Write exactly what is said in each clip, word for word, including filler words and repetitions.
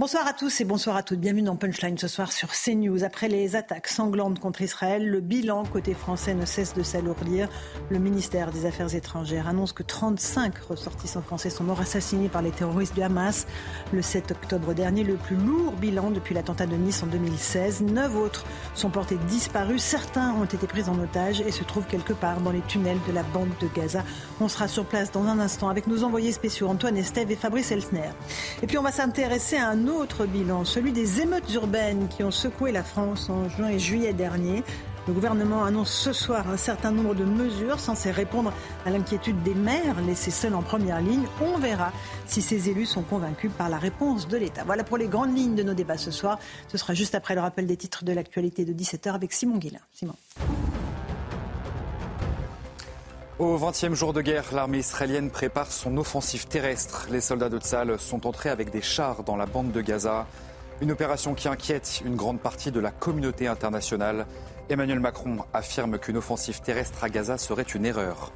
Bonsoir à tous et bonsoir à toutes. Bienvenue dans Punchline ce soir sur CNews. Après les attaques sanglantes contre Israël, le bilan côté français ne cesse de s'alourdir. Le ministère des Affaires étrangères annonce que trente-cinq ressortissants français sont morts assassinés par les terroristes du Hamas. Le sept octobre dernier, le plus lourd bilan depuis l'attentat de Nice en deux mille seize. Neuf autres sont portés disparus. Certains ont été pris en otage et se trouvent quelque part dans les tunnels de la bande de Gaza. On sera sur place dans un instant avec nos envoyés spéciaux Antoine Estève et Fabrice Elsner. Et puis on va s'intéresser à un autre bilan, celui des émeutes urbaines qui ont secoué la France en juin et juillet dernier. Le gouvernement annonce ce soir un certain nombre de mesures censées répondre à l'inquiétude des maires laissés seuls en première ligne. On verra si ces élus sont convaincus par la réponse de l'État. Voilà pour les grandes lignes de nos débats ce soir. Ce sera juste après le rappel des titres de l'actualité de dix-sept heures avec Simon Guillain. Simon. Au vingtième jour de guerre, l'armée israélienne prépare son offensive terrestre. Les soldats de Tsahal sont entrés avec des chars dans la bande de Gaza. Une opération qui inquiète une grande partie de la communauté internationale. Emmanuel Macron affirme qu'une offensive terrestre à Gaza serait une erreur.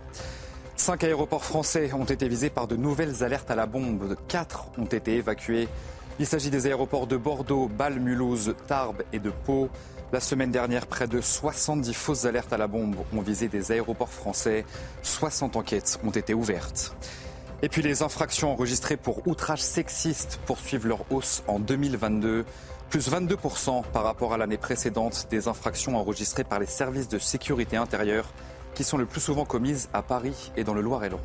Cinq aéroports français ont été visés par de nouvelles alertes à la bombe. Quatre ont été évacués. Il s'agit des aéroports de Bordeaux, Bâle, Mulhouse, Tarbes et de Pau. La semaine dernière, près de soixante-dix fausses alertes à la bombe ont visé des aéroports français. soixante enquêtes ont été ouvertes. Et puis les infractions enregistrées pour outrage sexiste poursuivent leur hausse en deux mille vingt-deux. Plus vingt-deux pour cent par rapport à l'année précédente des infractions enregistrées par les services de sécurité intérieure qui sont le plus souvent commises à Paris et dans le Loir-et-Laurent.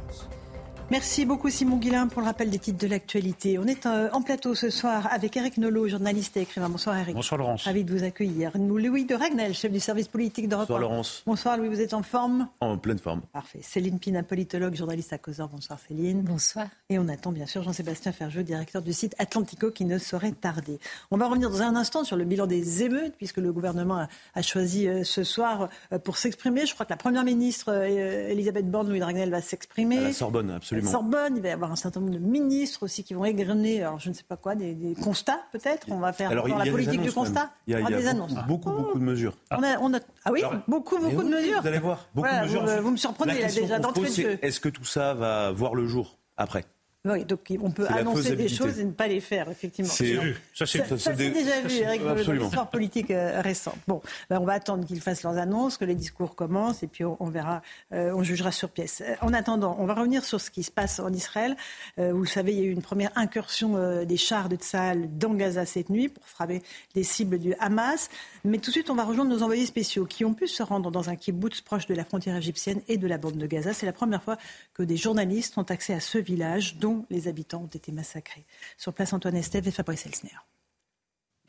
Merci beaucoup Simon Guillain pour le rappel des titres de l'actualité. On est en plateau ce soir avec Éric Naulleau, journaliste et écrivain. Bonsoir Éric. Bonsoir Laurence. Ravi de vous accueillir. Nous, Louis de Raguenel, chef du service politique d'Europe un. Bonsoir Laurence. Bonsoir Louis, vous êtes en forme ? En pleine forme. Parfait. Céline Pina, politologue, journaliste à Causeur. Bonsoir Céline. Bonsoir. Et on attend bien sûr Jean-Sébastien Ferjou, directeur du site Atlantico, qui ne saurait tarder. On va revenir dans un instant sur le bilan des émeutes, puisque le gouvernement a, a choisi ce soir pour s'exprimer. Je crois que la première ministre Elisabeth Borne, Louis de Raguenel, va s'exprimer. À la Sorbonne, absolument. Sorbonne, il va y avoir un certain nombre de ministres aussi qui vont égrener, alors je ne sais pas quoi, des, des constats peut-être. On va faire alors, dans la politique du constat. Il y a, il y a des beaucoup, annonces. Beaucoup, beaucoup de mesures. Ah, on a, on a, ah oui, alors, beaucoup, beaucoup oui, de mesures. Vous allez voir. Beaucoup voilà, de mesures. Vous, vous me surprenez là, déjà d'entrée de jeu. Est-ce que tout ça va voir le jour après ? Oui, donc on peut c'est annoncer des choses et ne pas les faire, effectivement. C'est vu. Ça, c'est, ça, ça, ça, c'est déjà vu, Eric, dans l'histoire politique euh, récente. Bon, ben, on va attendre qu'ils fassent leurs annonces, que les discours commencent, et puis on, on verra, euh, on jugera sur pièce. En attendant, on va revenir sur ce qui se passe en Israël. Euh, vous le savez, il y a eu une première incursion euh, des chars de Tsahal dans Gaza cette nuit pour frapper des cibles du Hamas. Mais tout de suite, on va rejoindre nos envoyés spéciaux qui ont pu se rendre dans un kibboutz proche de la frontière égyptienne et de la bande de Gaza. C'est la première fois que des journalistes ont accès à ce village, dont les habitants ont été massacrés. Sur place, Antoine Estève et Fabrice Elsner.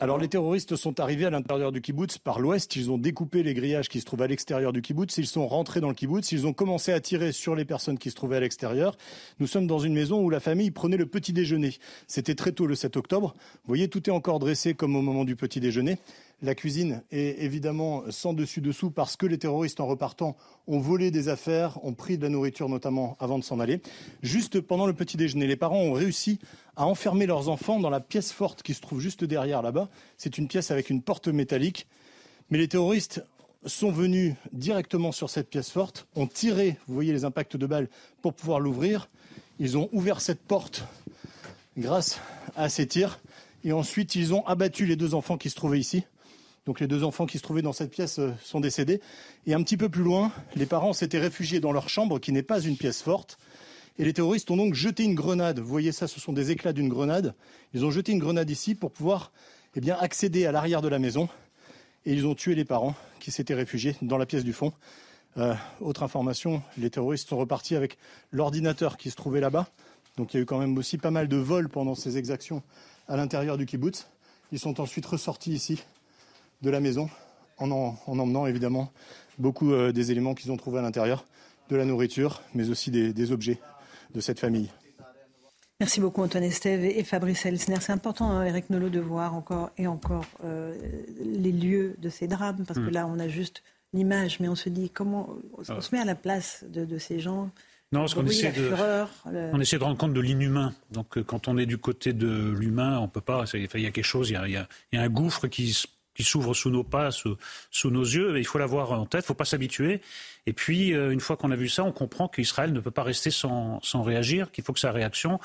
Alors les terroristes sont arrivés à l'intérieur du kibboutz par l'ouest, ils ont découpé les grillages qui se trouvaient à l'extérieur du kibboutz, ils sont rentrés dans le kibboutz, ils ont commencé à tirer sur les personnes qui se trouvaient à l'extérieur. Nous sommes dans une maison où la famille prenait le petit déjeuner. C'était très tôt le sept octobre, vous voyez tout est encore dressé comme au moment du petit déjeuner. La cuisine est évidemment sans dessus-dessous parce que les terroristes en repartant ont volé des affaires, ont pris de la nourriture notamment avant de s'en aller. Juste pendant le petit déjeuner, les parents ont réussi à enfermer leurs enfants dans la pièce forte qui se trouve juste derrière là-bas. C'est une pièce avec une porte métallique. Mais les terroristes sont venus directement sur cette pièce forte, ont tiré, vous voyez les impacts de balles, pour pouvoir l'ouvrir. Ils ont ouvert cette porte grâce à ces tirs. Et ensuite, ils ont abattu les deux enfants qui se trouvaient ici. Donc les deux enfants qui se trouvaient dans cette pièce sont décédés. Et un petit peu plus loin, les parents s'étaient réfugiés dans leur chambre, qui n'est pas une pièce forte. Et les terroristes ont donc jeté une grenade. Vous voyez ça, ce sont des éclats d'une grenade. Ils ont jeté une grenade ici pour pouvoir eh bien, accéder à l'arrière de la maison. Et ils ont tué les parents qui s'étaient réfugiés dans la pièce du fond. Euh, autre information, les terroristes sont repartis avec l'ordinateur qui se trouvait là-bas. Donc il y a eu quand même aussi pas mal de vols pendant ces exactions à l'intérieur du kibboutz. Ils sont ensuite ressortis ici de la maison, en, en, en emmenant évidemment beaucoup euh, des éléments qu'ils ont trouvés à l'intérieur, de la nourriture, mais aussi des, des objets de cette famille. Merci beaucoup Antoine Estève et Fabrice Elsner. C'est important, hein, Éric Naulleau, de voir encore et encore euh, les lieux de ces drames, parce mmh. que là, on a juste l'image, mais on se dit comment on ah. se met à la place de, de ces gens. Non, parce qu'on oui, essaie, de, fureur, le... on essaie de rendre compte de l'inhumain. Donc, quand on est du côté de l'humain, on peut pas. Il y a quelque chose, il y a, il y a un gouffre qui, qui s'ouvre sous nos pas, sous, sous nos yeux. Mais il faut l'avoir en tête, il ne faut pas s'habituer. Et puis, une fois qu'on a vu ça, on comprend qu'Israël ne peut pas rester sans, sans réagir, qu'il faut que sa réaction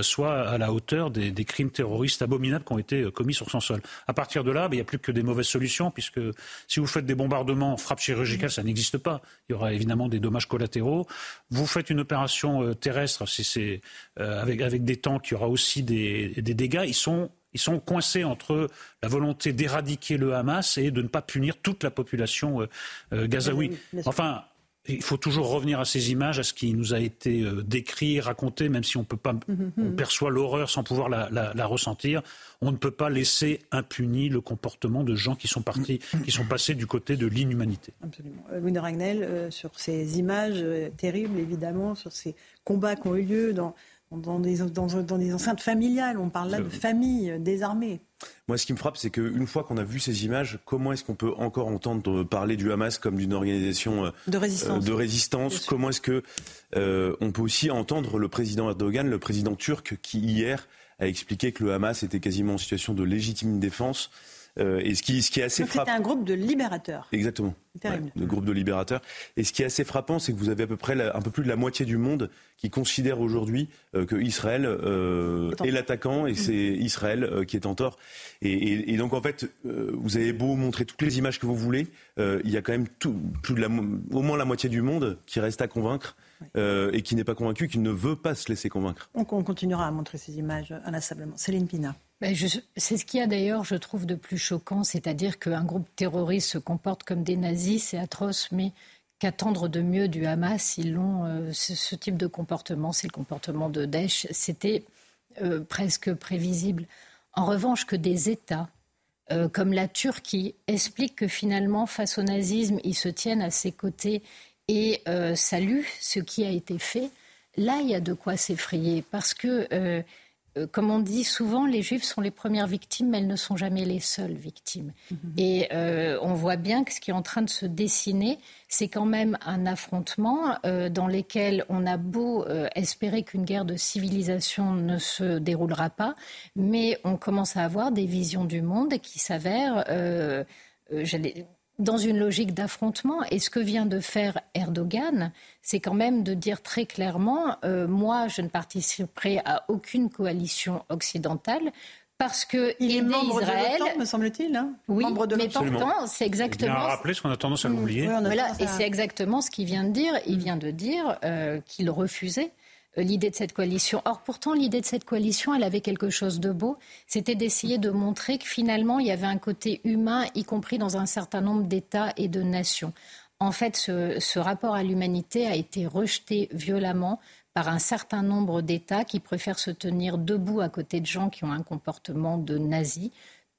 soit à la hauteur des, des crimes terroristes abominables qui ont été commis sur son sol. À partir de là, il n'y a plus que des mauvaises solutions, puisque si vous faites des bombardements, frappe chirurgicale, ça n'existe pas. Il y aura évidemment des dommages collatéraux. Vous faites une opération terrestre, c'est, c'est, avec, avec des tanks, il y aura aussi des, des dégâts. Ils sont... Ils sont coincés entre la volonté d'éradiquer le Hamas et de ne pas punir toute la population euh, euh, gazaoui. Enfin, il faut toujours revenir à ces images, à ce qui nous a été euh, décrit, raconté, même si on peut pas, mm-hmm. on perçoit l'horreur sans pouvoir la, la, la ressentir. On ne peut pas laisser impuni le comportement de gens qui sont partis, mm-hmm. qui sont passés du côté de l'inhumanité. Absolument. Euh, Louis de Raguenel, euh, sur ces images euh, terribles, évidemment, sur ces combats qui ont eu lieu dans... Dans des, dans, dans des enceintes familiales, on parle là de familles désarmées. Moi, ce qui me frappe, c'est qu'une fois qu'on a vu ces images, comment est-ce qu'on peut encore entendre parler du Hamas comme d'une organisation de résistance, euh, de résistance. Comment est-ce qu'on euh, peut aussi entendre le président Erdogan, le président turc, qui hier a expliqué que le Hamas était quasiment en situation de légitime défense. Euh, et ce qui, ce qui est assez frappant. C'était un groupe de libérateurs. Exactement. Ouais, le groupe de libérateurs. Et ce qui est assez frappant, c'est que vous avez à peu près la, un peu plus de la moitié du monde qui considère aujourd'hui euh, que Israël euh, est l'attaquant et c'est Israël euh, qui est en tort. Et, et, et donc en fait, euh, vous avez beau montrer toutes les images que vous voulez, euh, il y a quand même tout, plus de la, au moins la moitié du monde qui reste à convaincre. Euh, et qui n'est pas convaincu, qui ne veut pas se laisser convaincre. On, on continuera à montrer ces images inlassablement. Céline Pina. Ben je, c'est ce qu'il y a d'ailleurs, je trouve, de plus choquant, c'est-à-dire qu'un groupe terroriste se comporte comme des nazis, c'est atroce, mais qu'attendre de mieux du Hamas, ils l'ont, euh, ce, ce type de comportement, c'est le comportement de Daesh, c'était euh, presque prévisible. En revanche, que des États, euh, comme la Turquie, expliquent que finalement, face au nazisme, ils se tiennent à ses côtés et euh, salue ce qui a été fait, là, il y a de quoi s'effrayer. Parce que, euh, euh, comme on dit souvent, les Juifs sont les premières victimes, mais elles ne sont jamais les seules victimes. Mmh. Et euh, on voit bien que ce qui est en train de se dessiner, c'est quand même un affrontement euh, dans lequel on a beau euh, espérer qu'une guerre de civilisation ne se déroulera pas, mais on commence à avoir des visions du monde qui s'avèrent... Euh, euh, j'allais... dans une logique d'affrontement. Et ce que vient de faire Erdogan, c'est quand même de dire très clairement euh, « moi, je ne participerai à aucune coalition occidentale ». Parce que il est membre Israël, de l'OTAN, me semble-t-il. Hein oui, membre de mais pourtant, c'est exactement. Il vient à rappeler ce qu'on a tendance à l'oublier. Oui, voilà, et à... c'est exactement ce qu'il vient de dire. Il vient de dire euh, qu'il refusait l'idée de cette coalition. Or, pourtant, l'idée de cette coalition, elle avait quelque chose de beau. C'était d'essayer de montrer que finalement, il y avait un côté humain, y compris dans un certain nombre d'États et de nations. En fait, ce, ce rapport à l'humanité a été rejeté violemment par un certain nombre d'États qui préfèrent se tenir debout à côté de gens qui ont un comportement de nazis.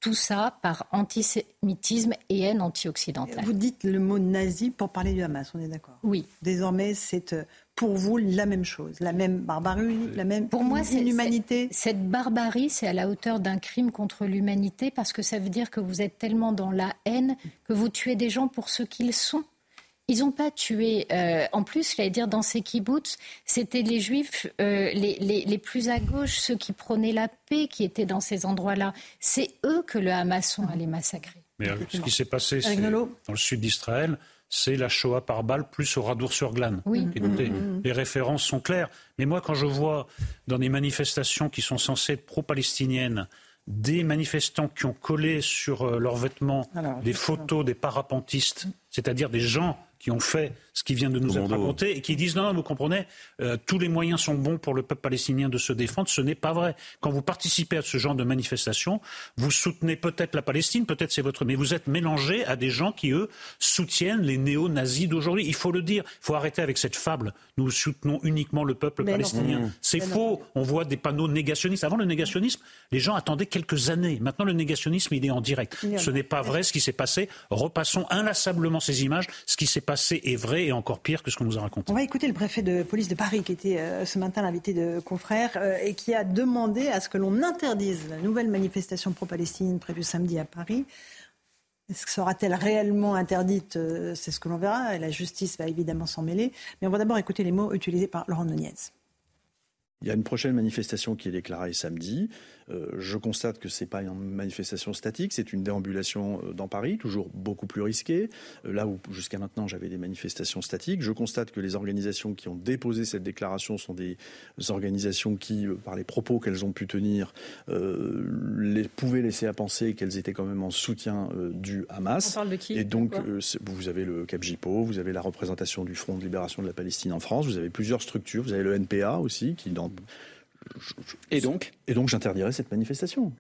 Tout ça par antisémitisme et haine anti-occidentale. Vous dites le mot nazi pour parler du Hamas, on est d'accord ? Oui. Désormais, c'est pour vous la même chose, la même barbarie, la même pour moi, inhumanité. C'est, c'est, cette barbarie, c'est à la hauteur d'un crime contre l'humanité parce que ça veut dire que vous êtes tellement dans la haine que vous tuez des gens pour ce qu'ils sont. Ils n'ont pas tué. Euh, en plus, j'allais dire, dans ces kibbutz, c'était les juifs euh, les, les, les plus à gauche, ceux qui prônaient la paix, qui étaient dans ces endroits-là. C'est eux que le Hamas ont allé massacrer. Mais ce qui s'est passé c'est, dans le sud d'Israël, c'est la Shoah par balle plus au Radour-sur-Glane. Oui. Écoutez, mmh. les références sont claires. Mais moi, quand je vois dans des manifestations qui sont censées être pro-palestiniennes, des manifestants qui ont collé sur leurs vêtements Alors, des photos des parapentistes, c'est-à-dire des gens qui ont fait ce qui vient de nous être raconté et qui disent non, non vous comprenez, euh, tous les moyens sont bons pour le peuple palestinien de se défendre. Ce n'est pas vrai. Quand vous participez à ce genre de manifestation, vous soutenez peut-être la Palestine, peut-être c'est votre, mais vous êtes mélangé à des gens qui eux soutiennent les néo-nazis d'aujourd'hui. Il faut le dire. Il faut arrêter avec cette fable. Nous soutenons uniquement le peuple mais palestinien. Non. C'est mais faux. Non. On voit des panneaux négationnistes. Avant le négationnisme, les gens attendaient quelques années. Maintenant le négationnisme il est en direct. Ce n'est pas vrai ce qui s'est passé. Repassons inlassablement ces images. Ce qui s'est passé est vrai et encore pire que ce qu'on nous a raconté. On va écouter le préfet de police de Paris qui était euh, ce matin l'invité de Confrères euh, et qui a demandé à ce que l'on interdise la nouvelle manifestation pro-palestinienne prévue samedi à Paris. Est-ce que sera-t-elle réellement interdite? euh, C'est ce que l'on verra. Et la justice va évidemment s'en mêler. Mais on va d'abord écouter les mots utilisés par Laurent Nuñez. Il y a une prochaine manifestation qui est déclarée samedi. Euh, je constate que ce n'est pas une manifestation statique, c'est une déambulation dans Paris, toujours beaucoup plus risquée. Euh, là où jusqu'à maintenant j'avais des manifestations statiques, je constate que les organisations qui ont déposé cette déclaration sont des organisations qui, euh, par les propos qu'elles ont pu tenir, euh, les, pouvaient laisser à penser qu'elles étaient quand même en soutien euh, du Hamas. On parle de qui ? Et donc euh, vous avez le Capgipo, vous avez la représentation du Front de libération de la Palestine en France, vous avez plusieurs structures, vous avez le N P A aussi qui dans Et donc, et donc j'interdirai cette manifestation.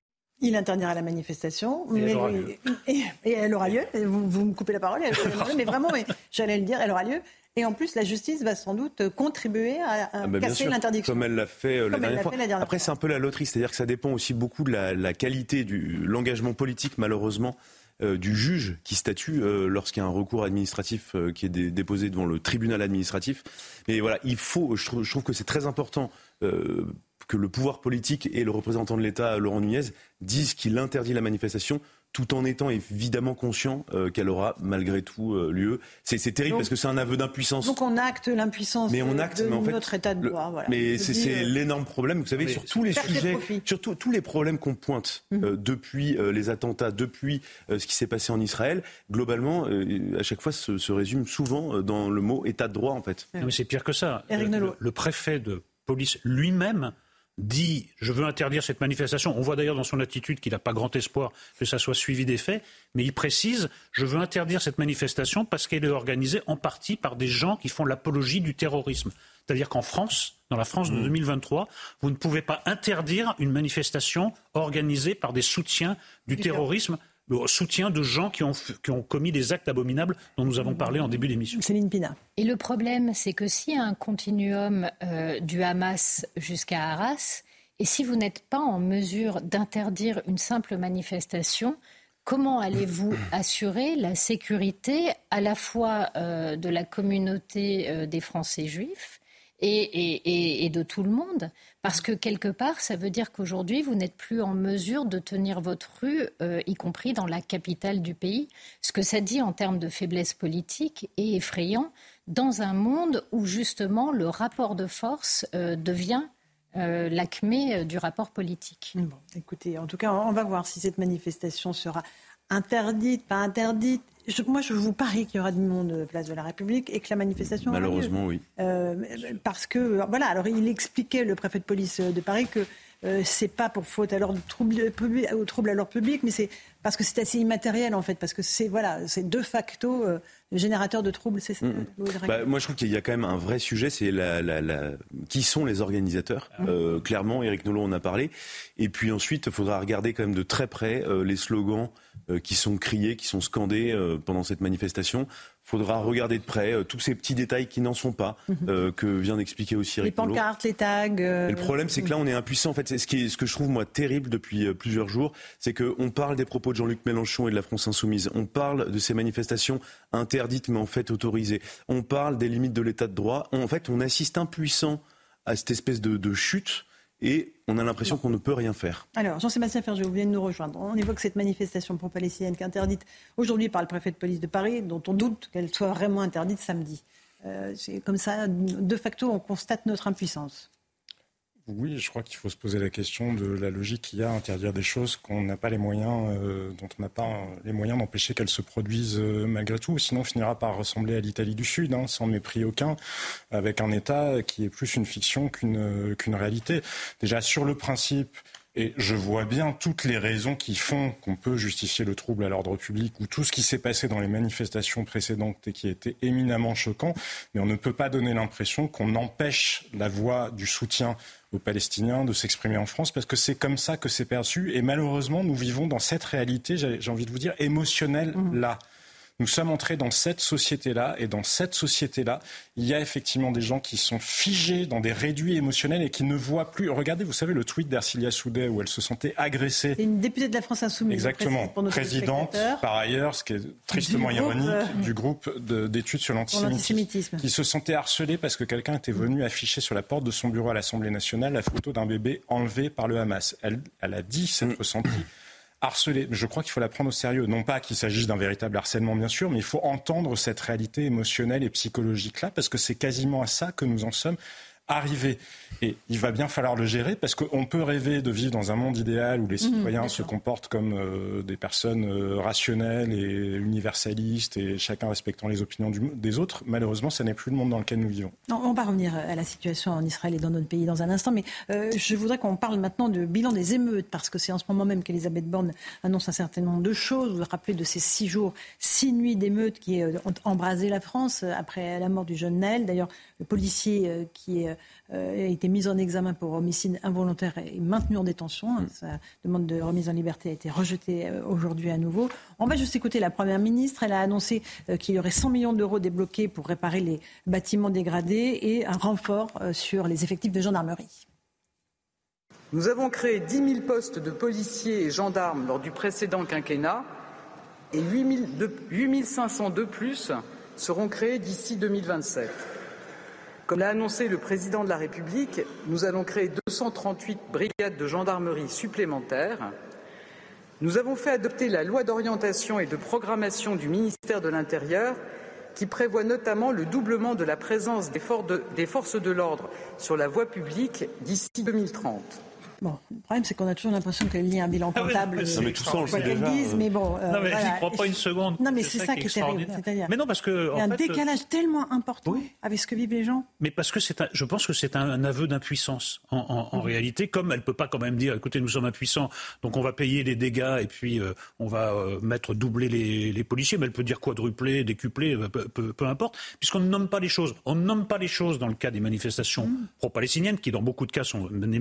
Il interdira la manifestation, et mais elle aura lieu. Et, et elle aura lieu. Vous, vous me coupez la parole, elle aura lieu, mais vraiment, mais, j'allais le dire, elle aura lieu. Et en plus, la justice va sans doute contribuer à, à ah bah casser sûr, l'interdiction. Comme elle l'a fait, euh, la, dernière elle l'a fois. fait la dernière Après, fois. Après, c'est un peu la loterie, c'est-à-dire que ça dépend aussi beaucoup de la, la qualité de l'engagement politique, malheureusement, euh, du juge qui statue euh, lorsqu'il y a un recours administratif euh, qui est dé- déposé devant le tribunal administratif. Mais voilà, il faut, je trouve, je trouve que c'est très important. Euh, que le pouvoir politique et le représentant de l'État, Laurent Nuñez, disent qu'il interdit la manifestation, tout en étant évidemment conscient euh, qu'elle aura malgré tout euh, lieu. C'est, c'est terrible donc, parce que c'est un aveu d'impuissance. Donc on acte l'impuissance mais on acte, de mais en fait, notre État de droit. Voilà. Mais c'est, dis, c'est euh, l'énorme problème, vous savez, sur tous les sujets, sur tout, tous les problèmes qu'on pointe euh, depuis euh, les attentats, depuis euh, ce qui s'est passé en Israël, globalement, euh, à chaque fois, se, se résume souvent euh, dans le mot État de droit, en fait. Non, mais c'est pire que ça. Éric Naulleau. Le, le préfet de police lui-même dit « je veux interdire cette manifestation ». On voit d'ailleurs dans son attitude qu'il n'a pas grand espoir que ça soit suivi des faits, mais il précise « je veux interdire cette manifestation parce qu'elle est organisée en partie par des gens qui font l'apologie du terrorisme ». C'est-à-dire qu'en France, dans la France de deux mille vingt-trois, vous ne pouvez pas interdire une manifestation organisée par des soutiens du terrorisme, le soutien de gens qui ont, qui ont commis des actes abominables dont nous avons parlé en début d'émission. Céline Pina. Et le problème, c'est que s'il y a un continuum euh, du Hamas jusqu'à Arras, et si vous n'êtes pas en mesure d'interdire une simple manifestation, comment allez-vous assurer la sécurité à la fois euh, de la communauté euh, des Français juifs et, et, et, et de tout le monde ? Parce que quelque part, ça veut dire qu'aujourd'hui, vous n'êtes plus en mesure de tenir votre rue, euh, y compris dans la capitale du pays. Ce que ça dit en termes de faiblesse politique est effrayant dans un monde où justement le rapport de force euh, devient euh, l'acmé du rapport politique. Bon, écoutez, en tout cas, on va voir si cette manifestation sera interdite, pas interdite. Je, moi, je vous parie qu'il y aura du monde place de la République et que la manifestation aura lieu. Malheureusement, oui. Euh, parce que, voilà, alors il expliquait, le préfet de police de Paris, que euh, c'est pas pour faute à l'ordre trouble, publi, au trouble à l'ordre public, mais c'est parce que c'est assez immatériel, en fait, parce que c'est, voilà, c'est de facto euh, le générateur de troubles. C'est ça, mmh. Louis de Raguenel. Bah, moi, je trouve qu'il y a quand même un vrai sujet, c'est la, la, la... qui sont les organisateurs. Mmh. Euh, clairement, Éric Naulleau en a parlé. Et puis ensuite, il faudra regarder quand même de très près euh, les slogans qui sont criés, qui sont scandés pendant cette manifestation. Il faudra regarder de près tous ces petits détails qui n'en sont pas, mm-hmm. que vient d'expliquer aussi Éric Naulleau. Les pancartes, les tags... Et le problème, c'est que là, on est impuissant. En fait, c'est ce, qui est, ce que je trouve, moi, terrible depuis plusieurs jours, c'est qu'on parle des propos de Jean-Luc Mélenchon et de la France Insoumise. On parle de ces manifestations interdites, mais en fait autorisées. On parle des limites de l'état de droit. En fait, on assiste impuissant à cette espèce de, de chute. Et on a l'impression qu'on ne peut rien faire. Alors, Jean-Sébastien Ferjou, vous venez de nous rejoindre. On évoque cette manifestation pro-palestinienne qui est interdite aujourd'hui par le préfet de police de Paris, dont on doute qu'elle soit vraiment interdite samedi. Euh, c'est comme ça, de facto, on constate notre impuissance. Oui, je crois qu'il faut se poser la question de la logique qu'il y a à interdire des choses qu'on n'a pas les moyens, euh, dont on n'a pas les moyens d'empêcher qu'elles se produisent euh, malgré tout. Sinon, on finira par ressembler à l'Italie du Sud, hein, sans mépris aucun, avec un État qui est plus une fiction qu'une, euh, qu'une réalité. Déjà, sur le principe... Et je vois bien toutes les raisons qui font qu'on peut justifier le trouble à l'ordre public ou tout ce qui s'est passé dans les manifestations précédentes et qui était éminemment choquant, mais on ne peut pas donner l'impression qu'on empêche la voix du soutien aux Palestiniens de s'exprimer en France, parce que c'est comme ça que c'est perçu. Et malheureusement, nous vivons dans cette réalité, j'ai envie de vous dire, émotionnelle, là. Nous sommes entrés dans cette société-là, et dans cette société-là, il y a effectivement des gens qui sont figés dans des réduits émotionnels et qui ne voient plus. Regardez, vous savez, le tweet d'Arcilia Soudet où elle se sentait agressée. C'est une députée de la France Insoumise. Exactement, présidente, par ailleurs, ce qui est tristement ironique, du groupe de, d'études sur l'antisémitisme, qui se sentait harcelée parce que quelqu'un était venu afficher sur la porte de son bureau à l'Assemblée nationale la photo d'un bébé enlevé par le Hamas. Elle, elle a dit s'être ressentie harcelée. Je crois qu'il faut la prendre au sérieux. Non pas qu'il s'agisse d'un véritable harcèlement, bien sûr, mais il faut entendre cette réalité émotionnelle et psychologique-là, parce que c'est quasiment à ça que nous en sommes arrivés. Et il va bien falloir le gérer, parce qu'on peut rêver de vivre dans un monde idéal où les citoyens mmh, se comportent comme euh, des personnes euh, rationnelles et universalistes, et chacun respectant les opinions du, des autres. Malheureusement, ça n'est plus le monde dans lequel nous vivons. Non, on va revenir à la situation en Israël et dans notre pays dans un instant, mais euh, je voudrais qu'on parle maintenant du bilan des émeutes, parce que c'est en ce moment même qu'Elisabeth Borne annonce un certain nombre de choses. Vous vous rappelez de ces six jours, six nuits d'émeutes qui euh, ont embrasé la France après la mort du jeune Naël. D'ailleurs, le policier euh, qui est euh, a été mise en examen pour homicide involontaire et maintenue en détention. Sa demande de remise en liberté a été rejetée aujourd'hui à nouveau. On va juste écouter la Première ministre. Elle a annoncé qu'il y aurait cent millions d'euros débloqués pour réparer les bâtiments dégradés et un renfort sur les effectifs de gendarmerie. Nous avons créé dix mille postes de policiers et gendarmes lors du précédent quinquennat et huit mille cinq cents de plus seront créés d'ici deux mille vingt-sept. Comme l'a annoncé le président de la République, nous allons créer deux cent trente-huit brigades de gendarmerie supplémentaires. Nous avons fait adopter la loi d'orientation et de programmation du ministère de l'Intérieur, qui prévoit notamment le doublement de la présence des, for- de, des forces de l'ordre sur la voie publique d'ici deux mille trente. Bon, le problème, c'est qu'on a toujours l'impression qu'elle lit un bilan comptable. Ah mais tout ça, on le sait déjà. Mais bon, euh, non, mais voilà. J'y crois pas une seconde. Non, mais c'est, c'est ça, ça qui est terrible. C'est-à-dire, mais non, parce que, en il y a un fait, décalage euh... tellement important oui. avec ce que vivent les gens. Mais parce que c'est un, je pense que c'est un, un aveu d'impuissance, en, en, en mm-hmm. réalité. Comme elle peut pas quand même dire, écoutez, nous sommes impuissants, donc on va payer les dégâts et puis euh, on va euh, mettre doubler les, les policiers. Mais elle peut dire quadrupler, décupler, peu, peu, peu importe, puisqu'on ne nomme pas les choses. On ne nomme pas les choses dans le cas des manifestations mm. pro-palestiniennes, qui dans beaucoup de cas sont des, des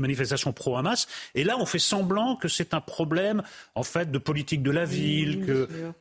manifestations pro-Hamas, et là on fait semblant que c'est un problème en fait de politique de la ville, oui,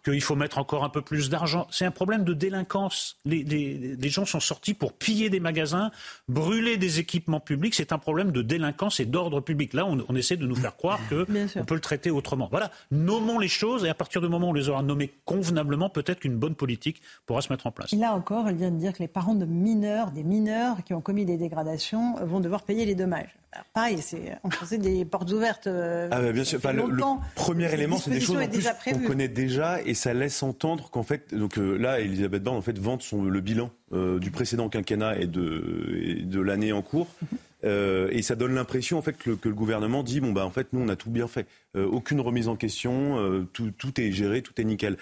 que qu'il faut mettre encore un peu plus d'argent. C'est un problème de délinquance. Les, les, les gens sont sortis pour piller des magasins, brûler des équipements publics. C'est un problème de délinquance et d'ordre public. Là, on, on essaie de nous faire croire que on peut le traiter autrement. Voilà, nommons les choses, et à partir du moment où on les aura nommées convenablement, peut-être qu'une bonne politique pourra se mettre en place. Et là encore, elle vient de dire que les parents de mineurs, des mineurs qui ont commis des dégradations, vont devoir payer les dommages. Alors, pareil, c'est enfoncer des portes ouvertes. Euh, ah bah bien sûr. Enfin, le, le premier c'est élément, c'est des choses en plus qu'on connaît déjà, et ça laisse entendre qu'en fait, donc euh, là, Elisabeth Borne en fait vante son le bilan euh, du précédent quinquennat et de et de l'année en cours, mm-hmm. euh, et ça donne l'impression en fait que le, que le gouvernement dit bon bah en fait nous on a tout bien fait, euh, aucune remise en question, euh, tout tout est géré, tout est nickel.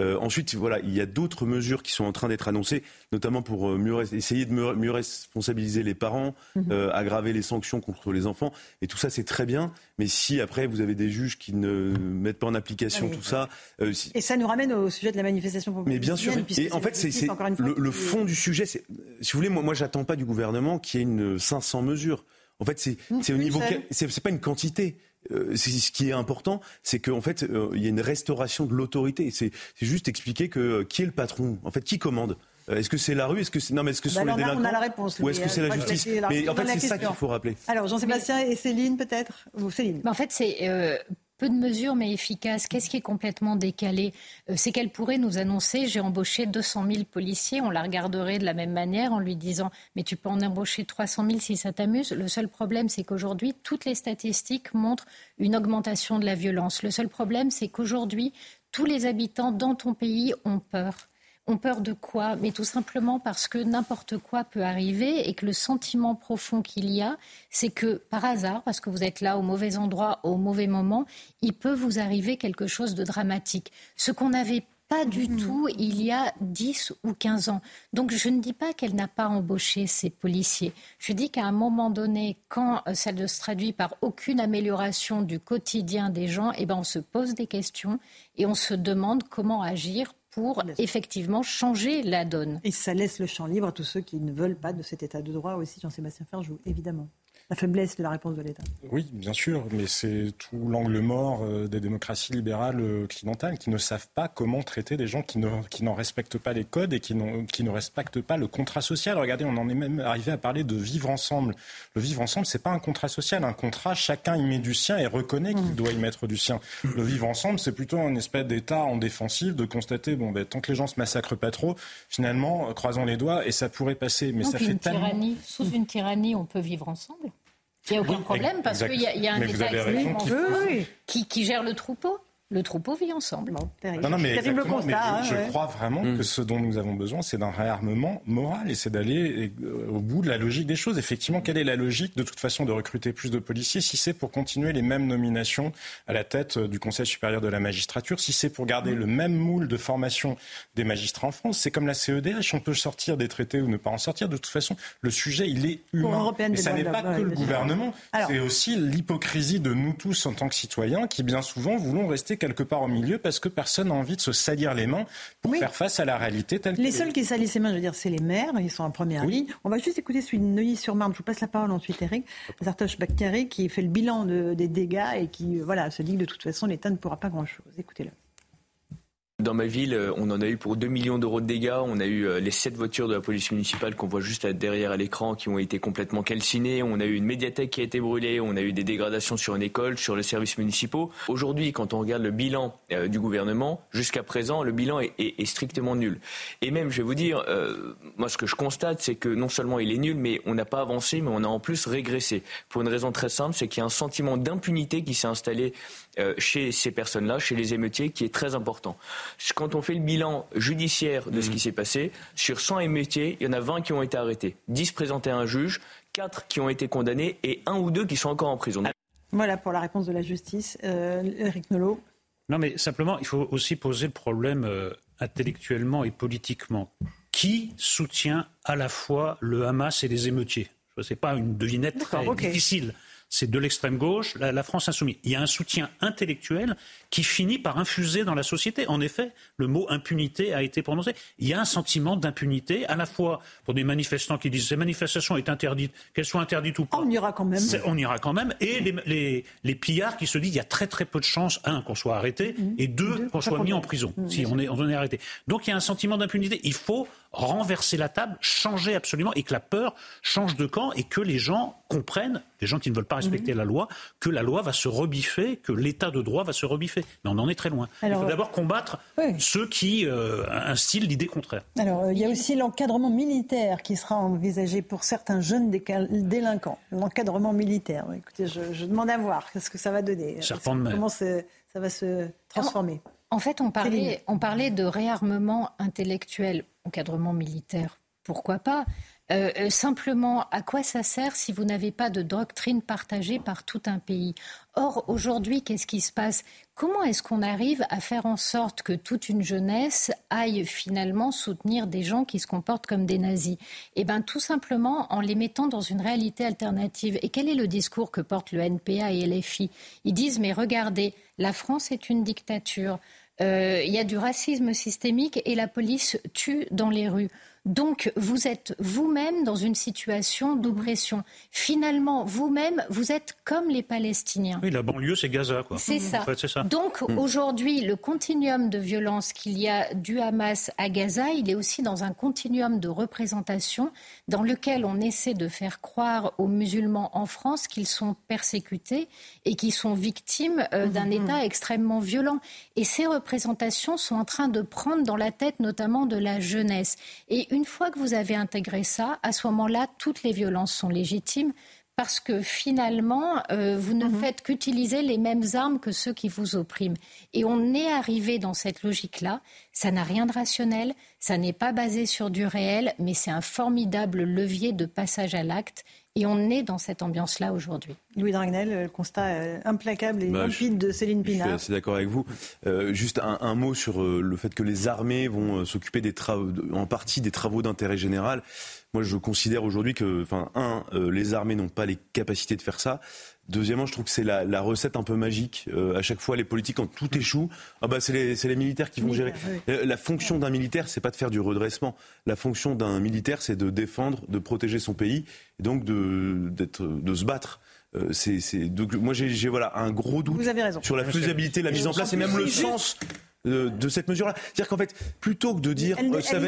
Euh, ensuite voilà, il y a d'autres mesures qui sont en train d'être annoncées, notamment pour euh, mieux, essayer de mieux, mieux responsabiliser les parents, mm-hmm. euh, aggraver les sanctions contre les enfants, et tout ça c'est très bien, mais si après vous avez des juges qui ne mettent pas en application oui, tout oui. ça euh, si... et ça nous ramène au sujet de la manifestation populaire. Mais bien sûr, et en fait c'est, c'est le, le fond du sujet, c'est, si vous voulez, moi moi j'attends pas du gouvernement qu'il y ait une cinq cents mesures. En fait c'est mmh, c'est au niveau c'est, c'est pas une quantité. Euh, c'est, ce qui est important, c'est qu'en fait euh, il y a une restauration de l'autorité. C'est c'est juste expliquer que euh, qui est le patron, en fait qui commande. Est-ce que c'est la rue? Est-ce que c'est... non, mais est-ce que ce bah sont les délinquants? On a la réponse. Ou est-ce que c'est la justice? Mais en fait, c'est ça qu'il faut rappeler. Alors, Jean-Sébastien et Céline, peut-être. Ou Céline. Mais en fait, c'est euh, peu de mesures, mais efficaces. Qu'est-ce qui est complètement décalé? C'est qu'elle pourrait nous annoncer, j'ai embauché deux cent mille policiers. On la regarderait de la même manière en lui disant, mais tu peux en embaucher trois cent mille si ça t'amuse. Le seul problème, c'est qu'aujourd'hui, toutes les statistiques montrent une augmentation de la violence. Le seul problème, c'est qu'aujourd'hui, tous les habitants dans ton pays ont peur. Ont peur de quoi? Mais tout simplement parce que n'importe quoi peut arriver, et que le sentiment profond qu'il y a, c'est que par hasard, parce que vous êtes là au mauvais endroit, au mauvais moment, il peut vous arriver quelque chose de dramatique. Ce qu'on avait pas du mmh. tout il y a dix ou quinze ans. Donc je ne dis pas qu'elle n'a pas embauché ses policiers. Je dis qu'à un moment donné, quand ça ne se traduit par aucune amélioration du quotidien des gens, eh ben on se pose des questions et on se demande comment agir pour effectivement changer la donne. Et ça laisse le champ libre à tous ceux qui ne veulent pas de cet état de droit aussi, Jean-Sébastien Ferjou, évidemment. la faiblesse de la réponse de l'État. Oui, bien sûr, mais c'est tout l'angle mort des démocraties libérales occidentales qui ne savent pas comment traiter des gens qui, ne, qui n'en respectent pas les codes et qui, qui ne respectent pas le contrat social. Regardez, on en est même arrivé à parler de vivre ensemble. Le vivre ensemble, c'est pas un contrat social. Un contrat, chacun y met du sien et reconnaît qu'il doit y mettre du sien. Le vivre ensemble, c'est plutôt une espèce d'État en défensive de constater, bon, ben, tant que les gens se massacrent pas trop, finalement, croisons les doigts et ça pourrait passer. Mais donc ça fait tellement... tyrannie, sous une tyrannie, on peut vivre ensemble. Il n'y a aucun problème parce qu'il y, y a un État qui, oui. qui, qui gère le troupeau. Le troupeau vit ensemble. Non, non, mais, terrible constat, mais je, hein, je ouais. crois vraiment mmh. que ce dont nous avons besoin, c'est d'un réarmement moral et c'est d'aller au bout de la logique des choses. Effectivement, quelle est la logique de toute façon de recruter plus de policiers si c'est pour continuer les mêmes nominations à la tête du Conseil supérieur de la magistrature, si c'est pour garder mmh. le même moule de formation des magistrats en France? C'est comme la C E D H, on peut sortir des traités ou ne pas en sortir. De toute façon, le sujet, il est humain. Et ça n'est pas que le gouvernement, alors, c'est aussi l'hypocrisie de nous tous en tant que citoyens qui bien souvent voulons rester quelque part au milieu, parce que personne n'a envie de se salir les mains pour oui. faire face à la réalité telle les que... Les seuls qui salissent les mains, je veux dire, c'est les maires, ils sont en première oui. ligne. On va juste écouter celui de Neuilly-sur-Marne, je vous passe la parole ensuite, Eric, Zartoche Bakary, qui fait le bilan de, des dégâts et qui voilà, se dit que de toute façon, l'État ne pourra pas grand-chose. Écoutez-le. Dans ma ville, on en a eu pour deux millions d'euros de dégâts. On a eu les sept voitures de la police municipale qu'on voit juste derrière à l'écran qui ont été complètement calcinées. On a eu une médiathèque qui a été brûlée. On a eu des dégradations sur une école, sur les services municipaux. Aujourd'hui, quand on regarde le bilan euh, du gouvernement, jusqu'à présent, le bilan est, est, est strictement nul. Et même, je vais vous dire, euh, moi ce que je constate, c'est que non seulement il est nul, mais on n'a pas avancé, mais on a en plus régressé. Pour une raison très simple, c'est qu'il y a un sentiment d'impunité qui s'est installé euh, chez ces personnes-là, chez les émeutiers, qui est très important. Quand on fait le bilan judiciaire de ce qui s'est passé, sur cent émeutiers, il y en a vingt qui ont été arrêtés, dix présentés à un juge, quatre qui ont été condamnés et un ou deux qui sont encore en prison. Voilà pour la réponse de la justice. Euh, Éric Naulleau. Non mais simplement, il faut aussi poser le problème euh, intellectuellement et politiquement. Qui soutient à la fois le Hamas et les émeutiers ? Ce n'est pas une devinette très okay. difficile. C'est de l'extrême gauche, la, la France insoumise. Il y a un soutien intellectuel qui finit par infuser dans la société. En effet, le mot impunité a été prononcé. Il y a un sentiment d'impunité, à la fois pour des manifestants qui disent ces manifestations sont interdites, qu'elles soient interdites ou pas. On ira quand même. C'est, on ira quand même. Et les, les, les pillards qui se disent il y a très très peu de chances, un, qu'on soit arrêté, mmh. et deux, deux qu'on soit mis bien. en prison, mmh. si on est, on est arrêté. Donc il y a un sentiment d'impunité. Il faut renverser la table, changer absolument, et que la peur change de camp, et que les gens comprennent, les gens qui ne veulent pas respecter mmh. la loi, que la loi va se rebiffer, que l'état de droit va se rebiffer. Mais on en est très loin. Alors, il faut d'abord combattre oui. ceux qui euh, instillent l'idée contraire. Alors, euh, il y a aussi l'encadrement militaire qui sera envisagé pour certains jeunes décal- délinquants. L'encadrement militaire. Écoutez, je, je demande à voir ce que ça va donner. Serpent de mer. Comment ça va se transformer. En, en fait, on parlait, on parlait de réarmement intellectuel, encadrement militaire. Pourquoi pas ? Euh, simplement, à quoi ça sert si vous n'avez pas de doctrine partagée par tout un pays ? Or, aujourd'hui, qu'est-ce qui se passe ? Comment est-ce qu'on arrive à faire en sorte que toute une jeunesse aille finalement soutenir des gens qui se comportent comme des nazis ? Eh bien, tout simplement en les mettant dans une réalité alternative. Et quel est le discours que portent le N P A et L F I ? Ils disent, mais regardez, la France est une dictature, euh, y a du racisme systémique et la police tue dans les rues. Donc, vous êtes vous-même dans une situation d'oppression. Finalement, vous-même, vous êtes comme les Palestiniens. Oui, la banlieue, c'est Gaza, quoi. C'est, mmh. ça. En fait, c'est ça. Donc, mmh. aujourd'hui, le continuum de violence qu'il y a du Hamas à Gaza, il est aussi dans un continuum de représentation dans lequel on essaie de faire croire aux musulmans en France qu'ils sont persécutés et qu'ils sont victimes euh, d'un mmh. État extrêmement violent. Et ces représentations sont en train de prendre dans la tête, notamment de la jeunesse. Et une fois que vous avez intégré ça, à ce moment-là, toutes les violences sont légitimes parce que finalement, euh, vous ne mmh. faites qu'utiliser les mêmes armes que ceux qui vous oppriment. Et on est arrivé dans cette logique-là. Ça n'a rien de rationnel, ça n'est pas basé sur du réel, mais c'est un formidable levier de passage à l'acte. Et on est dans cette ambiance-là aujourd'hui. Louis de Raguenel, le constat implacable et bah, limpide de Céline Pina. Je suis assez d'accord avec vous. Euh, juste un, un mot sur euh, le fait que les armées vont euh, s'occuper des travaux, en partie des travaux d'intérêt général. Moi, je considère aujourd'hui que, enfin, un, euh, les armées n'ont pas les capacités de faire ça. Deuxièmement, je trouve que c'est la, la recette un peu magique. Euh, à chaque fois, les politiques, quand tout échoue, ah bah c'est les, c'est les militaires qui vont gérer. La, la fonction d'un militaire, c'est pas de faire du redressement. La fonction d'un militaire, c'est de défendre, de protéger son pays, et donc de, d'être, de se battre. Euh, c'est, c'est, donc, moi, j'ai, j'ai voilà, un gros doute sur la faisabilité, la mise en place et même le sens de, de cette mesure-là. C'est-à-dire qu'en fait, plutôt que de dire elle, elle ça va,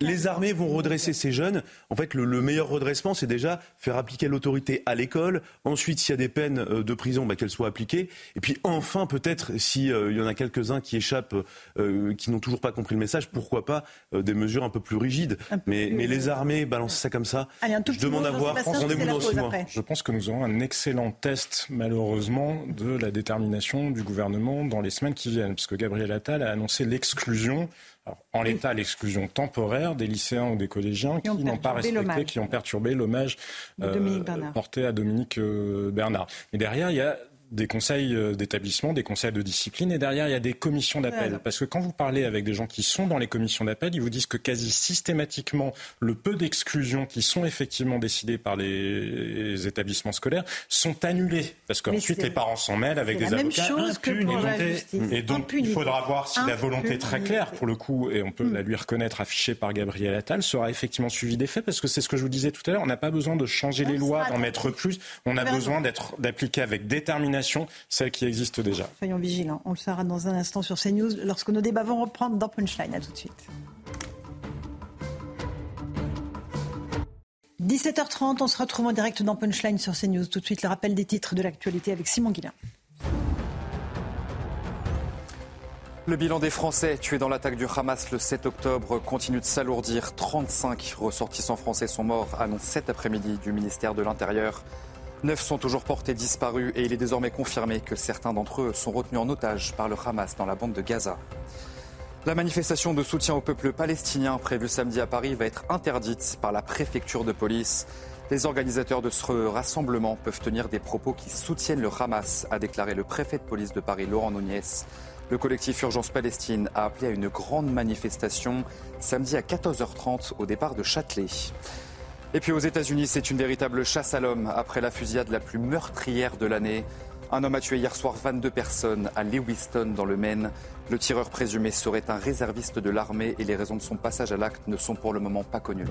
les armées vont redresser ces jeunes, en fait, le, le meilleur redressement, c'est déjà faire appliquer l'autorité à l'école. Ensuite, s'il y a des peines de prison, bah, qu'elles soient appliquées. Et puis, enfin, peut-être, s'il euh, y en a quelques-uns qui échappent, euh, qui n'ont toujours pas compris le message, pourquoi pas euh, des mesures un peu plus rigides. Peu mais, plus mais les armées balancent ça comme ça. Allez, un tout je demande à voir. Rendez-vous dans six mois. Je pense que nous aurons un excellent test, malheureusement, de la détermination du gouvernement dans les semaines qui viennent, puisque Gabriel Attal a annoncé l'exclusion, alors, en l'état l'exclusion temporaire des lycéens ou des collégiens qui, qui n'ont pas respecté, l'hommage. qui ont perturbé l'hommage euh, porté à Dominique euh, Bernard. Mais derrière, il y a des conseils d'établissement, des conseils de discipline, et derrière, il y a des commissions d'appel. Voilà. Parce que quand vous parlez avec des gens qui sont dans les commissions d'appel, ils vous disent que quasi systématiquement, le peu d'exclusions qui sont effectivement décidées par les établissements scolaires sont annulées. Parce qu'ensuite, les parents s'en mêlent avec des avocats impunes. Et donc, il faudra voir si la volonté très claire, pour le coup, et on peut la lui reconnaître, affichée par Gabriel Attal, sera effectivement suivie des faits. Parce que c'est ce que je vous disais tout à l'heure, on n'a pas besoin de changer les lois, d'en mettre plus. On a besoin d'être, d'appliquer avec détermination celle qui existe déjà. Soyons vigilants, on le saura dans un instant sur CNews lorsque nos débats vont reprendre dans Punchline. À tout de suite. dix-sept heures trente, on se retrouve en direct dans Punchline sur CNews. Tout de suite, le rappel des titres de l'actualité avec Simon Guillain. Le bilan des Français tués dans l'attaque du Hamas le sept octobre continue de s'alourdir. trente-cinq ressortissants français sont morts, annonce cet après-midi du ministère de l'Intérieur. Neuf sont toujours portés disparus et il est désormais confirmé que certains d'entre eux sont retenus en otage par le Hamas dans la bande de Gaza. La manifestation de soutien au peuple palestinien prévue samedi à Paris va être interdite par la préfecture de police. Les organisateurs de ce rassemblement peuvent tenir des propos qui soutiennent le Hamas, a déclaré le préfet de police de Paris, Laurent Nuñez. Le collectif Urgence Palestine a appelé à une grande manifestation samedi à quatorze heures trente au départ de Châtelet. Et puis aux États-Unis, c'est une véritable chasse à l'homme après la fusillade la plus meurtrière de l'année. Un homme a tué hier soir vingt-deux personnes à Lewiston dans le Maine. Le tireur présumé serait un réserviste de l'armée et les raisons de son passage à l'acte ne sont pour le moment pas connues.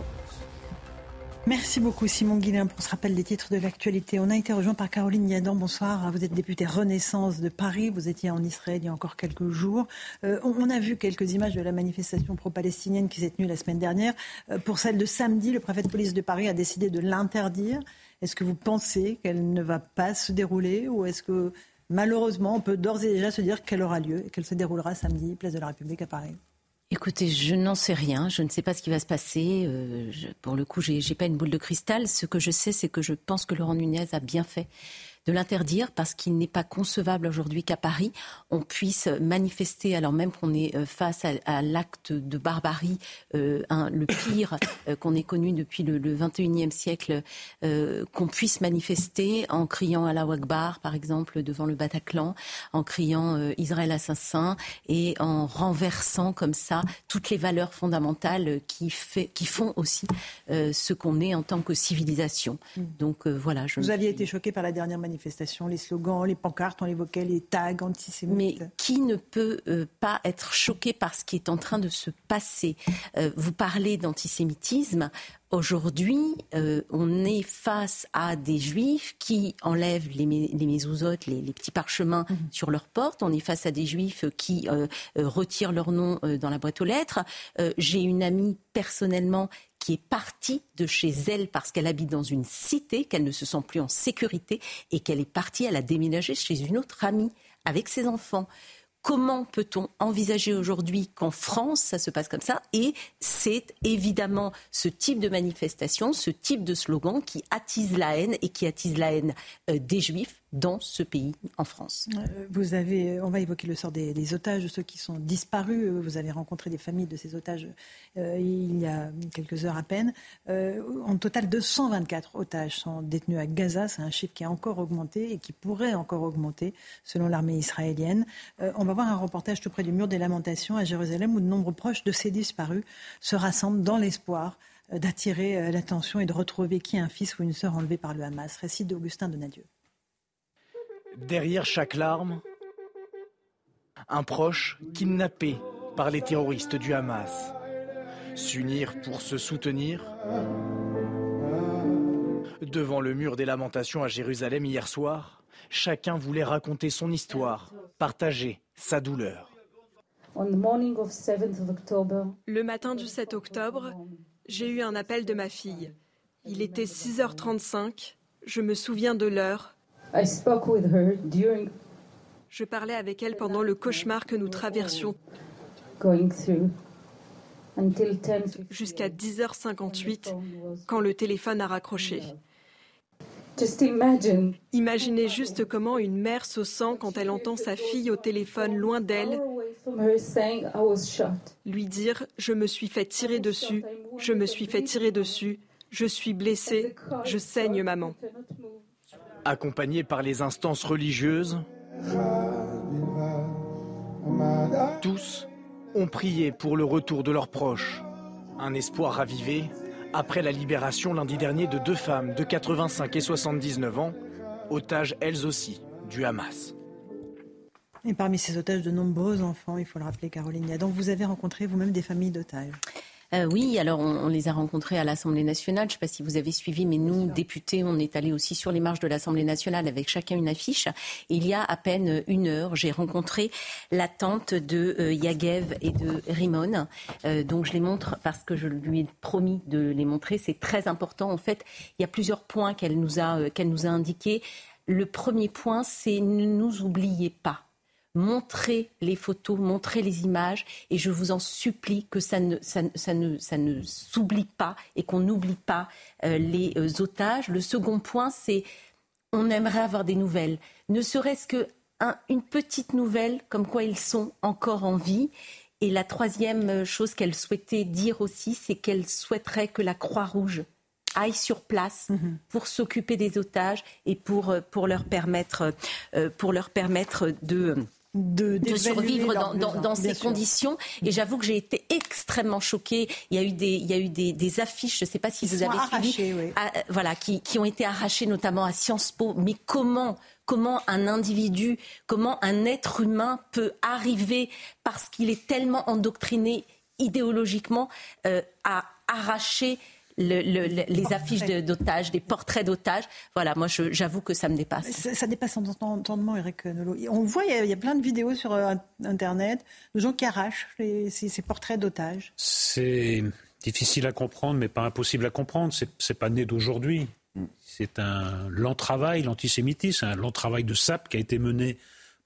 Merci beaucoup Simon Guillain pour ce rappel des titres de l'actualité. On a été rejoint par Caroline Yadan. Bonsoir, vous êtes députée Renaissance de Paris. Vous étiez en Israël il y a encore quelques jours. Euh, on a vu quelques images de la manifestation pro-palestinienne qui s'est tenue la semaine dernière. Euh, pour celle de samedi, le préfet de police de Paris a décidé de l'interdire. Est-ce que vous pensez qu'elle ne va pas se dérouler ou est-ce que malheureusement on peut d'ores et déjà se dire qu'elle aura lieu et qu'elle se déroulera samedi, place de la République à Paris ? Écoutez, je n'en sais rien. Je ne sais pas ce qui va se passer. Euh, je, pour le coup, j'ai, j'ai pas une boule de cristal. Ce que je sais, c'est que je pense que Laurent Nuñez a bien fait de l'interdire parce qu'il n'est pas concevable aujourd'hui qu'à Paris, on puisse manifester alors même qu'on est face à, à l'acte de barbarie, euh, hein, le pire euh, qu'on ait connu depuis le, le vingt et unième siècle, euh, qu'on puisse manifester en criant Allahu Akbar, par exemple, devant le Bataclan, en criant euh, Israël assassin et en renversant comme ça toutes les valeurs fondamentales qui, fait, qui font aussi euh, ce qu'on est en tant que civilisation. Donc euh, voilà. Je Vous me... aviez été choqué par la dernière manifestation. Manifestations, les slogans, les pancartes, on évoquait les tags antisémites. Mais qui ne peut euh, pas être choqué par ce qui est en train de se passer ? euh, Vous parlez d'antisémitisme. Aujourd'hui, euh, on est face à des juifs qui enlèvent les, mé- les mésozotes, les, les petits parchemins mmh. sur leur porte. On est face à des juifs qui euh, euh, retirent leur nom euh, dans la boîte aux lettres. Euh, j'ai une amie personnellement qui est partie de chez elle parce qu'elle habite dans une cité, qu'elle ne se sent plus en sécurité et qu'elle est partie, elle a déménagé chez une autre amie avec ses enfants. Comment peut-on envisager aujourd'hui qu'en France, ça se passe comme ça ? Et c'est évidemment ce type de manifestation, ce type de slogan qui attise la haine et qui attise la haine des Juifs dans ce pays, en France. Vous avez, on va évoquer le sort des, des otages, de ceux qui sont disparus. Vous avez rencontré des familles de ces otages euh, il y a quelques heures à peine. Euh, en total, deux cent vingt-quatre otages sont détenus à Gaza. C'est un chiffre qui a encore augmenté et qui pourrait encore augmenter, selon l'armée israélienne. Euh, on va voir un reportage tout près du mur des Lamentations à Jérusalem, où de nombreux proches de ces disparus se rassemblent dans l'espoir d'attirer l'attention et de retrouver qui est un fils ou une sœur enlevée par le Hamas. Récit d'Augustin Donadieu. Derrière chaque larme, un proche kidnappé par les terroristes du Hamas. S'unir pour se soutenir. Devant le mur des lamentations à Jérusalem hier soir, chacun voulait raconter son histoire, partager sa douleur. Le matin du sept octobre, j'ai eu un appel de ma fille. Il était six heures trente-cinq, je me souviens de l'heure. Je parlais avec elle pendant le cauchemar que nous traversions. Jusqu'à dix heures cinquante-huit, quand le téléphone a raccroché. Imaginez juste comment une mère se sent quand elle entend sa fille au téléphone loin d'elle lui dire « Je me suis fait tirer dessus, je me suis fait tirer dessus, je suis blessée, je saigne maman ». Accompagnée par les instances religieuses, tous ont prié pour le retour de leurs proches. Un espoir ravivé après la libération lundi dernier de deux femmes de quatre-vingt-cinq et soixante-dix-neuf ans, otages elles aussi du Hamas. Et parmi ces otages, de nombreux enfants, il faut le rappeler, Caroline Yadan. Vous avez rencontré vous-même des familles d'otages. Euh, oui, alors on, on les a rencontrés à l'Assemblée nationale. Je ne sais pas si vous avez suivi, mais nous, députés, on est allés aussi sur les marches de l'Assemblée nationale avec chacun une affiche. Et il y a à peine une heure, j'ai rencontré la tante de euh, Yagev et de Rimon. Euh, donc je les montre parce que je lui ai promis de les montrer. C'est très important. En fait, il y a plusieurs points qu'elle nous a, euh, qu'elle nous a indiqués. Le premier point, c'est « ne nous oubliez pas ». Montrez les photos, montrez les images et je vous en supplie que ça ne, ça, ça ne, ça ne s'oublie pas et qu'on n'oublie pas euh, les euh, otages. Le second point, c'est on aimerait avoir des nouvelles, ne serait-ce que un, une petite nouvelle comme quoi ils sont encore en vie. Et la troisième chose qu'elle souhaitait dire aussi, c'est qu'elle souhaiterait que la Croix-Rouge aille sur place pour s'occuper des otages et pour, pour, leur, permettre, pour leur permettre de... De, de survivre dans, dans, dans ces sûr. conditions. Et j'avoue que j'ai été extrêmement choquée. Il y a eu des, il y a eu des, des affiches, je ne sais pas si qui vous avez arrachés, suivi, oui. à, voilà, qui, qui ont été arrachées notamment à Sciences Po. Mais comment, comment un individu, comment un être humain peut arriver, parce qu'il est tellement endoctriné idéologiquement, euh, à arracher Le, le, le, les affiches de, d'otages, des portraits d'otages. Voilà, moi je, j'avoue que ça me dépasse. Ça, ça dépasse en entendement, Éric Naulleau. On voit, il y, a, il y a plein de vidéos sur euh, Internet de gens qui arrachent les, ces, ces portraits d'otages. C'est difficile à comprendre, mais pas impossible à comprendre. C'est, c'est pas né d'aujourd'hui. C'est un lent travail, l'antisémitisme, un lent travail de sape qui a été mené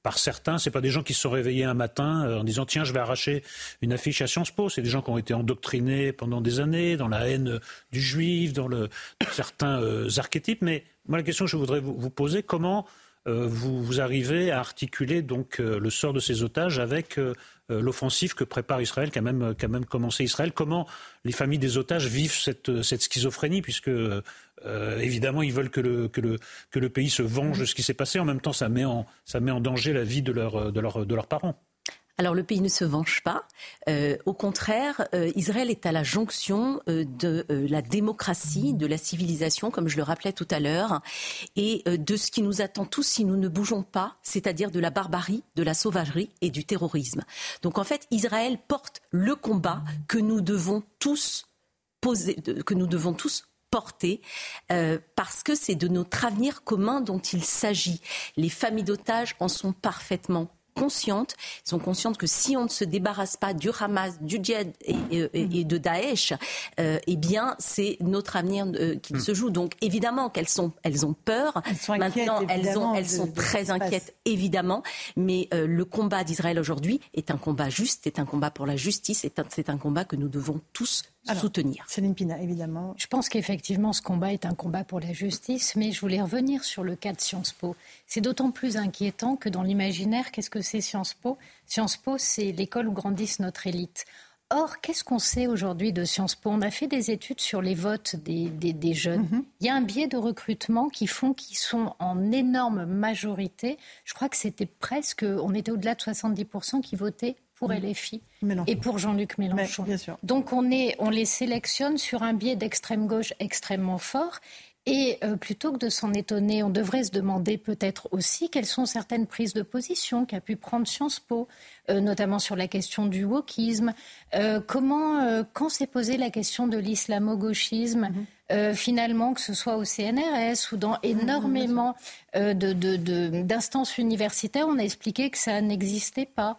par certains. C'est pas des gens qui se sont réveillés un matin en disant « Tiens, je vais arracher une affiche à Sciences Po ». C'est des gens qui ont été endoctrinés pendant des années, dans la haine du juif, dans, le, dans certains euh, archétypes. Mais moi, la question que je voudrais vous, vous poser, comment euh, vous, vous arrivez à articuler donc, euh, le sort de ces otages avec euh, l'offensive que prépare Israël, qu'a même, qu'a même commencé Israël? Comment les familles des otages vivent cette, cette schizophrénie, puisque... Euh, Euh, évidemment, ils veulent que le, que, le, que le pays se venge de ce qui s'est passé. En même temps, ça met en, ça met en danger la vie de, leur, de, leur, de leurs parents. Alors, le pays ne se venge pas. Euh, au contraire, euh, Israël est à la jonction euh, de euh, la démocratie, de la civilisation, comme je le rappelais tout à l'heure, et euh, de ce qui nous attend tous si nous ne bougeons pas, c'est-à-dire de la barbarie, de la sauvagerie et du terrorisme. Donc, en fait, Israël porte le combat que nous devons tous poser, que nous devons tous portée, euh, parce que c'est de notre avenir commun dont il s'agit. Les familles d'otages en sont parfaitement conscientes. Elles sont conscientes que si on ne se débarrasse pas du Hamas, du djihad et, et, et de Daesh, euh, eh bien, c'est notre avenir euh, qui mmh. se joue. Donc, évidemment qu'elles sont, elles ont peur. Elles sont Maintenant, inquiètes, elles, ont, elles de, sont de très inquiètes, évidemment. Mais euh, le combat d'Israël aujourd'hui est un combat juste, est un combat pour la justice, est un, c'est un combat que nous devons tous Alors, soutenir. Céline Pina, évidemment. Je pense qu'effectivement, ce combat est un combat pour la justice, mais je voulais revenir sur le cas de Sciences Po. C'est d'autant plus inquiétant que dans l'imaginaire, qu'est-ce que c'est Sciences Po ? Sciences Po, c'est l'école où grandissent notre élite. Or, qu'est-ce qu'on sait aujourd'hui de Sciences Po ? On a fait des études sur les votes des, des, des jeunes. Mm-hmm. Il y a un biais de recrutement qui font qu'ils sont en énorme majorité. Je crois que c'était presque, on était au-delà de soixante-dix pour cent qui votaient pour L F I Mélenchon. Et pour Jean-Luc Mélenchon. Mais, bien sûr. Donc on, est, on les sélectionne sur un biais d'extrême gauche extrêmement fort. Et euh, plutôt que de s'en étonner, on devrait se demander peut-être aussi quelles sont certaines prises de position qu'a pu prendre Sciences Po, euh, notamment sur la question du wokisme. Euh, comment, euh, quand s'est posée la question de l'islamo-gauchisme, mmh. euh, finalement, que ce soit au C N R S ou dans énormément euh, de, de, de, d'instances universitaires, on a expliqué que ça n'existait pas.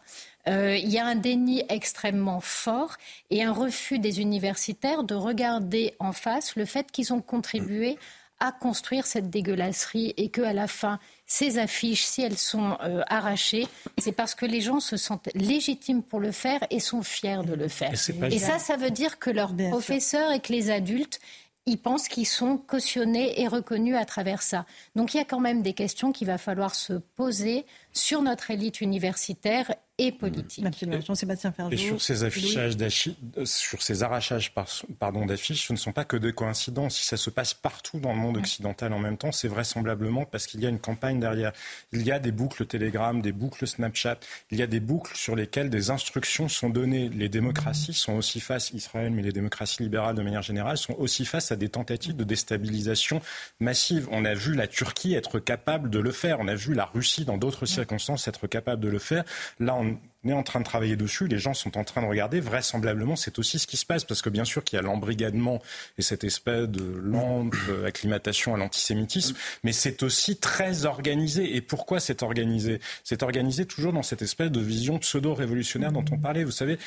Euh, il y a un déni extrêmement fort et un refus des universitaires de regarder en face le fait qu'ils ont contribué à construire cette dégueulasserie et qu'à la fin, ces affiches, si elles sont euh, arrachées, c'est parce que les gens se sentent légitimes pour le faire et sont fiers de le faire. Et, et ça, ça veut dire que leurs Bien professeurs sûr. Et que les adultes, ils pensent qu'ils sont cautionnés et reconnus à travers ça. Donc il y a quand même des questions qu'il va falloir se poser sur notre élite universitaire et politique. Mmh. Jean-Sébastien Ferjou. Et sur ces affichages d'affiches, sur ces arrachages pardon, d'affiches, ce ne sont pas que des coïncidences. Si ça se passe partout dans le monde occidental en même temps, c'est vraisemblablement parce qu'il y a une campagne derrière. Il y a des boucles Telegram, des boucles Snapchat, il y a des boucles sur lesquelles des instructions sont données. Les démocraties sont aussi face, Israël, mais les démocraties libérales de manière générale, sont aussi face à des tentatives de déstabilisation massive. On a vu la Turquie être capable de le faire. On a vu la Russie dans d'autres circonstances être capable de le faire. Là, on On est en train de travailler dessus, les gens sont en train de regarder. Vraisemblablement, c'est aussi ce qui se passe, parce que bien sûr qu'il y a l'embrigadement et cette espèce de lente acclimatation à l'antisémitisme, mais c'est aussi très organisé. Et pourquoi c'est organisé ? C'est organisé toujours dans cette espèce de vision pseudo-révolutionnaire dont on parlait, vous savez.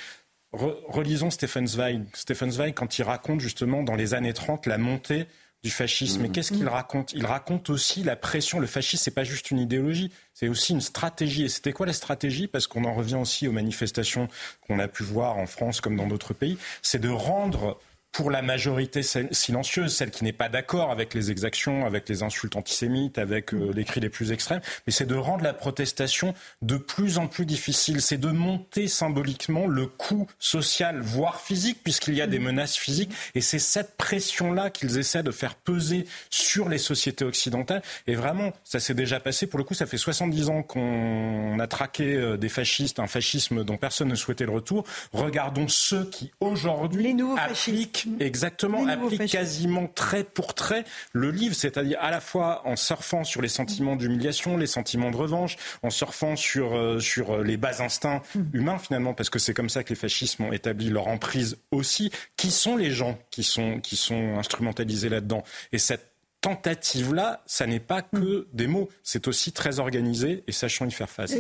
Re- relisons Stefan Zweig. Stefan Zweig, quand il raconte justement dans les années trente la montée du fascisme. Et qu'est-ce qu'il raconte ? Il raconte aussi la pression. Le fascisme, c'est pas juste une idéologie, c'est aussi une stratégie. Et c'était quoi la stratégie ? Parce qu'on en revient aussi aux manifestations qu'on a pu voir en France comme dans d'autres pays. C'est de rendre... pour la majorité silencieuse, celle qui n'est pas d'accord avec les exactions, avec les insultes antisémites, avec euh, les cris les plus extrêmes, mais c'est de rendre la protestation de plus en plus difficile. C'est de monter symboliquement le coût social, voire physique, puisqu'il y a des menaces physiques. Et c'est cette pression-là qu'ils essaient de faire peser sur les sociétés occidentales. Et vraiment, ça s'est déjà passé. Pour le coup, ça fait soixante-dix ans qu'on a traqué des fascistes, un fascisme dont personne ne souhaitait le retour. Regardons ceux qui, aujourd'hui, les nouveaux appliquent fascistes. Exactement, applique quasiment trait pour trait le livre, c'est-à-dire à la fois en surfant sur les sentiments d'humiliation, les sentiments de revanche, en surfant sur, euh, sur les bas instincts humains finalement, parce que c'est comme ça que les fascistes ont établi leur emprise aussi. Qui sont les gens qui sont, qui sont instrumentalisés là-dedans ? Et cette tentative-là, ça n'est pas que des mots, c'est aussi très organisé et sachant y faire face.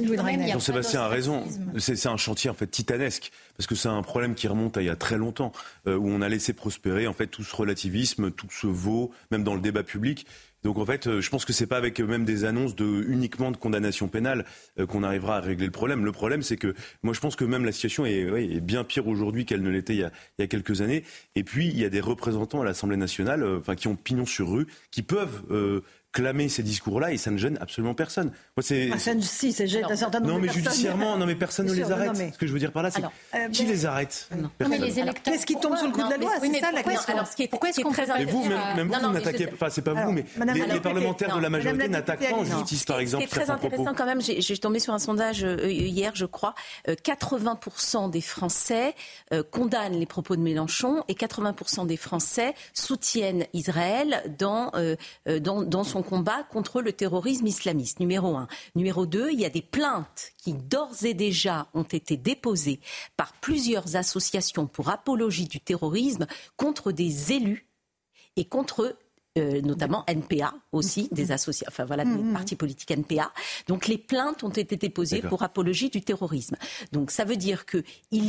Jean-Sébastien a raison, c'est, c'est un chantier en fait titanesque, parce que c'est un problème qui remonte à il y a très longtemps, euh, où on a laissé prospérer en fait tout ce relativisme, tout ce veau, même dans le débat public. Donc en fait, je pense que c'est pas avec même des annonces de uniquement de condamnation pénale qu'on arrivera à régler le problème. Le problème, c'est que moi, je pense que même la situation est, ouais, est bien pire aujourd'hui qu'elle ne l'était il y a, il y a quelques années. Et puis, il y a des représentants à l'Assemblée nationale, euh, enfin, qui ont pignon sur rue, qui peuvent euh, clamer ces discours-là, et ça ne gêne absolument personne. Moi, c'est, ah, ça, si, ça gêne un certain nombre de personnes. Non, mais judiciairement, non, mais personne ne les arrête. Non, mais... Ce que je veux dire par là, c'est alors, euh, qui bon... les arrête ? Non. Non, mais les électeurs, qu'est-ce qui tombe sous le coup non, de la loi ? Oui, c'est ça la question. Alors, ce qui est, pourquoi est-ce qu'on très Mais vous, même, même non, vous, non, vous n'attaquez pas. Enfin, c'est pas vous, mais Madame les, Madame les parlementaires non, de la majorité Madame n'attaquent pas en justice, par exemple. C'est très intéressant quand même. J'ai tombé sur un sondage hier, je crois. quatre-vingts pour cent des Français condamnent les propos de Mélenchon et quatre-vingts pour cent des Français soutiennent Israël dans dans son combat contre le terrorisme islamiste, numéro un. Numéro deux, il y a des plaintes qui d'ores et déjà ont été déposées par plusieurs associations pour apologie du terrorisme contre des élus et contre euh, notamment N P A aussi, des associations, enfin voilà, des partis politiques N P A. Donc les plaintes ont été déposées D'accord. pour apologie du terrorisme. Donc ça veut dire qu'il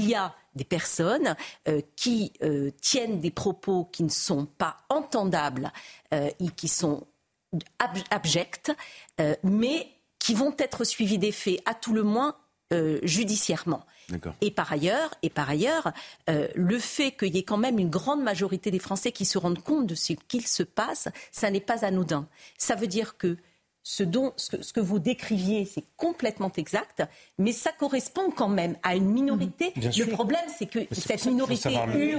y a des personnes euh, qui euh, tiennent des propos qui ne sont pas entendables euh, et qui sont abjectes, euh, mais qui vont être suivis des faits, à tout le moins euh, judiciairement. D'accord. Et par ailleurs, et par ailleurs euh, le fait qu'il y ait quand même une grande majorité des Français qui se rendent compte de ce qu'il se passe, ça n'est pas anodin. Ça veut dire que ce, dont, ce, que, ce que vous décriviez, c'est complètement exact, mais ça correspond quand même à une minorité. Mmh, le problème, c'est que c'est cette minorité hurle,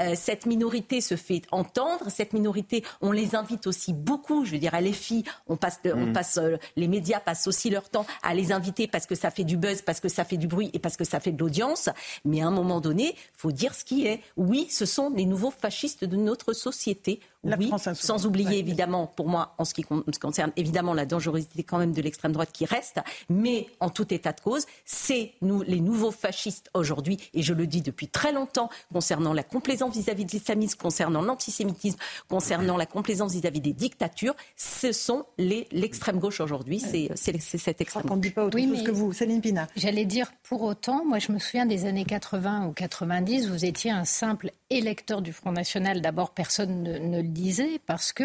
euh, cette minorité se fait entendre, cette minorité, on les invite aussi beaucoup, je veux dire, à L F I, on passe, mmh. on passe, euh, les médias passent aussi leur temps à les inviter parce que ça fait du buzz, parce que ça fait du bruit et parce que ça fait de l'audience, mais à un moment donné, il faut dire ce qui est. Oui, ce sont les nouveaux fascistes de notre société. La oui, sans oublier évidemment, pour moi, en ce qui concerne évidemment la dangerosité quand même de l'extrême droite qui reste, mais en tout état de cause, c'est nous les nouveaux fascistes aujourd'hui, et je le dis depuis très longtemps, concernant la complaisance vis-à-vis de l'islamisme, concernant l'antisémitisme, concernant la complaisance vis-à-vis des dictatures, ce sont les, l'extrême gauche aujourd'hui, c'est, c'est, c'est cette extrême gauche. On ne dit pas autre oui, chose que vous, Céline Pina. J'allais dire, pour autant, moi je me souviens des années quatre-vingts ou quatre-vingt-dix, vous étiez un simple électeur du Front National, d'abord personne ne, ne disait, parce que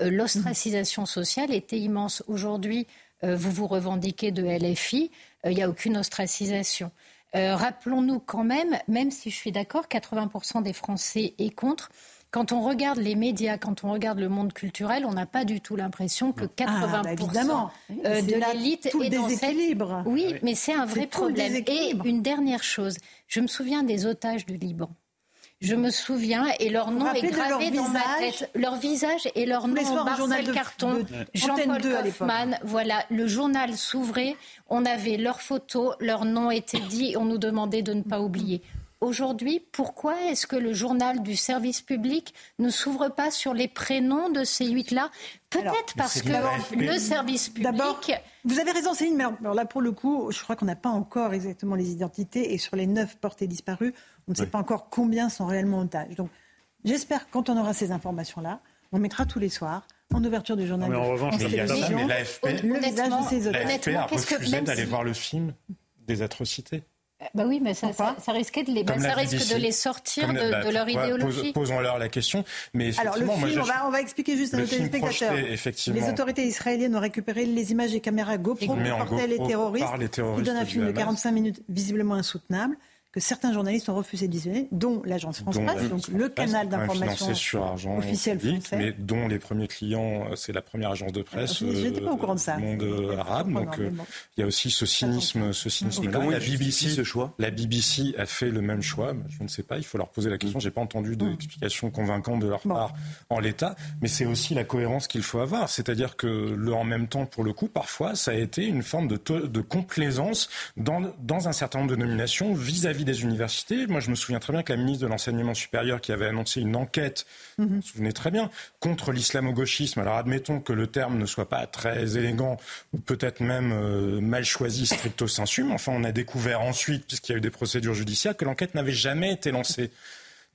euh, l'ostracisation sociale était immense. Aujourd'hui, euh, vous vous revendiquez de L F I, il euh, n'y a aucune ostracisation. Euh, rappelons-nous quand même, même si je suis d'accord, quatre-vingts pour cent des Français est contre. Quand on regarde les médias, quand on regarde le monde culturel, on n'a pas du tout l'impression que quatre-vingts pour cent euh, de l'élite est dans cette... Oui, mais c'est un vrai problème. Et une dernière chose, je me souviens des otages du Liban. Je me souviens, et leur nom est gravé dans ma tête. Leur visage et leur nom, Marcel Carton, Jean-Paul Kaufmann, voilà, le journal s'ouvrait, on avait leurs photos, leur nom était dit, on nous demandait de ne pas oublier. Aujourd'hui, pourquoi est-ce que le journal du service public ne s'ouvre pas sur les prénoms de ces huit-là ? Peut-être alors, parce que le service public... D'abord, vous avez raison, Céline, mais alors là, pour le coup, je crois qu'on n'a pas encore exactement les identités, et sur les neuf portées disparues, on ne sait oui. pas encore combien sont réellement otages. Donc, j'espère que quand on aura ces informations-là, on mettra tous les soirs... En ouverture du journal. Non, mais en revanche, il y a ça, mais l'A F P, le visage de ces otages. L'A F P a refusé d'aller voir le film des atrocités. Bah oui, mais ça, ça, ça risquait de les, bah, ça risque de les sortir de, bah, de leur idéologie. Posons-leur la question. Mais alors le film, moi, on, va, on va expliquer juste à nos téléspectateurs. Les autorités israéliennes ont récupéré les images des caméras GoPro portées les terroristes. Ils donnent un film de quarante-cinq minutes visiblement insoutenable que certains journalistes ont refusé de visionner, dont l'agence France Presse, la donc le passe, canal d'information sur argent officiel public, français. Mais dont les premiers clients, c'est la première agence de presse du euh, monde euh, arabe. Donc euh, il y a aussi ce cynisme. Ce cynisme là. La, B B C, ce choix la B B C a fait le même choix. Je ne sais pas, il faut leur poser la question. Je n'ai pas entendu d'explication convaincante de leur part bon. en l'état. Mais c'est aussi la cohérence qu'il faut avoir. C'est-à-dire que, le, en même temps, pour le coup, parfois, ça a été une forme de, to- de complaisance dans, dans un certain nombre de nominations vis-à-vis des universités. Moi, je me souviens très bien que la ministre de l'Enseignement supérieur qui avait annoncé une enquête, mmh. vous vous souvenez très bien, contre l'islamo-gauchisme. Alors, admettons que le terme ne soit pas très élégant ou peut-être même euh, mal choisi stricto sensu, mais enfin, on a découvert ensuite, puisqu'il y a eu des procédures judiciaires, que l'enquête n'avait jamais été lancée.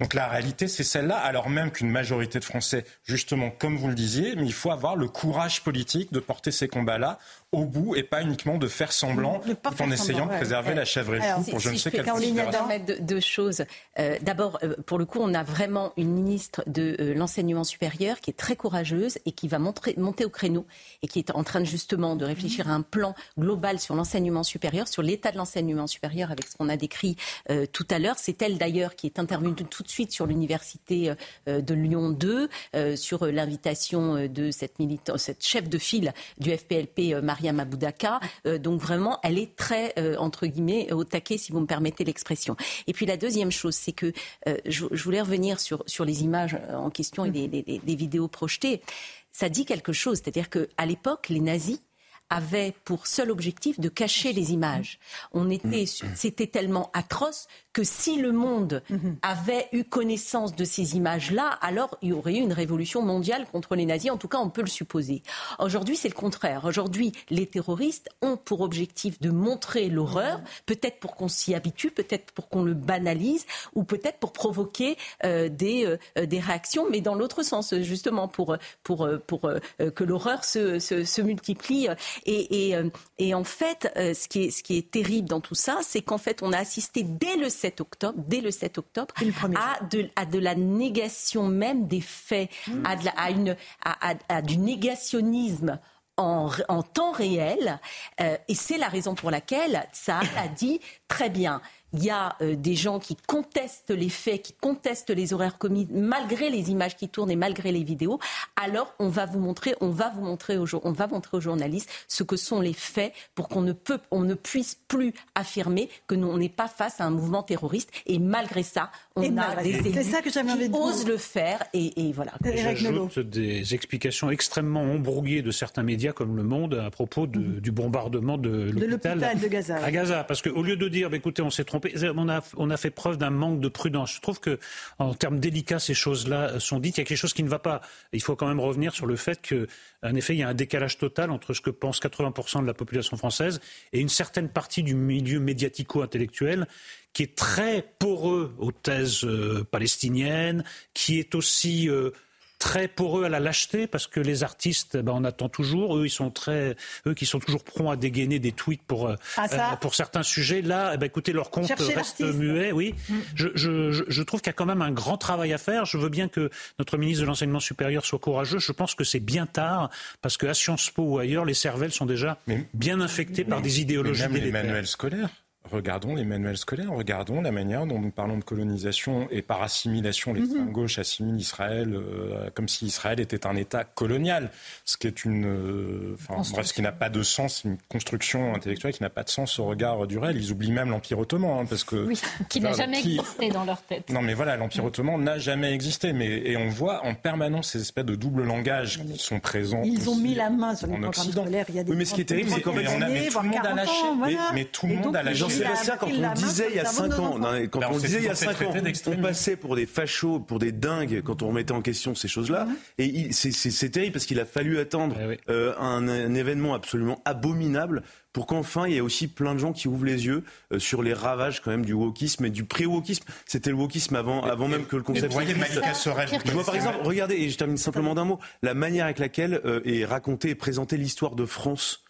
Donc la réalité, c'est celle-là, alors même qu'une majorité de Français, justement, comme vous le disiez, mais il faut avoir le courage politique de porter ces combats-là au bout et pas uniquement de faire semblant tout en semblant, essayant ouais. de préserver ouais. la chèvre et le fou pour si, je si ne sais quelle considération. Deux, deux choses. Euh, d'abord, euh, pour le coup, on a vraiment une ministre de euh, l'enseignement supérieur qui est très courageuse et qui va montrer, monter au créneau et qui est en train de, justement de réfléchir mmh. à un plan global sur l'enseignement supérieur, sur l'état de l'enseignement supérieur avec ce qu'on a décrit euh, tout à l'heure. C'est elle d'ailleurs qui est intervenue tout de suite sur l'université euh, de Lyon deux, euh, sur euh, l'invitation euh, de cette, milita- cette chef de file du F P L P, euh, Marie Maboudaka, euh, donc vraiment elle est très euh, entre guillemets au taquet, si vous me permettez l'expression. Et puis la deuxième chose, c'est que euh, je, je voulais revenir sur, sur les images en question et les, les, les vidéos projetées. Ça dit quelque chose, c'est-à-dire qu'à l'époque les nazis avaient pour seul objectif de cacher les images. On était, c'était tellement atroce que si le monde avait eu connaissance de ces images-là, alors il y aurait eu une révolution mondiale contre les nazis. En tout cas, on peut le supposer. Aujourd'hui, c'est le contraire. Aujourd'hui, les terroristes ont pour objectif de montrer l'horreur, peut-être pour qu'on s'y habitue, peut-être pour qu'on le banalise, ou peut-être pour provoquer euh, des, euh, des réactions, mais dans l'autre sens, justement, pour, pour, pour euh, que l'horreur se, se, se multiplie. Et, et, et en fait, ce qui, est, ce qui est terrible dans tout ça, c'est qu'en fait, on a assisté dès le sept octobre, dès le sept octobre, le à, de, à de la négation même des faits, mmh. à, de la, à, une, à, à, à du négationnisme en, en temps réel. Euh, et c'est la raison pour laquelle Tsahal a dit très bien. Il y a euh, des gens qui contestent les faits, qui contestent les horreurs commises, malgré les images qui tournent et malgré les vidéos. Alors, on va vous montrer, on va vous montrer aux, on va montrer aux journalistes ce que sont les faits pour qu'on ne peut, on ne puisse plus affirmer que nous, on n'est pas face à un mouvement terroriste. Et malgré ça, on et a malgré des élus ça que qui de osent le faire. Et, et voilà. J'ajoute des explications extrêmement embrouillées de certains médias comme Le Monde à propos de, mmh. du bombardement de l'hôpital, de l'hôpital de Gaza, à Gaza. Parce qu'au lieu de dire, bah, écoutez, on s'est trompé, On a, on a fait preuve d'un manque de prudence. Je trouve que, en termes délicats, ces choses-là sont dites. Il y a quelque chose qui ne va pas. Il faut quand même revenir sur le fait que, en effet, il y a un décalage total entre ce que pense quatre-vingts pour cent de la population française et une certaine partie du milieu médiatico-intellectuel qui est très poreux aux thèses euh, palestiniennes, qui est aussi euh, très poreux à la lâcheté, parce que les artistes, ben, on attend toujours. Eux, ils sont très, eux qui sont toujours prompts à dégainer des tweets pour ah, euh, pour certains sujets. Là, ben, écoutez, leur compte Cherchez reste l'artiste. muet. Oui, mmh. je, je je trouve qu'il y a quand même un grand travail à faire. Je veux bien que notre ministre de l'enseignement supérieur soit courageux. Je pense que c'est bien tard, parce que à Sciences Po ou ailleurs, les cervelles sont déjà mais, bien infectées mais, par des idéologies. Mais même les manuels scolaires. Regardons les manuels scolaires, regardons la manière dont nous parlons de colonisation et par assimilation, l'extrême-gauche assimile Israël euh, comme si Israël était un État colonial, ce qui est une, euh, enfin, bref, ce qui n'a pas de sens, une construction intellectuelle qui n'a pas de sens au regard du réel. Ils oublient même l'Empire ottoman, hein, parce que oui, qui n'a voilà, jamais qui... existé dans leur tête. Non, mais voilà, l'Empire ottoman n'a jamais existé, mais et on voit en permanence ces espèces de double langage qui sont présents. Ils ont mis la main sur les programmes scolaires. Il y a des oui, mais ce qui est terrible, c'est qu'on a mais tout le monde a lâché, mais tout le monde a lâché. Sébastien, quand on disait il y a cinq ans, quand on disait il y a cinq ans, on passait pour des fachos, pour des dingues, quand on remettait en question ces choses-là, et il, c'est, c'est, c'est terrible parce qu'il a fallu attendre euh, un, un événement absolument abominable pour qu'enfin il y ait aussi plein de gens qui ouvrent les yeux euh, sur les ravages quand même du wokisme et du pré-wokisme. C'était le wokisme avant, avant même que le concept. Voyez, Malika Sorel. Je vois par exemple, regardez, et je termine simplement d'un mot, la manière avec laquelle euh, est racontée et présentée l'histoire de France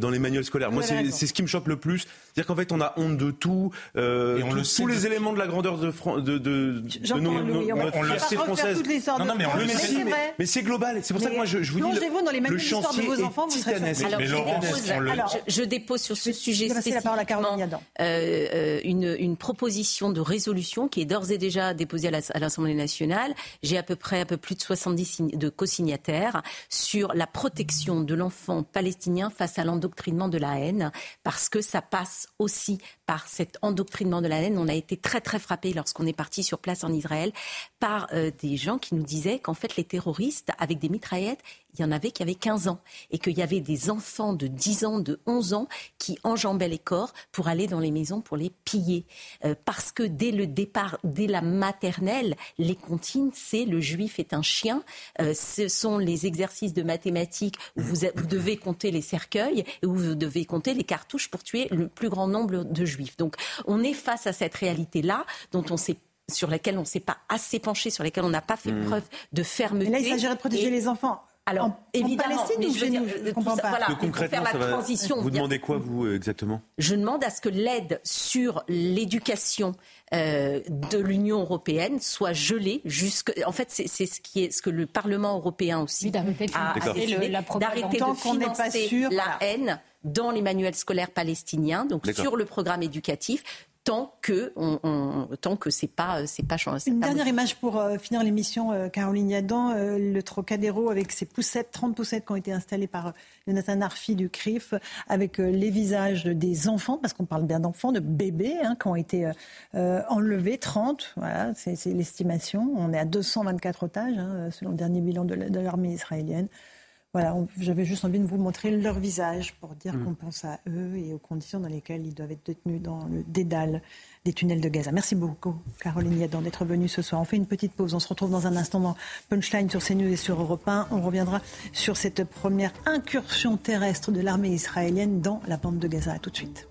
dans les manuels scolaires. Moi, c'est, c'est ce qui me choque le plus. C'est-à-dire qu'en fait, on a honte de tout. Euh, et on tout le tous les de... éléments de la grandeur de, Fran... de, de, de nos, Louis, nos, on le sait française. Non, non, mais on le mais sait. Mais, mais c'est global. C'est pour mais ça que moi, je, je vous dis, plongez-vous dans les manuels d'histoire de vos enfants. Vous serez choqués. Mais Laurence, je dépose sur ce sujet spécifiquement une proposition de résolution qui est d'ores et déjà déposée à l'Assemblée nationale. J'ai à peu près un peu plus de soixante-dix de co-signataires sur la protection de l'enfant palestinien face à l'endoctrinement de la haine, parce que ça passe aussi par cet endoctrinement de la haine. On a été très très frappés lorsqu'on est parti sur place en Israël par euh, des gens qui nous disaient qu'en fait les terroristes avec des mitraillettes, il y en avait qui avaient quinze ans et qu'il y avait des enfants de dix ans, de onze ans qui enjambaient les corps pour aller dans les maisons pour les piller. Euh, parce que dès le départ, dès la maternelle, les comptines, c'est le juif est un chien. Euh, ce sont les exercices de mathématiques où vous, a, vous devez compter les cercueils et où vous devez compter les cartouches pour tuer le plus grand nombre de juifs. Donc on est face à cette réalité-là dont on sait sur laquelle on ne s'est pas assez penché, sur laquelle on n'a pas fait mmh. preuve de fermeté. Mais là, il s'agirait de protéger et... les enfants. Alors, en, évidemment, en Palestine, mais je veux dire, je comprends pas. Voilà, concrètement, faire la va... transition. Vous bien. demandez quoi, vous, exactement ? Je demande à ce que l'aide sur l'éducation euh, de l'Union européenne soit gelée jusque. En fait, c'est, c'est ce qui est ce que le Parlement européen aussi oui, a, a décidé, d'arrêter de financer sûr, la voilà. haine dans les manuels scolaires palestiniens, donc d'accord. sur le programme éducatif. Tant que on, on, tant que c'est pas c'est pas c'est Une pas dernière image pour euh, finir l'émission, euh, Caroline Yadan, euh, le Trocadéro avec ses poussettes, trente poussettes qui ont été installées par euh, Jonathan Arfi du C R I F, avec euh, les visages des enfants, parce qu'on parle bien d'enfants, de bébés, hein, qui ont été euh, enlevés, trente, voilà, c'est, c'est l'estimation. On est à deux cent vingt-quatre otages, hein, selon le dernier bilan de, la, de l'armée israélienne. Voilà, on, j'avais juste envie de vous montrer leur visage pour dire mmh. qu'on pense à eux et aux conditions dans lesquelles ils doivent être détenus dans le dédale des tunnels de Gaza. Merci beaucoup, Caroline Yadan, d'être venue ce soir. On fait une petite pause. On se retrouve dans un instant dans Punchline sur CNews et sur Europe un. On reviendra sur cette première incursion terrestre de l'armée israélienne dans la bande de Gaza. À tout de suite.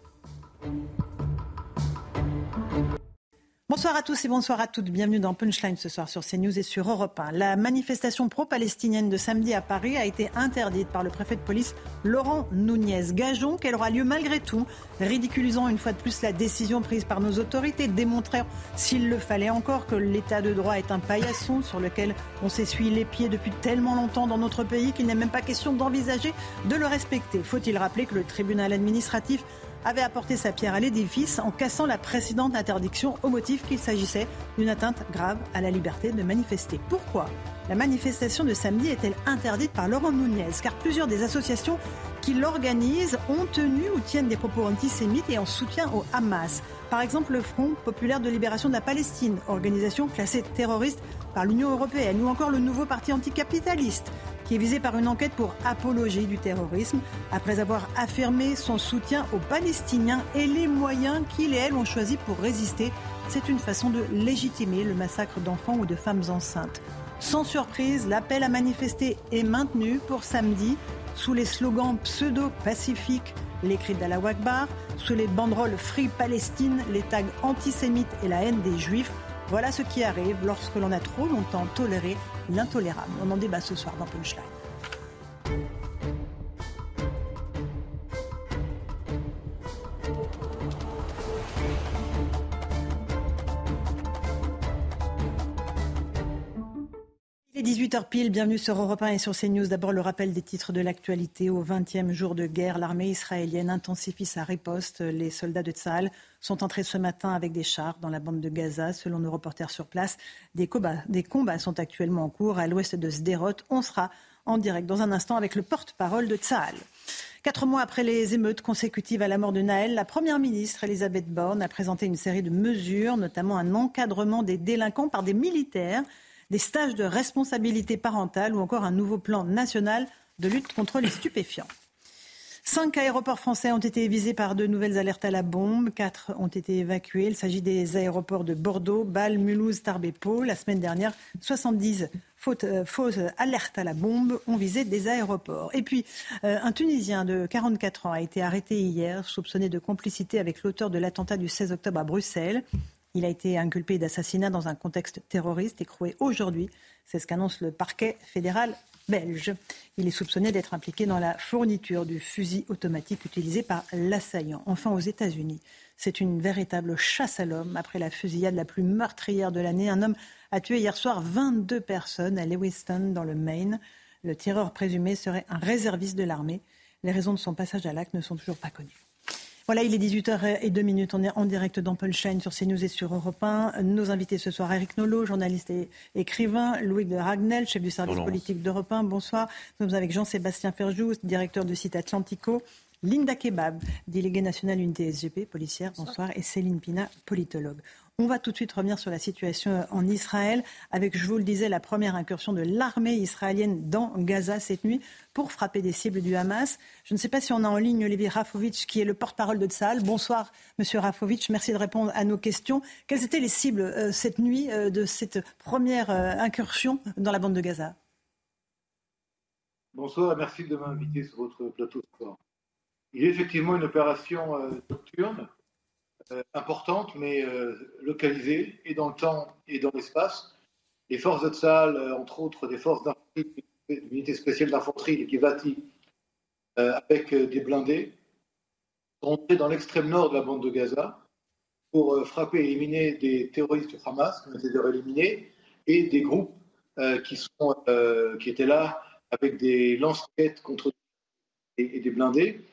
Bonsoir à tous et bonsoir à toutes. Bienvenue dans Punchline ce soir sur CNews et sur Europe un. La manifestation pro-palestinienne de samedi à Paris a été interdite par le préfet de police Laurent Nuñez. Gageons qu'elle aura lieu malgré tout, ridiculisant une fois de plus la décision prise par nos autorités, démontrant, s'il le fallait encore, que l'état de droit est un paillasson sur lequel on s'essuie les pieds depuis tellement longtemps dans notre pays qu'il n'est même pas question d'envisager de le respecter. Faut-il rappeler que le tribunal administratif avait apporté sa pierre à l'édifice en cassant la précédente interdiction au motif qu'il s'agissait d'une atteinte grave à la liberté de manifester. Pourquoi la manifestation de samedi est-elle interdite par Laurent Nuñez ? Car plusieurs des associations qui l'organisent ont tenu ou tiennent des propos antisémites et en soutien au Hamas. Par exemple, le Front populaire de libération de la Palestine, organisation classée terroriste par l'Union européenne, ou encore le nouveau parti anticapitaliste, qui est visé par une enquête pour apologie du terrorisme, après avoir affirmé son soutien aux Palestiniens et les moyens qu'ils et elles ont choisis pour résister. C'est une façon de légitimer le massacre d'enfants ou de femmes enceintes. Sans surprise, l'appel à manifester est maintenu pour samedi, sous les slogans pseudo-pacifiques, les cris d'Allah Akbar, sous les banderoles Free Palestine, les tags antisémites et la haine des Juifs. Voilà ce qui arrive lorsque l'on a trop longtemps toléré l'intolérable. On en débat ce soir dans Punchline. dix-huit heures pile, bienvenue sur Europe un et sur CNews. D'abord, le rappel des titres de l'actualité. Au vingtième jour de guerre, l'armée israélienne intensifie sa riposte. Les soldats de Tsahal sont entrés ce matin avec des chars dans la bande de Gaza. Selon nos reporters sur place, des combats, des combats sont actuellement en cours à l'ouest de Sderot. On sera en direct dans un instant avec le porte-parole de Tsahal. Quatre mois après les émeutes consécutives à la mort de Naël, la Première ministre Elisabeth Borne a présenté une série de mesures, notamment un encadrement des délinquants par des militaires, des stages de responsabilité parentale ou encore un nouveau plan national de lutte contre les stupéfiants. Cinq aéroports français ont été visés par de nouvelles alertes à la bombe. Quatre ont été évacués. Il s'agit des aéroports de Bordeaux, Bâle, Mulhouse, Tarbes et Pau. La semaine dernière, soixante-dix fautes, euh, fausses alertes à la bombe ont visé des aéroports. Et puis, euh, un Tunisien de quarante-quatre ans a été arrêté hier, soupçonné de complicité avec l'auteur de l'attentat du seize octobre à Bruxelles. Il a été inculpé d'assassinat dans un contexte terroriste, écroué aujourd'hui. C'est ce qu'annonce le parquet fédéral belge. Il est soupçonné d'être impliqué dans la fourniture du fusil automatique utilisé par l'assaillant. Enfin, aux États-Unis, c'est une véritable chasse à l'homme. Après la fusillade la plus meurtrière de l'année, un homme a tué hier soir vingt-deux personnes à Lewiston, dans le Maine. Le tireur présumé serait un réserviste de l'armée. Les raisons de son passage à l'acte ne sont toujours pas connues. Voilà, il est dix-huit heures zéro deux, on est en direct dans Punchline sur CNews et sur Europe un. Nos invités ce soir, Éric Naulleau, journaliste et écrivain, Louis de Raguenel, chef du service Bonjour. Politique d'Europe un. Bonsoir, nous sommes avec Jean-Sébastien Ferjou, directeur du site Atlantico. Linda Kebab, déléguée nationale unité S G P, policière, bonsoir, et Céline Pina, politologue. On va tout de suite revenir sur la situation en Israël avec, je vous le disais, la première incursion de l'armée israélienne dans Gaza cette nuit pour frapper des cibles du Hamas. Je ne sais pas si on a en ligne Lévi Rafovitch qui est le porte-parole de Tsahal. Bonsoir Monsieur Rafovitch, merci de répondre à nos questions. Quelles étaient les cibles euh, cette nuit euh, de cette première euh, incursion dans la bande de Gaza ? Bonsoir, merci de m'inviter sur votre plateau ce soir. Il y a effectivement une opération euh, nocturne. Euh, importante, mais euh, localisée, et dans le temps et dans l'espace. Les forces de Tsahal, euh, entre autres des forces d'infanterie, l'unité spéciale d'infanterie, les Kivati, euh, avec euh, des blindés, sont entrés dans l'extrême nord de la bande de Gaza pour euh, frapper et éliminer des terroristes du Hamas, qui ont été éliminés, et des groupes euh, qui, sont, euh, qui étaient là avec des lance-roquettes contre et, et des blindés.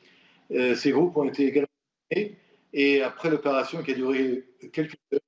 Euh, ces groupes ont été également éliminés. Et après l'opération qui a duré quelques heures,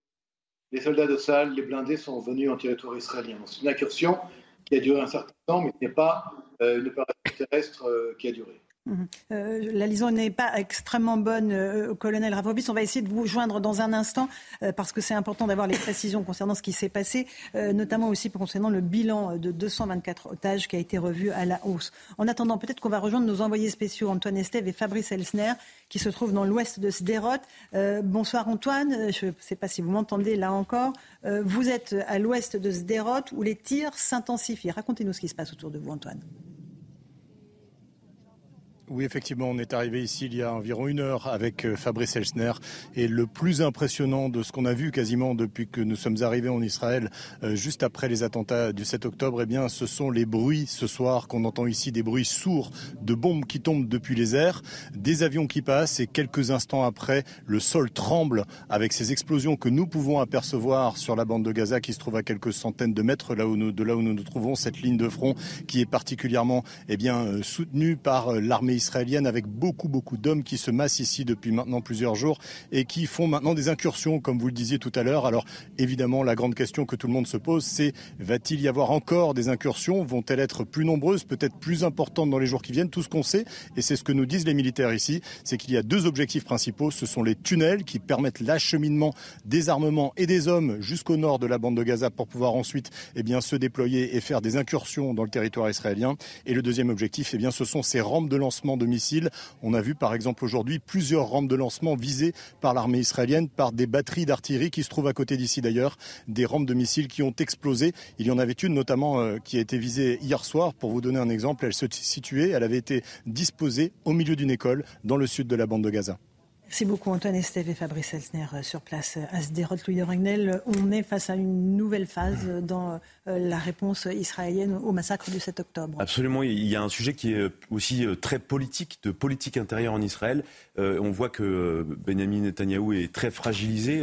les soldats de Tsahal, les blindés, sont venus en territoire israélien. C'est une incursion qui a duré un certain temps, mais ce n'est pas euh, une opération terrestre euh, qui a duré. Mmh. Euh, la liaison n'est pas extrêmement bonne, euh, colonel Rafovitch. On va essayer de vous joindre dans un instant, euh, parce que c'est important d'avoir les précisions concernant ce qui s'est passé, euh, notamment aussi concernant le bilan de deux cent vingt-quatre otages qui a été revu à la hausse. En attendant, peut-être qu'on va rejoindre nos envoyés spéciaux, Antoine Estève et Fabrice Elsner, qui se trouve dans l'ouest de Sderot. Euh, bonsoir Antoine, je ne sais pas si vous m'entendez là encore. Euh, vous êtes à l'ouest de Sderot où les tirs s'intensifient. Racontez-nous ce qui se passe autour de vous, Antoine. Oui, effectivement, on est arrivé ici il y a environ une heure avec Fabrice Elsner. Et le plus impressionnant de ce qu'on a vu quasiment depuis que nous sommes arrivés en Israël, euh, juste après les attentats du sept octobre, eh bien, ce sont les bruits ce soir qu'on entend ici, des bruits sourds de bombes qui tombent depuis les airs, des avions qui passent et quelques instants après, le sol tremble avec ces explosions que nous pouvons apercevoir sur la bande de Gaza qui se trouve à quelques centaines de mètres là où nous, de là où nous nous trouvons, cette ligne de front qui est particulièrement, eh bien, soutenue par l'armée israélienne avec beaucoup, beaucoup d'hommes qui se massent ici depuis maintenant plusieurs jours et qui font maintenant des incursions, comme vous le disiez tout à l'heure. Alors évidemment, la grande question que tout le monde se pose, c'est va-t-il y avoir encore des incursions? Vont-elles être plus nombreuses, peut-être plus importantes dans les jours qui viennent? Tout ce qu'on sait, et c'est ce que nous disent les militaires ici, c'est qu'il y a deux objectifs principaux. Ce sont les tunnels qui permettent l'acheminement des armements et des hommes jusqu'au nord de la bande de Gaza pour pouvoir ensuite eh bien, se déployer et faire des incursions dans le territoire israélien. Et le deuxième objectif, eh bien, ce sont ces rampes de lancement de missiles. On a vu par exemple aujourd'hui plusieurs rampes de lancement visées par l'armée israélienne, par des batteries d'artillerie qui se trouvent à côté d'ici d'ailleurs, des rampes de missiles qui ont explosé. Il y en avait une notamment euh, qui a été visée hier soir. Pour vous donner un exemple, elle se situait, elle avait été disposée au milieu d'une école dans le sud de la bande de Gaza. Merci beaucoup Antoine Estève et Fabrice Elsner sur place à Sderot. Louis de Raguenel, on est face à une nouvelle phase dans la réponse israélienne au massacre du sept octobre. Absolument, il y a un sujet qui est aussi très politique, de politique intérieure en Israël. Euh, on voit que Benjamin Netanyahou est très fragilisé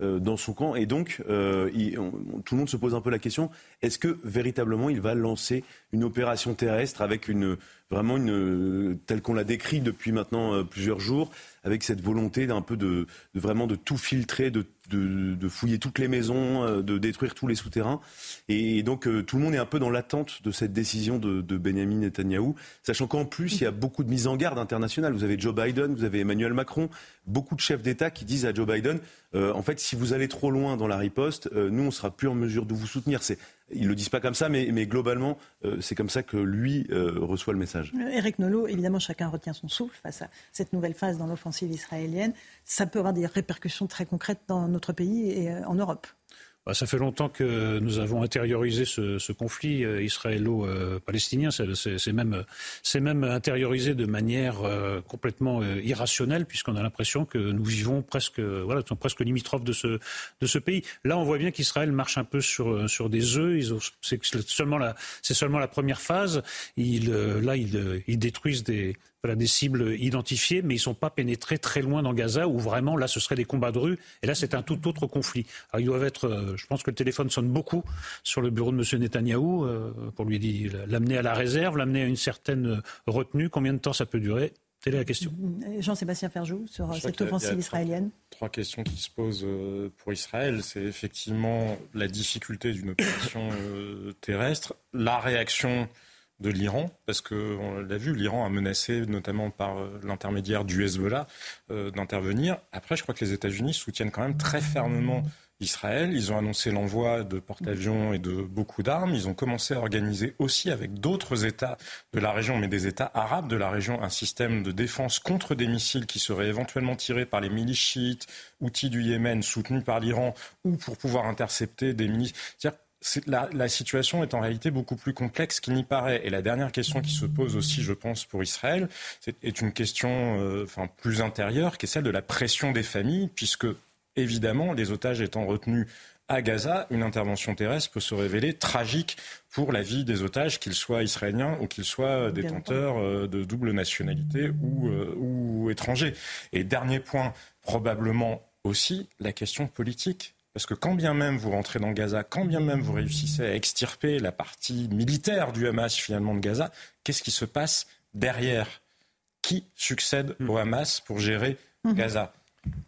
euh, dans son camp et donc euh, il, on, tout le monde se pose un peu la question, est-ce que véritablement il va lancer une opération terrestre avec une, vraiment une, telle qu'on la décrit depuis maintenant euh, plusieurs jours, avec cette volonté d'un peu de, de vraiment de tout filtrer, de, de, de fouiller toutes les maisons, de détruire tous les souterrains. Et, et donc euh, tout le monde est un peu dans l'attente de cette décision de, de Benjamin Netanyahou, sachant qu'en plus il y a beaucoup de mise en garde internationale. Vous avez Joe Biden, vous avez Emmanuel Macron, beaucoup de chefs d'État qui disent à Joe Biden, euh, en fait si vous allez trop loin dans la riposte, euh, nous on sera plus en mesure de vous soutenir. C'est Ils ne le disent pas comme ça, mais, mais globalement, euh, c'est comme ça que lui euh, reçoit le message. Éric Naulleau, évidemment, chacun retient son souffle face à cette nouvelle phase dans l'offensive israélienne. Ça peut avoir des répercussions très concrètes dans notre pays et euh, en Europe. Bah, ça fait longtemps que nous avons intériorisé ce, ce conflit euh, israélo-palestinien. C'est, c'est, c'est, même, c'est même intériorisé de manière euh, complètement euh, irrationnelle, puisqu'on a l'impression que nous vivons presque, voilà, presque limitrophes de ce, de ce pays. Là, on voit bien qu'Israël marche un peu sur, sur des œufs. Ils ont, c'est, seulement la, c'est seulement la première phase. Ils, euh, là, ils, ils détruisent des... Voilà, des cibles identifiées, mais ils ne sont pas pénétrés très loin dans Gaza, où vraiment, là, ce seraient des combats de rue. Et là, c'est un tout autre conflit. Alors, ils doivent être... Euh, je pense que le téléphone sonne beaucoup sur le bureau de M. Netanyahou, euh, pour lui dire, l'amener à la réserve, l'amener à une certaine retenue. Combien de temps ça peut durer ? Telle est la question. Jean-Sébastien Ferjou, sur je cette offensive israélienne. Trois questions qui se posent pour Israël. C'est effectivement la difficulté d'une opération terrestre, la réaction... de l'Iran, parce qu'on l'a vu, l'Iran a menacé, notamment par l'intermédiaire du Hezbollah, euh, d'intervenir. Après, je crois que les États-Unis soutiennent quand même très fermement Israël. Ils ont annoncé l'envoi de porte-avions et de beaucoup d'armes. Ils ont commencé à organiser aussi avec d'autres États de la région, mais des États arabes de la région, un système de défense contre des missiles qui seraient éventuellement tirés par les milices chiites, outils du Yémen, soutenus par l'Iran, ou pour pouvoir intercepter des milices... C'est-à-dire La, la situation est en réalité beaucoup plus complexe qu'il n'y paraît. Et la dernière question qui se pose aussi, je pense, pour Israël, c'est, est une question euh, enfin, plus intérieure, qui est celle de la pression des familles, puisque, évidemment, les otages étant retenus à Gaza, une intervention terrestre peut se révéler tragique pour la vie des otages, qu'ils soient israéliens ou qu'ils soient détenteurs de double nationalité ou, euh, ou étrangers. Et dernier point, probablement aussi, la question politique. Parce que quand bien même vous rentrez dans Gaza, quand bien même vous réussissez à extirper la partie militaire du Hamas finalement de Gaza, qu'est-ce qui se passe derrière ? Qui succède au Hamas pour gérer mmh. Gaza ?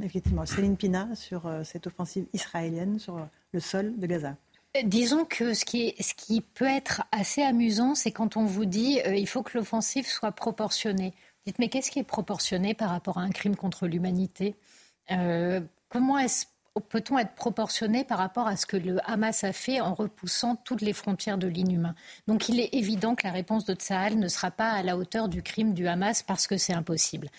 Effectivement, Céline Pina sur cette offensive israélienne sur le sol de Gaza. Disons que ce qui, est, ce qui peut être assez amusant, c'est quand on vous dit euh, il faut que l'offensive soit proportionnée. Vous dites mais qu'est-ce qui est proportionné par rapport à un crime contre l'humanité ? euh, Comment est-ce peut-on être proportionné par rapport à ce que le Hamas a fait en repoussant toutes les frontières de l'inhumain ? Donc il est évident que la réponse de Tsahal ne sera pas à la hauteur du crime du Hamas parce que c'est impossible.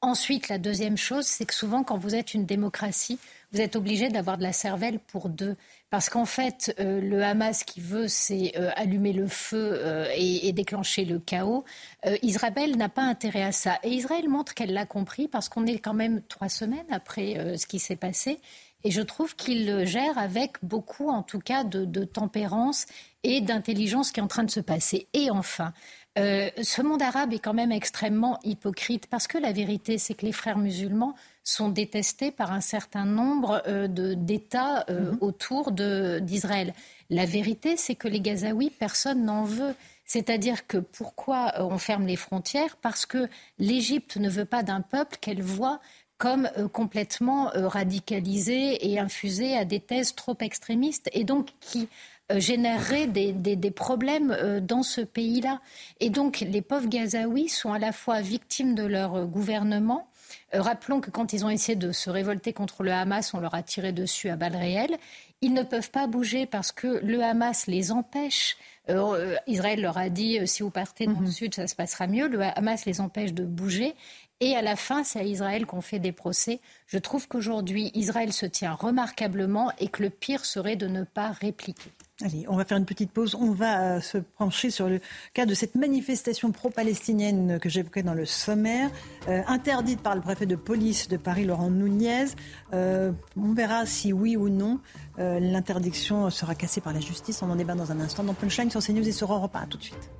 Ensuite, la deuxième chose, c'est que souvent quand vous êtes une démocratie, vous êtes obligé d'avoir de la cervelle pour deux. Parce qu'en fait, euh, le Hamas qui veut, c'est euh, allumer le feu euh, et, et déclencher le chaos. Euh, Israël n'a pas intérêt à ça. Et Israël montre qu'elle l'a compris parce qu'on est quand même trois semaines après euh, ce qui s'est passé. Et je trouve qu'il le gère avec beaucoup, en tout cas, de, de tempérance et d'intelligence qui est en train de se passer. Et enfin, euh, ce monde arabe est quand même extrêmement hypocrite parce que la vérité, c'est que les frères musulmans sont détestés par un certain nombre euh, de, d'États euh, mm-hmm. autour de, d'Israël. La vérité, c'est que les Gazaouis, personne n'en veut. C'est-à-dire que pourquoi on ferme les frontières ? Parce que l'Égypte ne veut pas d'un peuple qu'elle voit comme euh, complètement euh, radicalisé et infusé à des thèses trop extrémistes et donc qui euh, générerait des, des, des problèmes euh, dans ce pays-là. Et donc les pauvres Gazaouis sont à la fois victimes de leur euh, gouvernement. Euh, rappelons que quand ils ont essayé de se révolter contre le Hamas, on leur a tiré dessus à balles réelles. Ils ne peuvent pas bouger parce que le Hamas les empêche. Euh, Israël leur a dit euh, si vous partez dans mm-hmm. le sud, ça se passera mieux. Le Hamas les empêche de bouger. Et à la fin, c'est à Israël qu'on fait des procès. Je trouve qu'aujourd'hui, Israël se tient remarquablement et que le pire serait de ne pas répliquer. Allez, on va faire une petite pause. On va se pencher sur le cas de cette manifestation pro-palestinienne que j'évoquais dans le sommaire, euh, interdite par le préfet de police de Paris, Laurent Nuñez. Euh, on verra si oui ou non euh, l'interdiction sera cassée par la justice. On en débat dans un instant dans Punchline sur CNews et sur Europe un. À tout de suite.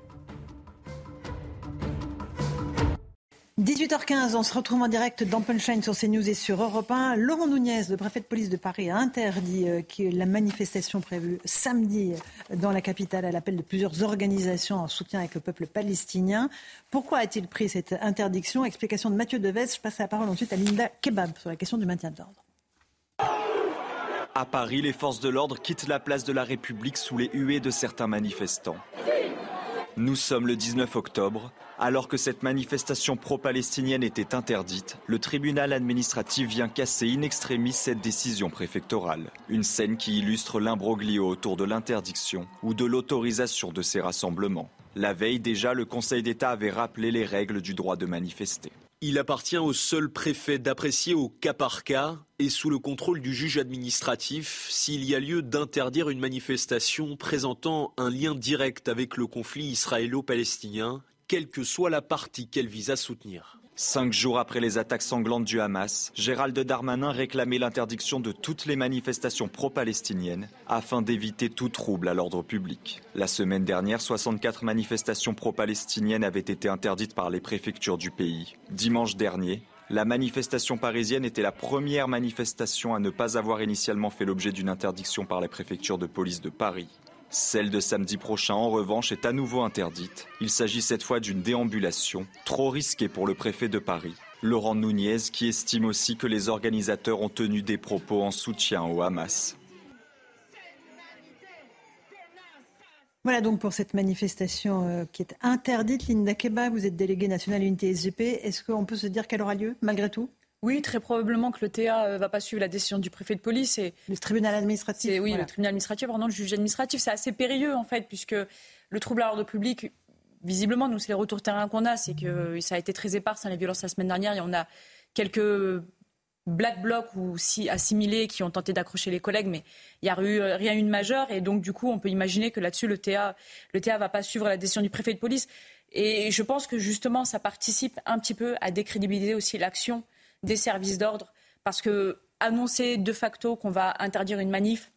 dix-huit heures quinze, on se retrouve en direct dans Punchline sur CNews et sur Europe un. Laurent Nuñez, le préfet de police de Paris, a interdit la manifestation prévue samedi dans la capitale à l'appel de plusieurs organisations en soutien avec le peuple palestinien. Pourquoi a-t-il pris cette interdiction ? Explication de Mathieu Devez. Je passe la parole ensuite à Linda Kebab sur la question du maintien de l'ordre. À Paris, les forces de l'ordre quittent la place de la République sous les huées de certains manifestants. Nous sommes le dix-neuf octobre. Alors que cette manifestation pro-palestinienne était interdite, le tribunal administratif vient casser in extremis cette décision préfectorale. Une scène qui illustre l'imbroglio autour de l'interdiction ou de l'autorisation de ces rassemblements. La veille déjà, le Conseil d'État avait rappelé les règles du droit de manifester. Il appartient au seul préfet d'apprécier au cas par cas et sous le contrôle du juge administratif s'il y a lieu d'interdire une manifestation présentant un lien direct avec le conflit israélo-palestinien, quelle que soit la partie qu'elle vise à soutenir. Cinq jours après les attaques sanglantes du Hamas, Gérald Darmanin réclamait l'interdiction de toutes les manifestations pro-palestiniennes afin d'éviter tout trouble à l'ordre public. La semaine dernière, soixante-quatre manifestations pro-palestiniennes avaient été interdites par les préfectures du pays. Dimanche dernier, la manifestation parisienne était la première manifestation à ne pas avoir initialement fait l'objet d'une interdiction par la préfecture de police de Paris. Celle de samedi prochain, en revanche, est à nouveau interdite. Il s'agit cette fois d'une déambulation, trop risquée pour le préfet de Paris, Laurent Nuñez, qui estime aussi que les organisateurs ont tenu des propos en soutien au Hamas. Voilà donc pour cette manifestation qui est interdite. Linda Keba, vous êtes déléguée nationale Unité S G P. Est-ce qu'on peut se dire qu'elle aura lieu, malgré tout ? Oui, très probablement que le T A ne va pas suivre la décision du préfet de police. Et le tribunal administratif. Oui, voilà. Le tribunal administratif, pardon, le juge administratif. C'est assez périlleux, en fait, puisque le trouble à l'ordre public, visiblement, nous, c'est les retours terrain qu'on a. C'est que ça a été très épars, hein, les violences la semaine dernière. Il y en a quelques black blocs ou assimilés qui ont tenté d'accrocher les collègues, mais il n'y a eu rien eu de majeur. Et donc, du coup, on peut imaginer que là-dessus, le T A le T A ne va pas suivre la décision du préfet de police. Et je pense que, justement, ça participe un petit peu à décrédibiliser aussi l'action des services d'ordre, parce que annoncer de facto qu'on va interdire une manif,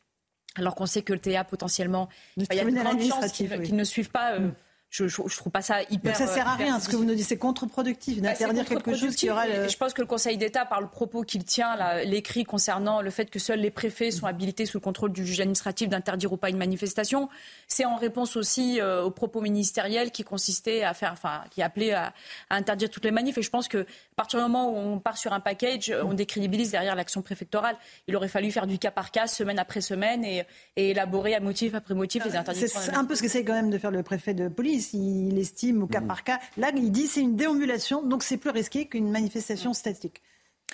alors qu'on sait que le T A potentiellement, il bah, y a de grandes chances qu'ils oui. qu ne suivent pas, euh, mm. je, je, je trouve pas ça hyper... Donc ça sert à rien, difficile. Ce que vous nous dites, c'est contre-productif d'interdire bah, quelque chose qui aura... Le... Je pense que le Conseil d'État, par le propos qu'il tient, là, l'écrit concernant le fait que seuls les préfets sont habilités sous le contrôle du juge administratif d'interdire ou pas une manifestation, c'est en réponse aussi euh, aux propos ministériels qui consistaient à faire, enfin, qui appelaient à, à interdire toutes les manifs, et je pense que à partir du moment où on part sur un package, on décrédibilise derrière l'action préfectorale. Il aurait fallu faire du cas par cas, semaine après semaine, et, et élaborer à motif après motif les interdictions. C'est un peu ce qu'essaie quand même de faire le préfet de police. Il estime au cas mmh. par cas. Là, il dit c'est une déambulation, donc c'est plus risqué qu'une manifestation statique.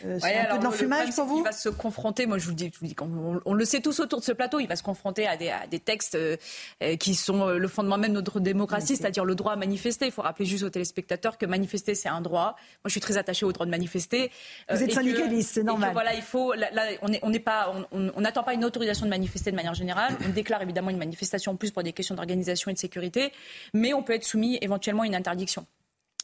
Euh, c'est ouais, un peu de l'enfumage le pour vous ? Il va se confronter, moi je vous le dis, je vous le dis on, on le sait tous autour de ce plateau, il va se confronter à des, à des textes euh, qui sont le fondement même de notre démocratie, okay. C'est-à-dire le droit à manifester. Il faut rappeler juste aux téléspectateurs que manifester c'est un droit. Moi je suis très attachée au droit de manifester. Vous euh, êtes syndicaliste, c'est normal. Et que, voilà, il faut, là, là, on est, on n'est pas, on n'attend pas une autorisation de manifester de manière générale. On déclare évidemment une manifestation en plus pour des questions d'organisation et de sécurité, mais on peut être soumis éventuellement à une interdiction.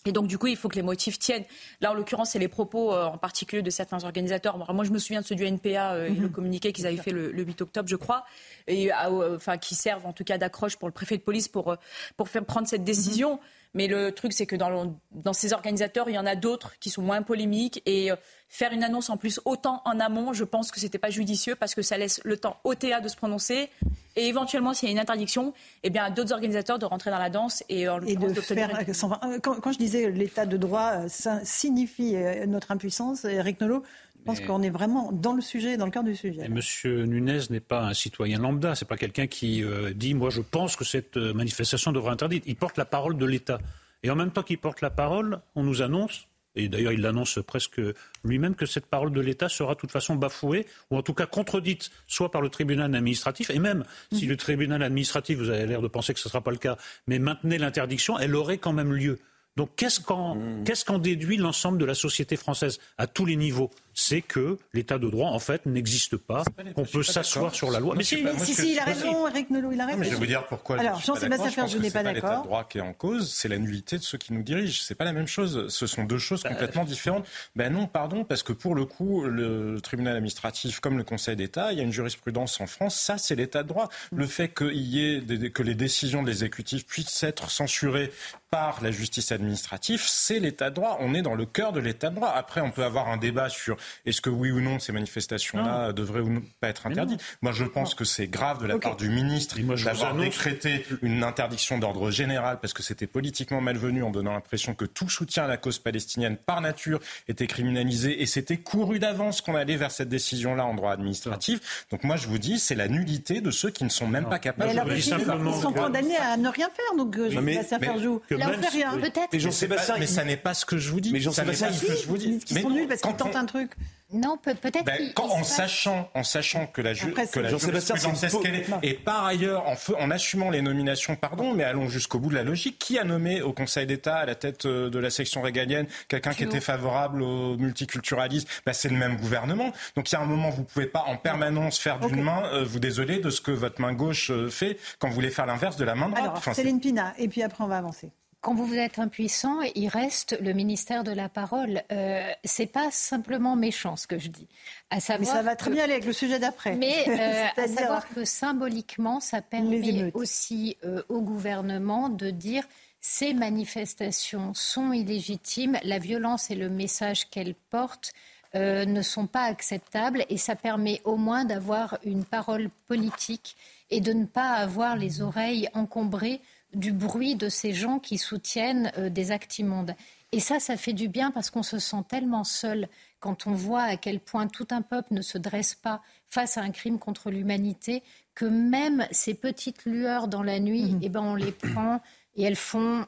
Et donc, du coup, il faut que les motifs tiennent. Là, en l'occurrence, c'est les propos euh, en particulier de certains organisateurs. Moi, moi je me souviens de ceux du N P A euh, et mmh. le communiqué qu'ils avaient fait le, le huit octobre, je crois, et, à, euh, enfin, qui servent en tout cas d'accroche pour le préfet de police pour, pour faire prendre cette décision. Mmh. Mais le truc, c'est que dans, le, dans ces organisateurs, il y en a d'autres qui sont moins polémiques. Et euh, faire une annonce en plus autant en amont, je pense que ce n'était pas judicieux parce que ça laisse le temps au T A de se prononcer. Et éventuellement, s'il y a une interdiction, eh bien, à d'autres organisateurs de rentrer dans la danse et, en et de faire. Une... Quand, quand je disais l'état de droit, ça signifie notre impuissance. Éric Naulleau, je pense mais... qu'on est vraiment dans le sujet, dans le cœur du sujet. Monsieur Nuñez n'est pas un citoyen lambda. C'est pas quelqu'un qui euh, dit moi, je pense que cette manifestation devrait être interdite. Il porte la parole de l'État. Et en même temps qu'il porte la parole, on nous annonce. Et d'ailleurs, il l'annonce presque lui-même que cette parole de l'État sera de toute façon bafouée ou en tout cas contredite, soit par le tribunal administratif. Et même mmh. si le tribunal administratif, vous avez l'air de penser que ce ne sera pas le cas, mais maintenait l'interdiction, elle aurait quand même lieu. Donc qu'est-ce qu'en, mmh. qu'est-ce qu'en déduit l'ensemble de la société française à tous les niveaux ? C'est que l'État de droit, en fait, n'existe pas, pas qu'on peut s'asseoir sur la loi. Mais si, si, si, il a raison, Éric Naulleau, il a raison. Non, mais je vais vous dire pourquoi. Alors, je Jean-Sébastien Ferjou n'est pas d'accord. C'est pas l'État de droit qui est en cause, c'est la nullité de ceux qui nous dirigent. C'est pas la même chose. Ce sont deux choses complètement euh... différentes. Ben non, pardon, parce que pour le coup, le tribunal administratif, comme le Conseil d'État, il y a une jurisprudence en France. Ça, c'est l'État de droit. Le fait qu'il y ait des, que les décisions de l'exécutif puissent être censurées par la justice administrative, c'est l'État de droit. On est dans le cœur de l'État de droit. Après, on peut avoir un débat sur est-ce que oui ou non ces manifestations-là non. devraient ou non pas être interdites ? Moi, je pense non. que c'est grave de la okay. part du ministre moi, d'avoir décrété une interdiction d'ordre général parce que c'était politiquement malvenu en donnant l'impression que tout soutien à la cause palestinienne par nature était criminalisé et c'était couru d'avance qu'on allait vers cette décision-là en droit administratif. Donc moi, je vous dis, c'est la nullité de ceux qui ne sont même non. pas capables alors, de... Ils, ils sont condamnés à ne rien faire, donc je ne sais pas Ferjou. Là, on ne fait rien, peut-être. Mais, Jean-Sébastien, mais ça n'est pas ce que je vous dis. Mais Jean-Sébastien, c'est pas ce que je vous dis. Ils sont nuls parce qu'ils tentent un truc. Non, peut- peut-être. Ben, quand, en, sachant, en sachant que la, ju- que la jurisprudence est ce qu'elle est, et par ailleurs, en, fe- en assumant les nominations, pardon, mais allons jusqu'au bout de la logique, qui a nommé au Conseil d'État, à la tête de la section régalienne, quelqu'un qui était favorable au multiculturalisme ? Ben, c'est le même gouvernement. Donc il y a un moment, vous ne pouvez pas en permanence faire d'une okay. main, euh, vous désoler de ce que votre main gauche euh, fait quand vous voulez faire l'inverse de la main droite. Alors, enfin, Céline c'est... Pina, et puis après on va avancer. Quand vous êtes impuissant, il reste le ministère de la parole. Euh, c'est pas simplement méchant ce que je dis. À savoir mais ça va très que... bien aller avec le sujet d'après. Mais euh, à savoir que symboliquement, ça permet aussi euh, au gouvernement de dire ces manifestations sont illégitimes, la violence et le message qu'elles portent euh, ne sont pas acceptables et ça permet au moins d'avoir une parole politique et de ne pas avoir les oreilles encombrées du bruit de ces gens qui soutiennent euh, des actes immondes. Et ça, ça fait du bien parce qu'on se sent tellement seul quand on voit à quel point tout un peuple ne se dresse pas face à un crime contre l'humanité, que même ces petites lueurs dans la nuit, mmh. eh ben on les prend et elles font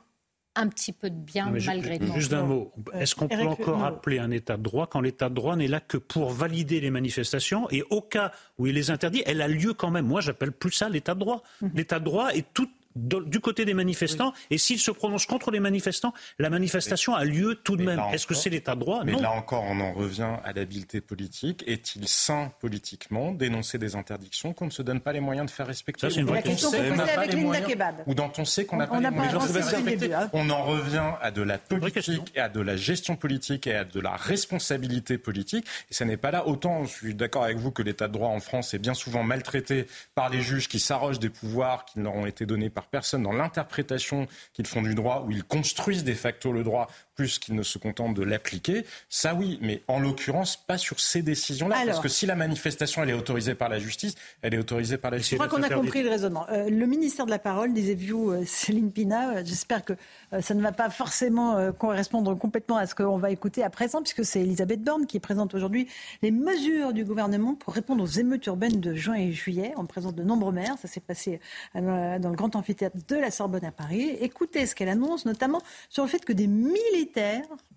un petit peu de bien non, malgré tout. Juste d'un mot, est-ce qu'on euh, peut Éric, encore non. appeler un état de droit quand l'état de droit n'est là que pour valider les manifestations et au cas où il les interdit, elle a lieu quand même. Moi, j'appelle plus ça l'état de droit. Mmh. L'état de droit est tout du côté des manifestants, oui. et s'ils se prononcent contre les manifestants, la manifestation mais, a lieu tout de même. Encore, est-ce que c'est l'état de droit ? Mais non. Là encore, on en revient à l'habileté politique. Est-il sain politiquement d'énoncer des interdictions qu'on ne se donne pas les moyens de faire respecter ? Ça, c'est une vraie question. Ou dont on sait qu'on n'a pas, pas, ou dont on sait qu'on n'a pas les moyens de faire respecter. On en revient à de la politique, et à de la gestion politique et à de la responsabilité politique. Et ça n'est pas là. Autant, je suis d'accord avec vous que l'état de droit en France est bien souvent maltraité par les juges qui s'arrogent des pouvoirs qui leur ont été donnés par personne dans l'interprétation qu'ils font du droit, où ils construisent de facto le droit, plus qu'ils ne se contentent de l'appliquer. Ça oui, mais en l'occurrence, pas sur ces décisions-là. Alors, parce que si la manifestation, elle est autorisée par la justice, elle est autorisée par la justice. Je crois qu'on a compris le raisonnement. Euh, le ministère de la Parole, disait-vous, euh, Céline Pina, euh, j'espère que euh, ça ne va pas forcément euh, correspondre complètement à ce qu'on va écouter à présent, puisque c'est Elisabeth Borne qui présente aujourd'hui les mesures du gouvernement pour répondre aux émeutes urbaines de juin et juillet, en présence de nombreux maires. Ça s'est passé euh, dans le grand amphithéâtre de la Sorbonne à Paris. Écoutez ce qu'elle annonce, notamment sur le fait que des militaires,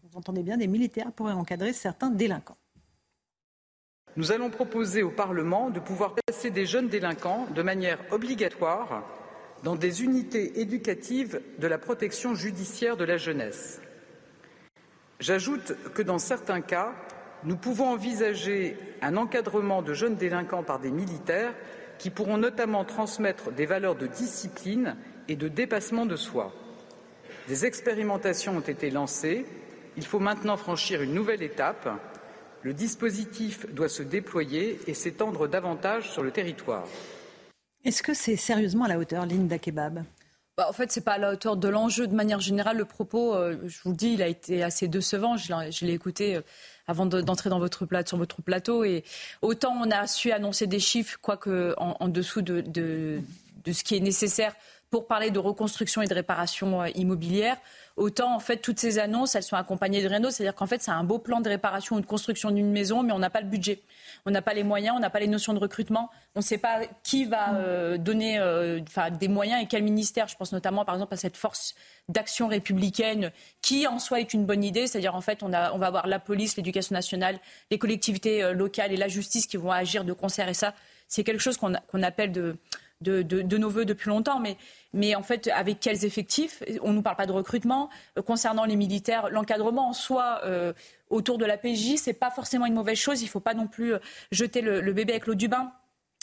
vous entendez bien, des militaires pourraient encadrer certains délinquants. Nous allons proposer au Parlement de pouvoir placer des jeunes délinquants de manière obligatoire dans des unités éducatives de la protection judiciaire de la jeunesse. J'ajoute que dans certains cas, nous pouvons envisager un encadrement de jeunes délinquants par des militaires qui pourront notamment transmettre des valeurs de discipline et de dépassement de soi. Des expérimentations ont été lancées. Il faut maintenant franchir une nouvelle étape. Le dispositif doit se déployer et s'étendre davantage sur le territoire. Est-ce que c'est sérieusement à la hauteur, Linda Kebab ? Bah, en fait, c'est pas à la hauteur de l'enjeu. De manière générale, le propos, euh, je vous le dis, il a été assez décevant. Je l'ai, je l'ai écouté euh, avant de, d'entrer dans votre plate, sur votre plateau. Et autant on a su annoncer des chiffres, quoique en, en dessous de, de, de ce qui est nécessaire pour parler de reconstruction et de réparation euh, immobilière. Autant, en fait, toutes ces annonces, elles sont accompagnées de rien d'autre. C'est-à-dire qu'en fait, c'est un beau plan de réparation ou de construction d'une maison, mais on n'a pas le budget. On n'a pas les moyens, on n'a pas les notions de recrutement. On ne sait pas qui va euh, donner euh, des moyens et quel ministère. Je pense notamment, par exemple, à cette force d'action républicaine qui, en soi, est une bonne idée. C'est-à-dire, en fait, on, a, on va avoir la police, l'éducation nationale, les collectivités euh, locales et la justice qui vont agir de concert. Et ça, c'est quelque chose qu'on, a, qu'on appelle de... De, de, de nos voeux depuis longtemps, mais, mais en fait, avec quels effectifs? On ne nous parle pas de recrutement. Concernant les militaires, l'encadrement en soi euh, autour de la P J, ce n'est pas forcément une mauvaise chose. Il ne faut pas non plus jeter le, le bébé avec l'eau du bain.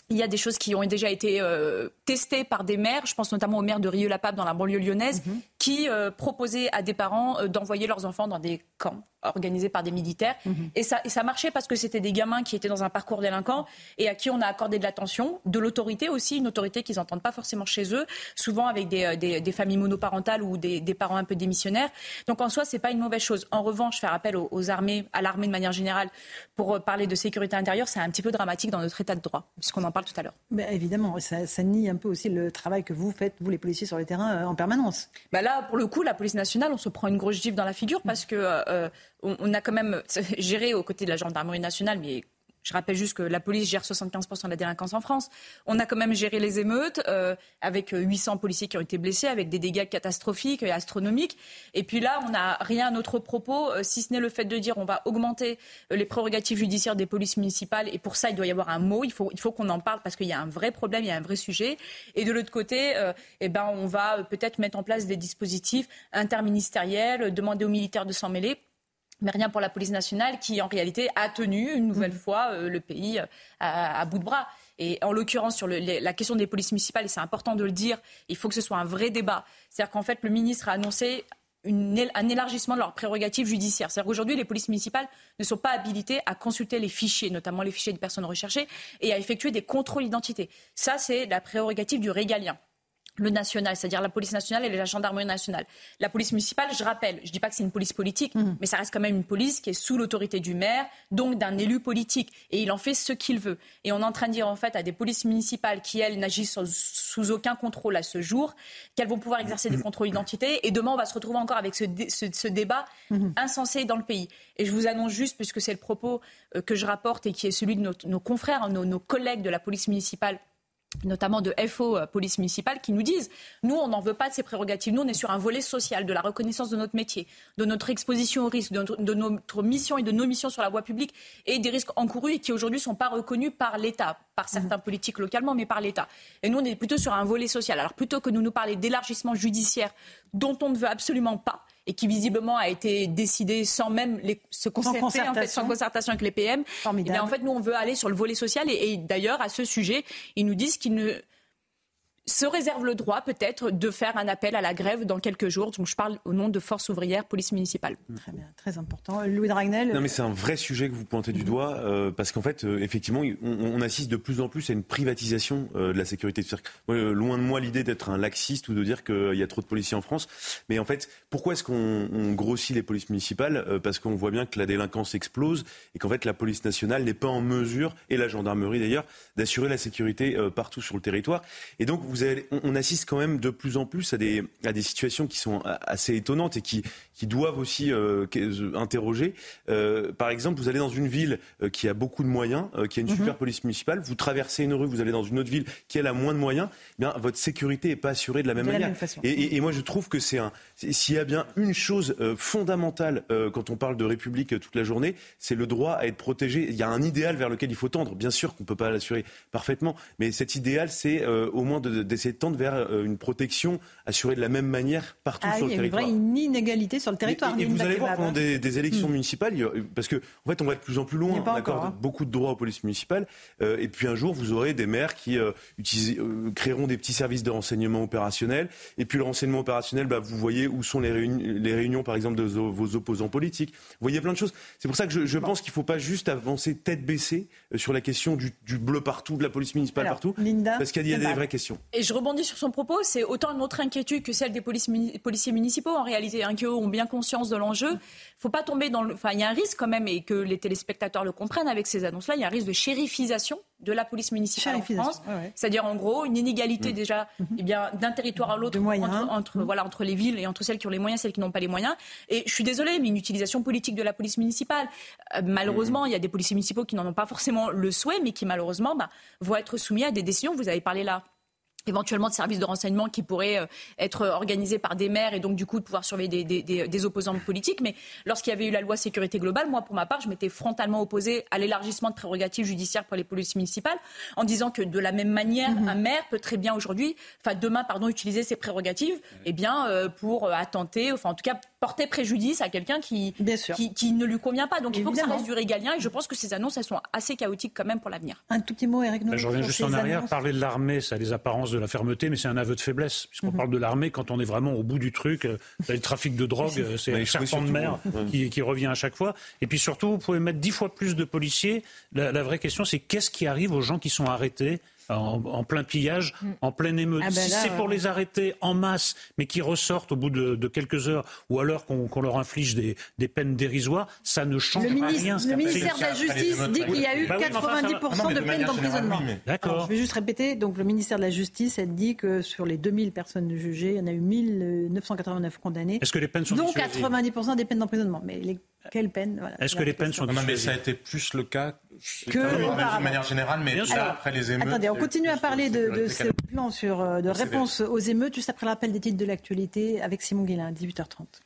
Il y a des choses qui ont déjà été euh, testées par des maires. Je pense notamment au maire de Rieux-la-Pape dans la banlieue lyonnaise, mm-hmm. qui euh, proposait à des parents euh, d'envoyer leurs enfants dans des camps organisés par des militaires. Mm-hmm. Et, ça, et ça marchait parce que c'était des gamins qui étaient dans un parcours délinquant et à qui on a accordé de l'attention, de l'autorité aussi, une autorité qu'ils n'entendent pas forcément chez eux, souvent avec des, des, des familles monoparentales ou des, des parents un peu démissionnaires. Donc en soi, ce n'est pas une mauvaise chose. En revanche, faire appel aux, aux armées, à l'armée de manière générale pour parler de sécurité intérieure, c'est un petit peu dramatique dans notre état de droit, puisqu'on en parle tout à l'heure. Bah évidemment, ça, ça nie un peu aussi le travail que vous faites, vous les policiers sur le terrain, euh, en permanence. Bah là, pour le coup, la police nationale, on se prend une grosse gifle dans la figure parce que euh, on, on a quand même géré aux côtés de la gendarmerie nationale, mais je rappelle juste que la police gère soixante-quinze pour cent de la délinquance en France. On a quand même géré les émeutes euh, avec huit cents policiers qui ont été blessés, avec des dégâts catastrophiques et astronomiques. Et puis là, on n'a rien à notre propos, euh, si ce n'est le fait de dire on va augmenter les prérogatives judiciaires des polices municipales. Et pour ça, il doit y avoir un mot. Il faut, il faut qu'on en parle parce qu'il y a un vrai problème, il y a un vrai sujet. Et de l'autre côté, euh, eh ben, on va peut-être mettre en place des dispositifs interministériels, demander aux militaires de s'en mêler. Mais rien pour la police nationale qui, en réalité, a tenu une nouvelle fois euh, le pays euh, à, à bout de bras. Et en l'occurrence, sur le, la question des polices municipales, et c'est important de le dire, il faut que ce soit un vrai débat. C'est-à-dire qu'en fait, le ministre a annoncé une, un élargissement de leurs prérogatives judiciaires. C'est-à-dire qu'aujourd'hui, les polices municipales ne sont pas habilitées à consulter les fichiers, notamment les fichiers des personnes recherchées, et à effectuer des contrôles d'identité. Ça, c'est la prérogative du régalien. Le national, c'est-à-dire la police nationale et la gendarmerie nationale. La police municipale, je rappelle, je ne dis pas que c'est une police politique, mmh. mais ça reste quand même une police qui est sous l'autorité du maire, donc d'un élu politique. Et il en fait ce qu'il veut. Et on est en train de dire en fait à des polices municipales qui, elles, n'agissent sous, sous aucun contrôle à ce jour, qu'elles vont pouvoir exercer des contrôles d'identité. Et demain, on va se retrouver encore avec ce, dé, ce, ce débat mmh. insensé dans le pays. Et je vous annonce juste, puisque c'est le propos que je rapporte et qui est celui de nos, nos confrères, nos, nos collègues de la police municipale, notamment de F O, police municipale, qui nous disent « Nous, on n'en veut pas de ces prérogatives. Nous, on est sur un volet social, de la reconnaissance de notre métier, de notre exposition aux risques, de notre, de notre mission et de nos missions sur la voie publique et des risques encourus et qui, aujourd'hui, ne sont pas reconnus par l'État, par certains politiques localement, mais par l'État. Et nous, on est plutôt sur un volet social. Alors, plutôt que de nous parler d'élargissement judiciaire dont on ne veut absolument pas, et qui visiblement a été décidé sans même les, se concerter, sans concertation. En fait, sans concertation avec les P M. Et bien, en fait, nous, on veut aller sur le volet social. Et, et d'ailleurs, à ce sujet, ils nous disent qu'ils ne se réservent le droit, peut-être, de faire un appel à la grève dans quelques jours. Donc, je parle au nom de Force ouvrière, police municipale. Mmh. Très bien, très important. Louis de Raguenel. Non, mais c'est un vrai sujet que vous pointez du doigt, euh, parce qu'en fait, euh, effectivement, on, on assiste de plus en plus à une privatisation euh, de la sécurité. Moi, euh, loin de moi l'idée d'être un laxiste ou de dire qu'il y a trop de policiers en France. Mais en fait, pourquoi est-ce qu'on on grossit les polices municipales euh, parce qu'on voit bien que la délinquance explose et qu'en fait, la police nationale n'est pas en mesure, et la gendarmerie d'ailleurs, d'assurer la sécurité euh, partout sur le territoire. Et donc, Vous avez, on assiste quand même de plus en plus à des, à des situations qui sont assez étonnantes et qui, qui doivent aussi euh, interroger. Euh, par exemple, vous allez dans une ville qui a beaucoup de moyens, euh, qui a une mm-hmm. super police municipale, vous traversez une rue, vous allez dans une autre ville qui elle, a moins de moyens, eh bien, votre sécurité n'est pas assurée de la même de manière. La même façon. Et, et, et moi, je trouve que c'est un, s'il y a bien une chose euh, fondamentale euh, quand on parle de République euh, toute la journée, c'est le droit à être protégé. Il y a un idéal vers lequel il faut tendre. Bien sûr qu'on ne peut pas l'assurer parfaitement, mais cet idéal, c'est euh, au moins de d'essayer de tendre vers une protection assurée de la même manière partout ah, sur le territoire. Il y a une vraie inégalité sur le territoire. Et, et vous allez voir pendant des, des élections mmh. municipales, parce qu'en en fait on va de plus en plus loin, on accorde encore, hein. beaucoup de droits aux polices municipales, euh, et puis un jour vous aurez des maires qui euh, utilisent, euh, créeront des petits services de renseignement opérationnel, et puis le renseignement opérationnel, bah, vous voyez où sont les réunions, les réunions par exemple de vos, vos opposants politiques, vous voyez plein de choses. C'est pour ça que je, je bon. pense qu'il ne faut pas juste avancer tête baissée sur la question du, du bleu partout, de la police municipale. Alors, partout, Linda, parce qu'il y a des vraies questions. Et je rebondis sur son propos, c'est autant notre inquiétude que celle des policiers municipaux, en réalité, hein, qui eux ont bien conscience de l'enjeu. Faut pas tomber dans le... Enfin, il y a un risque quand même, et que les téléspectateurs le comprennent avec ces annonces-là, il y a un risque de shérifisation de la police municipale en France. Ouais, ouais. C'est-à-dire, en gros, une inégalité mmh. déjà mmh. eh bien, d'un territoire à l'autre entre, entre, mmh. voilà, entre les villes et entre celles qui ont les moyens et celles qui n'ont pas les moyens. Et je suis désolée, mais une utilisation politique de la police municipale. Euh, malheureusement, il mmh. y a des policiers municipaux qui n'en ont pas forcément le souhait, mais qui malheureusement bah, vont être soumis à des décisions. Vous avez parlé là éventuellement de services de renseignement qui pourraient être organisés par des maires et donc du coup de pouvoir surveiller des, des, des, des opposants politiques. Mais lorsqu'il y avait eu la loi sécurité globale, moi pour ma part, je m'étais frontalement opposée à l'élargissement de prérogatives judiciaires pour les polices municipales en disant que de la même manière, mm-hmm. un maire peut très bien aujourd'hui, enfin demain pardon, utiliser ses prérogatives eh bien, euh, pour euh, attenter, enfin en tout cas porter préjudice à quelqu'un qui, qui, qui ne lui convient pas. Donc il faut Évidemment. que ça reste du régalien et je pense que ces annonces, elles sont assez chaotiques quand même pour l'avenir. Un tout petit mot, Éric Naulleau. Ben, je reviens juste en arrière, annonces. Parler de l'armée, ça a les apparences de la fermeté, mais c'est un aveu de faiblesse, puisqu'on mm-hmm. parle de l'armée quand on est vraiment au bout du truc. Euh, le trafic de drogue, euh, c'est un serpent de mer qui, qui revient à chaque fois. Et puis surtout, vous pouvez mettre dix fois plus de policiers. La, la vraie question, c'est qu'est-ce qui arrive aux gens qui sont arrêtés en, en plein pillage, mm. en pleine émeute. Ah ben là, si c'est ouais. pour les arrêter en masse, mais qui ressortent au bout de, de quelques heures, ou alors qu'on, qu'on leur inflige des, des peines dérisoires, ça ne change le rien. Le ministère de la Justice dit qu'il y a eu bah oui, quatre-vingt-dix pour cent enfin, ça... non, de, de peines d'emprisonnement. Oui, mais... D'accord. Alors, je vais juste répéter. Donc le ministère de la Justice a dit que sur les deux mille personnes jugées, il y en a eu mille neuf cent quatre-vingt-neuf condamnées. Est-ce que les peines sont donc quatre-vingt-dix pour cent des peines d'emprisonnement. Mais les... Quelle peine voilà. Est-ce que les peines sont... Non, mais ça a été plus le cas que de manière générale, mais là, alors, après les émeutes... Attendez, on continue à parler de, de ce plan sur, de réponse aux émeutes, juste après le rappel des titres de l'actualité avec Simon Guillain, dix-huit heures trente.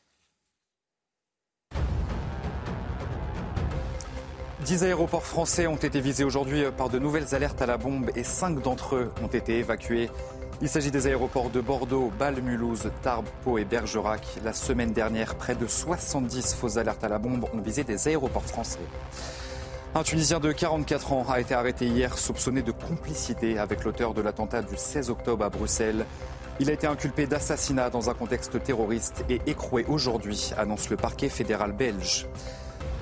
dix aéroports français ont été visés aujourd'hui par de nouvelles alertes à la bombe et cinq d'entre eux ont été évacués. Il s'agit des aéroports de Bordeaux, Bâle, Mulhouse, Tarbes, Pau et Bergerac. La semaine dernière, près de soixante-dix fausses alertes à la bombe ont visé des aéroports français. Un Tunisien de quarante-quatre ans a été arrêté hier, soupçonné de complicité avec l'auteur de l'attentat du seize octobre à Bruxelles. Il a été inculpé d'assassinat dans un contexte terroriste et écroué aujourd'hui, annonce le parquet fédéral belge.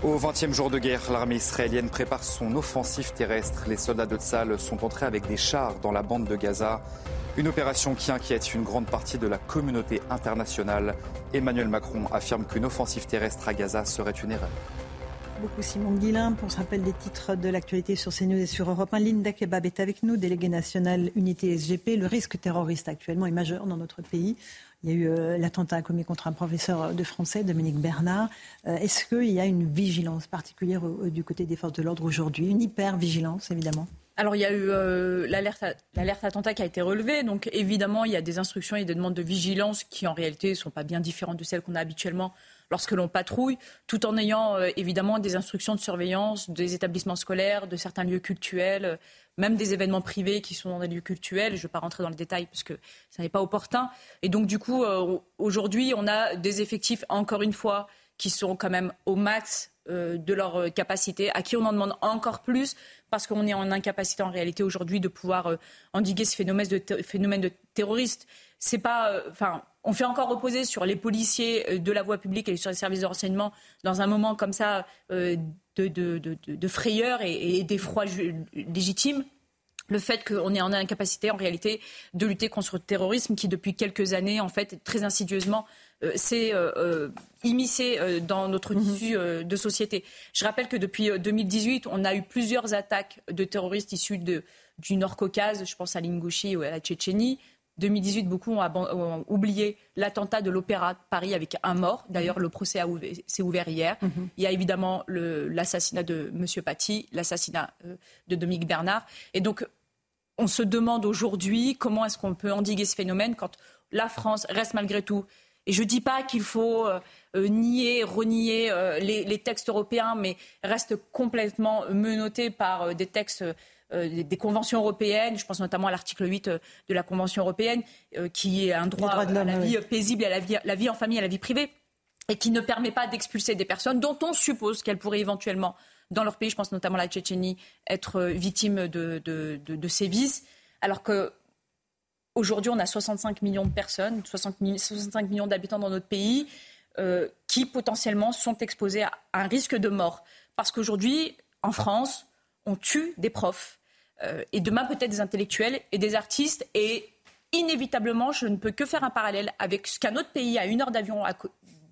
Au vingtième jour de guerre, l'armée israélienne prépare son offensive terrestre. Les soldats de Tsahal sont entrés avec des chars dans la bande de Gaza. Une opération qui inquiète une grande partie de la communauté internationale. Emmanuel Macron affirme qu'une offensive terrestre à Gaza serait une erreur. Beaucoup Simon Guillain pour ce rappel des titres de l'actualité sur CNews et sur Europe un. Linda Kebab est avec nous, déléguée nationale Unité S G P. Le risque terroriste actuellement est majeur dans notre pays. Il y a eu euh, l'attentat commis contre un professeur de français, Dominique Bernard. Euh, est-ce qu'il y a une vigilance particulière euh, du côté des forces de l'ordre aujourd'hui? Une hyper-vigilance, évidemment. Alors, il y a eu euh, l'alerte, à, l'alerte attentat qui a été relevée. Donc, évidemment, il y a des instructions et des demandes de vigilance qui, en réalité, ne sont pas bien différentes de celles qu'on a habituellement lorsque l'on patrouille, tout en ayant euh, évidemment des instructions de surveillance des établissements scolaires, de certains lieux cultuels, euh, même des événements privés qui sont dans des lieux cultuels. Je ne vais pas rentrer dans le détail parce que ça n'est pas opportun. Et donc, du coup, euh, aujourd'hui, on a des effectifs, encore une fois, qui sont quand même au max euh, de leur capacité, à qui on en demande encore plus, parce qu'on est en incapacité en réalité aujourd'hui de pouvoir euh, endiguer ce phénomène de, ter- phénomène de terroriste. C'est pas... Enfin, euh, on fait encore reposer sur les policiers de la voie publique et sur les services de renseignement dans un moment comme ça euh, de, de, de, de frayeur et, et d'effroi légitime. Le fait qu'on est en incapacité en réalité de lutter contre le terrorisme qui depuis quelques années en fait très insidieusement euh, s'est euh, immiscé euh, dans notre mm-hmm. tissu euh, de société. Je rappelle que depuis deux mille dix-huit, on a eu plusieurs attaques de terroristes issus de, du Nord-Caucase, je pense à l'Ingouchie ou à la Tchétchénie. deux mille dix-huit, beaucoup ont, aban- ont oublié l'attentat de l'Opéra de Paris avec un mort. D'ailleurs, le procès a ouvert, s'est ouvert hier. Mm-hmm. Il y a évidemment le, l'assassinat de M. Paty, l'assassinat euh, de Dominique Bernard. Et donc, on se demande aujourd'hui comment est-ce qu'on peut endiguer ce phénomène quand la France reste malgré tout. Et je ne dis pas qu'il faut euh, nier, renier euh, les, les textes européens, mais reste complètement menotté par euh, des textes... Euh, Euh, des conventions européennes, je pense notamment à l'article huit euh, de la Convention européenne, euh, qui est un droit à la oui. vie paisible, à la vie, la vie en famille, à la vie privée, et qui ne permet pas d'expulser des personnes dont on suppose qu'elles pourraient éventuellement, dans leur pays, je pense notamment à la Tchétchénie, être victimes de, de, de, de sévices, alors que aujourd'hui on a soixante-cinq millions de personnes, soixante-cinq millions d'habitants dans notre pays, euh, qui potentiellement sont exposés à un risque de mort. Parce qu'aujourd'hui, en France... on tue des profs, euh, et demain peut-être des intellectuels et des artistes, et inévitablement, je ne peux que faire un parallèle avec ce qu'un autre pays à une heure d'avion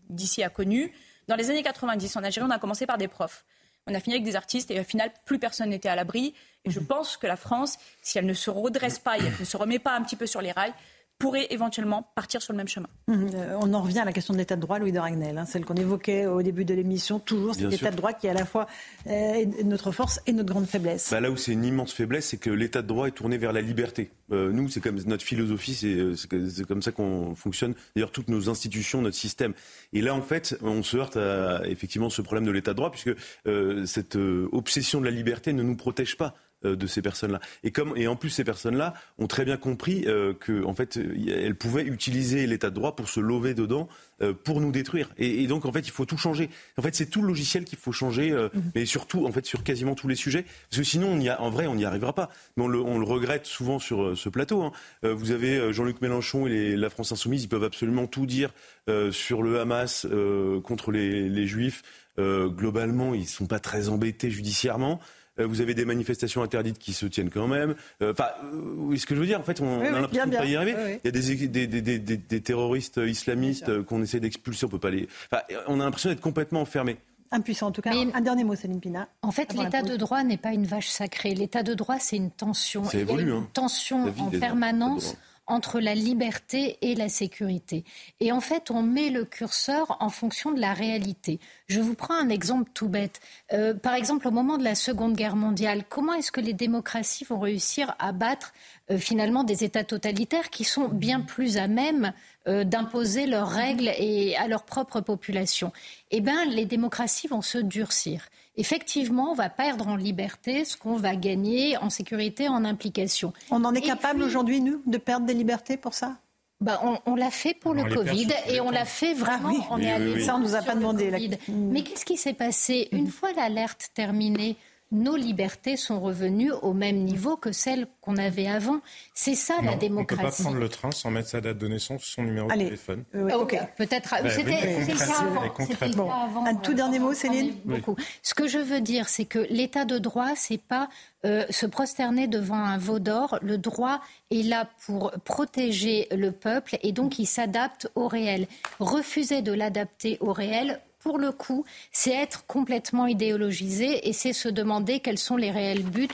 d'ici a connu. Dans les années quatre-vingt-dix, en Algérie, on a commencé par des profs. On a fini avec des artistes et au final, plus personne n'était à l'abri. Et je pense que la France, si elle ne se redresse pas et elle ne se remet pas un petit peu sur les rails, pourrait éventuellement partir sur le même chemin. Mmh, euh, on en revient à la question de l'état de droit, Louis de Raguenel, hein, celle qu'on évoquait au début de l'émission. Toujours cet état de droit qui est à la fois euh, notre force et notre grande faiblesse. Bah là où c'est une immense faiblesse, c'est que l'état de droit est tourné vers la liberté. Euh, nous, c'est comme notre philosophie, c'est, c'est, c'est comme ça qu'on fonctionne. D'ailleurs, toutes nos institutions, notre système. Et là, en fait, on se heurte à effectivement ce problème de l'état de droit, puisque euh, cette euh, obsession de la liberté ne nous protège pas de ces personnes-là. Et, comme, et en plus, ces personnes-là ont très bien compris euh, que, en fait, elles pouvaient utiliser l'état de droit pour se lever dedans, euh, pour nous détruire. Et, et donc, en fait, il faut tout changer. En fait, c'est tout le logiciel qu'il faut changer, euh, mm-hmm. mais surtout, en fait, sur quasiment tous les sujets. Parce que sinon, on y a, en vrai, on n'y arrivera pas. Mais on le, on le regrette souvent sur euh, ce plateau. Hein. Euh, vous avez Jean-Luc Mélenchon et les, la France Insoumise, ils peuvent absolument tout dire euh, sur le Hamas, euh, contre les, les Juifs. Euh, globalement, ils ne sont pas très embêtés judiciairement. Vous avez des manifestations interdites qui se tiennent quand même. Enfin, euh, ce que je veux dire, en fait, on, oui, on a l'impression bien, de ne pas y arriver. Oui, oui. Il y a des, des, des, des, des, des terroristes islamistes qu'on essaie d'expulser, on peut pas les... Enfin, on a l'impression d'être complètement enfermés. Impuissant en tout cas. Mais, un dernier mot, Céline Pina. En fait, l'état de droit n'est pas une vache sacrée. L'état de droit, c'est une tension. Ça évolue, une hein. tension en permanence entre la liberté et la sécurité. Et en fait, on met le curseur en fonction de la réalité. Je vous prends un exemple tout bête. Euh, par exemple, au moment de la Seconde Guerre mondiale, comment est-ce que les démocraties vont réussir à battre euh, finalement des États totalitaires qui sont bien plus à même euh, d'imposer leurs règles et à leur propre population ? Eh bien, les démocraties vont se durcir. Effectivement, on va perdre en liberté ce qu'on va gagner en sécurité, en implication. On en est et capable puis, aujourd'hui, nous, de perdre des libertés pour ça ? Bah on, on l'a fait pour on le Covid et on l'a fait vraiment. Ah oui. On oui, est oui, oui. Ça, on nous a pas demandé. La... Mais qu'est-ce qui s'est passé ? Une fois l'alerte terminée, nos libertés sont revenues au même niveau que celles qu'on avait avant. C'est ça non, la démocratie. On ne peut pas prendre le train sans mettre sa date de naissance, son numéro Allez. de téléphone. Euh, oui. Ok, peut-être. Bah, c'était oui, c'était, ça avant. c'était bon. ça avant. Un tout euh, dernier mot, Céline. Oui. Ce que je veux dire, c'est que l'état de droit, c'est pas euh, se prosterner devant un veau d'or. Le droit est là pour protéger le peuple et donc il s'adapte au réel. Refuser de l'adapter au réel, pour le coup, c'est être complètement idéologisé et c'est se demander quels sont les réels buts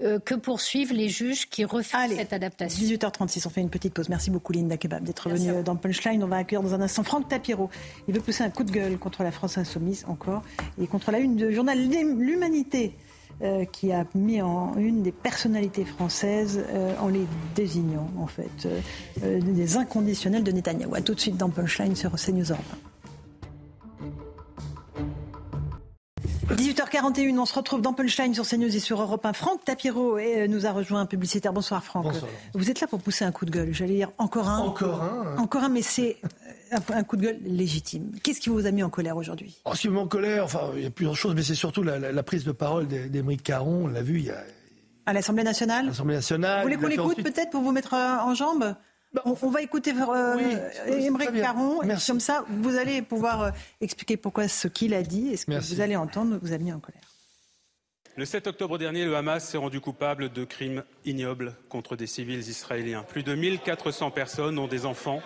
euh, que poursuivent les juges qui refusent Allez, cette adaptation. dix-huit heures trente-six, on fait une petite pause. Merci beaucoup Linda Kebab d'être Merci venue dans Punchline. On va accueillir dans un instant Franck Tapiero. Il veut pousser un coup de gueule contre la France Insoumise encore et contre la une du journal L'Humanité euh, qui a mis en une des personnalités françaises euh, en les désignant en fait euh, euh, des inconditionnels de Netanyahou. A tout de suite dans Punchline sur CNews Europe. dix-huit heures quarante et une, on se retrouve dans Punchline sur CNews et sur Europe un. Franck Tapiero nous a rejoint, publicitaire. Bonsoir Franck. Bonsoir. Vous êtes là pour pousser un coup de gueule. J'allais dire encore un. Encore un. Encore un, mais c'est un coup de gueule légitime. Qu'est-ce qui vous a mis en colère aujourd'hui ? En ce qui m'a mis en colère, enfin, il y a plusieurs choses, mais c'est surtout la, la, la prise de parole d'Aymeric Caron. On l'a vu, il y a... À l'Assemblée nationale ? À l'Assemblée nationale. Vous voulez qu'on l'écoute ensuite... peut-être pour vous mettre en jambes ? Bah, on, on va écouter euh, oui, Aymeric Caron. Merci. Comme ça, vous allez pouvoir expliquer pourquoi ce qu'il a dit et ce que Merci. vous allez entendre vous a mis en colère. Le sept octobre dernier, le Hamas s'est rendu coupable de crimes ignobles contre des civils israéliens. Plus de mille quatre cents personnes, dont des enfants,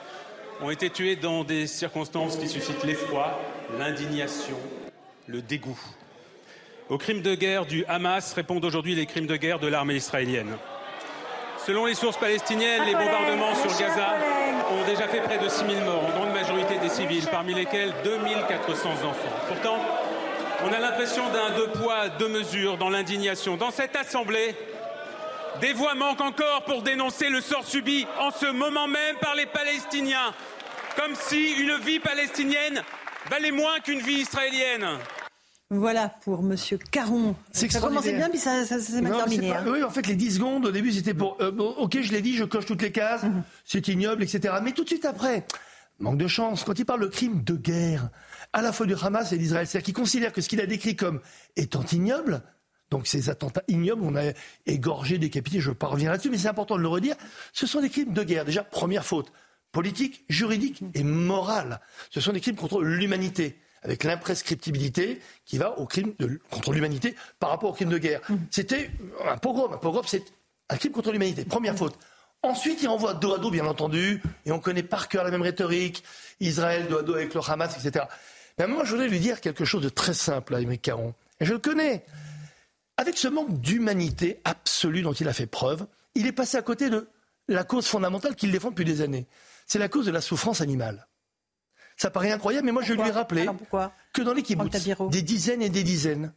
ont été tuées dans des circonstances qui suscitent l'effroi, l'indignation, le dégoût. Aux crimes de guerre du Hamas répondent aujourd'hui les crimes de guerre de l'armée israélienne. Selon les sources palestiniennes, les bombardements sur Gaza ont déjà fait près de six mille morts, en grande majorité des civils, parmi lesquels deux mille quatre cents enfants. Pourtant, on a l'impression d'un deux poids, deux mesures dans l'indignation. Dans cette assemblée, des voix manquent encore pour dénoncer le sort subi en ce moment même par les Palestiniens, comme si une vie palestinienne valait moins qu'une vie israélienne. Voilà pour Monsieur Caron. C'est ça commençait bien, puis ça, ça, ça s'est mal non, terminé. Pas... Hein. Oui, en fait, les dix secondes, au début, c'était pour... Euh, ok, je l'ai dit, je coche toutes les cases, mm-hmm. c'est ignoble, et cetera. Mais tout de suite après, manque de chance, quand il parle de crime de guerre, à la fois du Hamas et d'Israël, c'est-à-dire qu'il considère que ce qu'il a décrit comme étant ignoble, donc ces attentats ignobles, on a égorgé, décapité, je ne veux pas revenir là-dessus, mais c'est important de le redire, ce sont des crimes de guerre. Déjà, première faute, politique, juridique et morale. Ce sont des crimes contre l'humanité, avec l'imprescriptibilité qui va au crime de, contre l'humanité par rapport au crime de guerre. Mmh. C'était un pogrom. Un pogrom, c'est un crime contre l'humanité. Première mmh. faute. Ensuite, ils renvoient dos à dos, bien entendu, et on connaît par cœur la même rhétorique, Israël dos à dos avec le Hamas, et cetera. Mais moi, je voudrais lui dire quelque chose de très simple à Aymeric Caron. Et je le connais. Avec ce manque d'humanité absolue dont il a fait preuve, il est passé à côté de la cause fondamentale qu'il défend depuis des années. C'est la cause de la souffrance animale. Ça paraît incroyable, mais moi pourquoi je lui ai rappelé que dans les kibboutz, des dizaines et des dizaines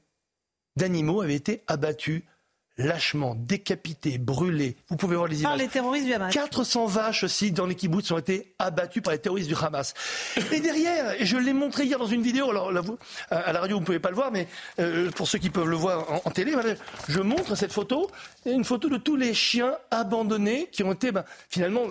d'animaux avaient été abattus, lâchement, décapités, brûlés. Vous pouvez voir les images. Par les terroristes du Hamas. quatre cents vaches aussi dans les kibboutz ont été abattues par les terroristes du Hamas. Et derrière, je l'ai montré hier dans une vidéo, alors là, vous, à la radio vous ne pouvez pas le voir, mais euh, pour ceux qui peuvent le voir en, en télé, je montre cette photo, une photo de tous les chiens abandonnés qui ont été ben, finalement...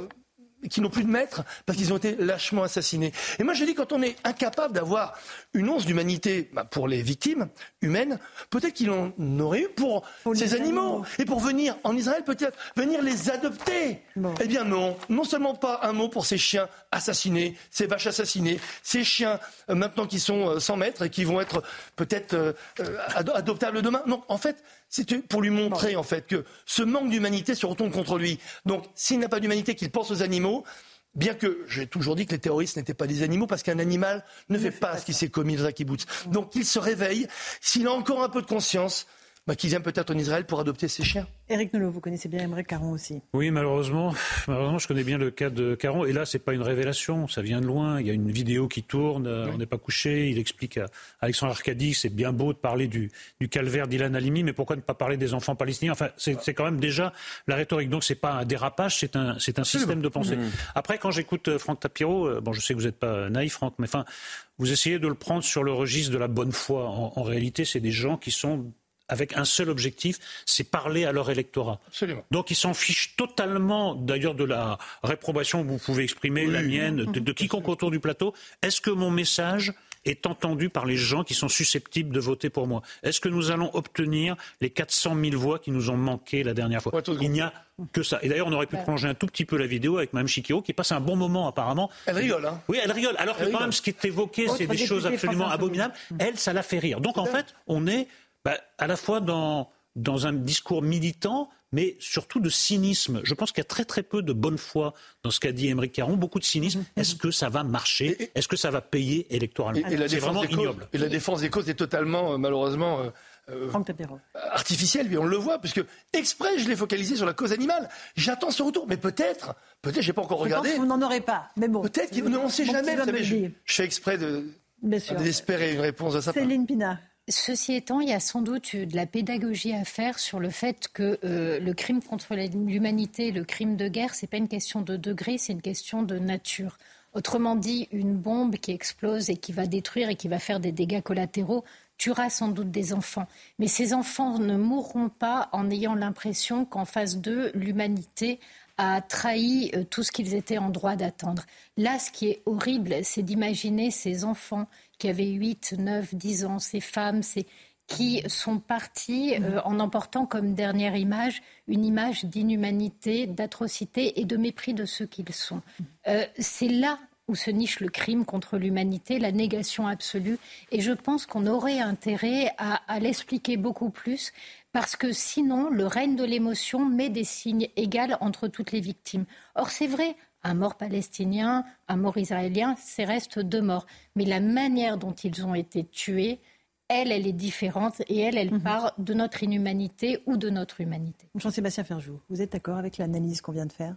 qui n'ont plus de maître parce qu'ils ont été lâchement assassinés. Et moi je dis, quand on est incapable d'avoir une once d'humanité bah, pour les victimes humaines, peut-être qu'il en aurait eu pour, pour ces animaux. animaux. Et pour venir en Israël, peut-être venir les adopter. Bon. Eh bien non, non seulement pas un mot pour ces chiens assassinés, ces vaches assassinées, ces chiens euh, maintenant qui sont euh, sans maître et qui vont être peut-être euh, ad- adoptables demain. Non, en fait... c'est pour lui montrer bon. en fait que ce manque d'humanité se retourne contre lui. Donc s'il n'a pas d'humanité, qu'il pense aux animaux, bien que j'ai toujours dit que les terroristes n'étaient pas des animaux parce qu'un animal ne, ne fait, fait pas, pas ce qui s'est commis dans un kibbutz. Bon. Donc qu'il se réveille, s'il a encore un peu de conscience, bah, qu'il vient peut-être en Israël pour adopter ses chiens. Éric Naulleau, vous connaissez bien Aymeric Caron aussi. Oui, malheureusement, malheureusement, je connais bien le cas de Caron. Et là, c'est pas une révélation, ça vient de loin. Il y a une vidéo qui tourne, oui. On n'est pas couché. Il explique à Alexandre Arcadie que c'est bien beau de parler du, du calvaire d'Ilan Halimi, mais pourquoi ne pas parler des enfants palestiniens ? Enfin, c'est, c'est quand même déjà la rhétorique. Donc, c'est pas un dérapage, c'est un, c'est un système de pensée. Mmh. Après, quand j'écoute Franck Tapiero, bon, je sais que vous n'êtes pas naïf, Franck, mais enfin, vous essayez de le prendre sur le registre de la bonne foi. En, en réalité, c'est des gens qui sont... avec un seul objectif, c'est parler à leur électorat. Absolument. Donc ils s'en fichent totalement, d'ailleurs, de la réprobation que vous pouvez exprimer, oui, la mienne, de, de quiconque autour du plateau. Est-ce que mon message est entendu par les gens qui sont susceptibles de voter pour moi ? Est-ce que nous allons obtenir les quatre cent mille voix qui nous ont manqué la dernière fois ? Il n'y a que ça. Et d'ailleurs, on aurait pu ouais. prolonger un tout petit peu la vidéo avec Mme Chikiro, qui passe un bon moment apparemment. Elle rigole, hein ? Oui, elle rigole. Alors elle que rigole. Quand même, ce qui est évoqué, Autre c'est des choses absolument abominables. Elle, ça la fait rire. Donc en fait, on est... Bah, à la fois dans, dans un discours militant, mais surtout de cynisme. Je pense qu'il y a très très peu de bonne foi dans ce qu'a dit Aymeric Caron, beaucoup de cynisme. Est-ce que ça va marcher ? et, Est-ce que ça va payer électoralement ? et, et la C'est vraiment causes, ignoble. Et la défense des causes est totalement, euh, malheureusement... Euh... Euh, artificielle, mais on le voit, puisque exprès je l'ai focalisé sur la cause animale. J'attends ce retour, mais peut-être, peut-être, j'ai pas encore je regardé. Pense que vous n'en aurez pas, mais bon. Peut-être, qu'il, non, on ne sait jamais. Savez, je, je fais exprès de, d'espérer une réponse à ça. Céline Pina. Ceci étant, il y a sans doute de la pédagogie à faire sur le fait que euh, le crime contre l'humanité, le crime de guerre, c'est pas une question de degré, c'est une question de nature. Autrement dit, une bombe qui explose et qui va détruire et qui va faire des dégâts collatéraux tuera sans doute des enfants. Mais ces enfants ne mourront pas en ayant l'impression qu'en face d'eux, l'humanité a trahi tout ce qu'ils étaient en droit d'attendre. Là, ce qui est horrible, c'est d'imaginer ces enfants qui avaient huit, neuf, dix ans, ces femmes, ces... qui sont partis euh, en emportant comme dernière image une image d'inhumanité, d'atrocité et de mépris de ceux qu'ils sont. Euh, c'est là où se niche le crime contre l'humanité, la négation absolue. Et je pense qu'on aurait intérêt à, à l'expliquer beaucoup plus, parce que sinon, le règne de l'émotion met des signes égaux entre toutes les victimes. Or, c'est vrai, un mort palestinien, un mort israélien, c'est reste deux morts. Mais la manière dont ils ont été tués... Elle, elle est différente et elle, elle mm-hmm. part de notre inhumanité ou de notre humanité. Jean-Sébastien Ferjou, vous êtes d'accord avec l'analyse qu'on vient de faire ?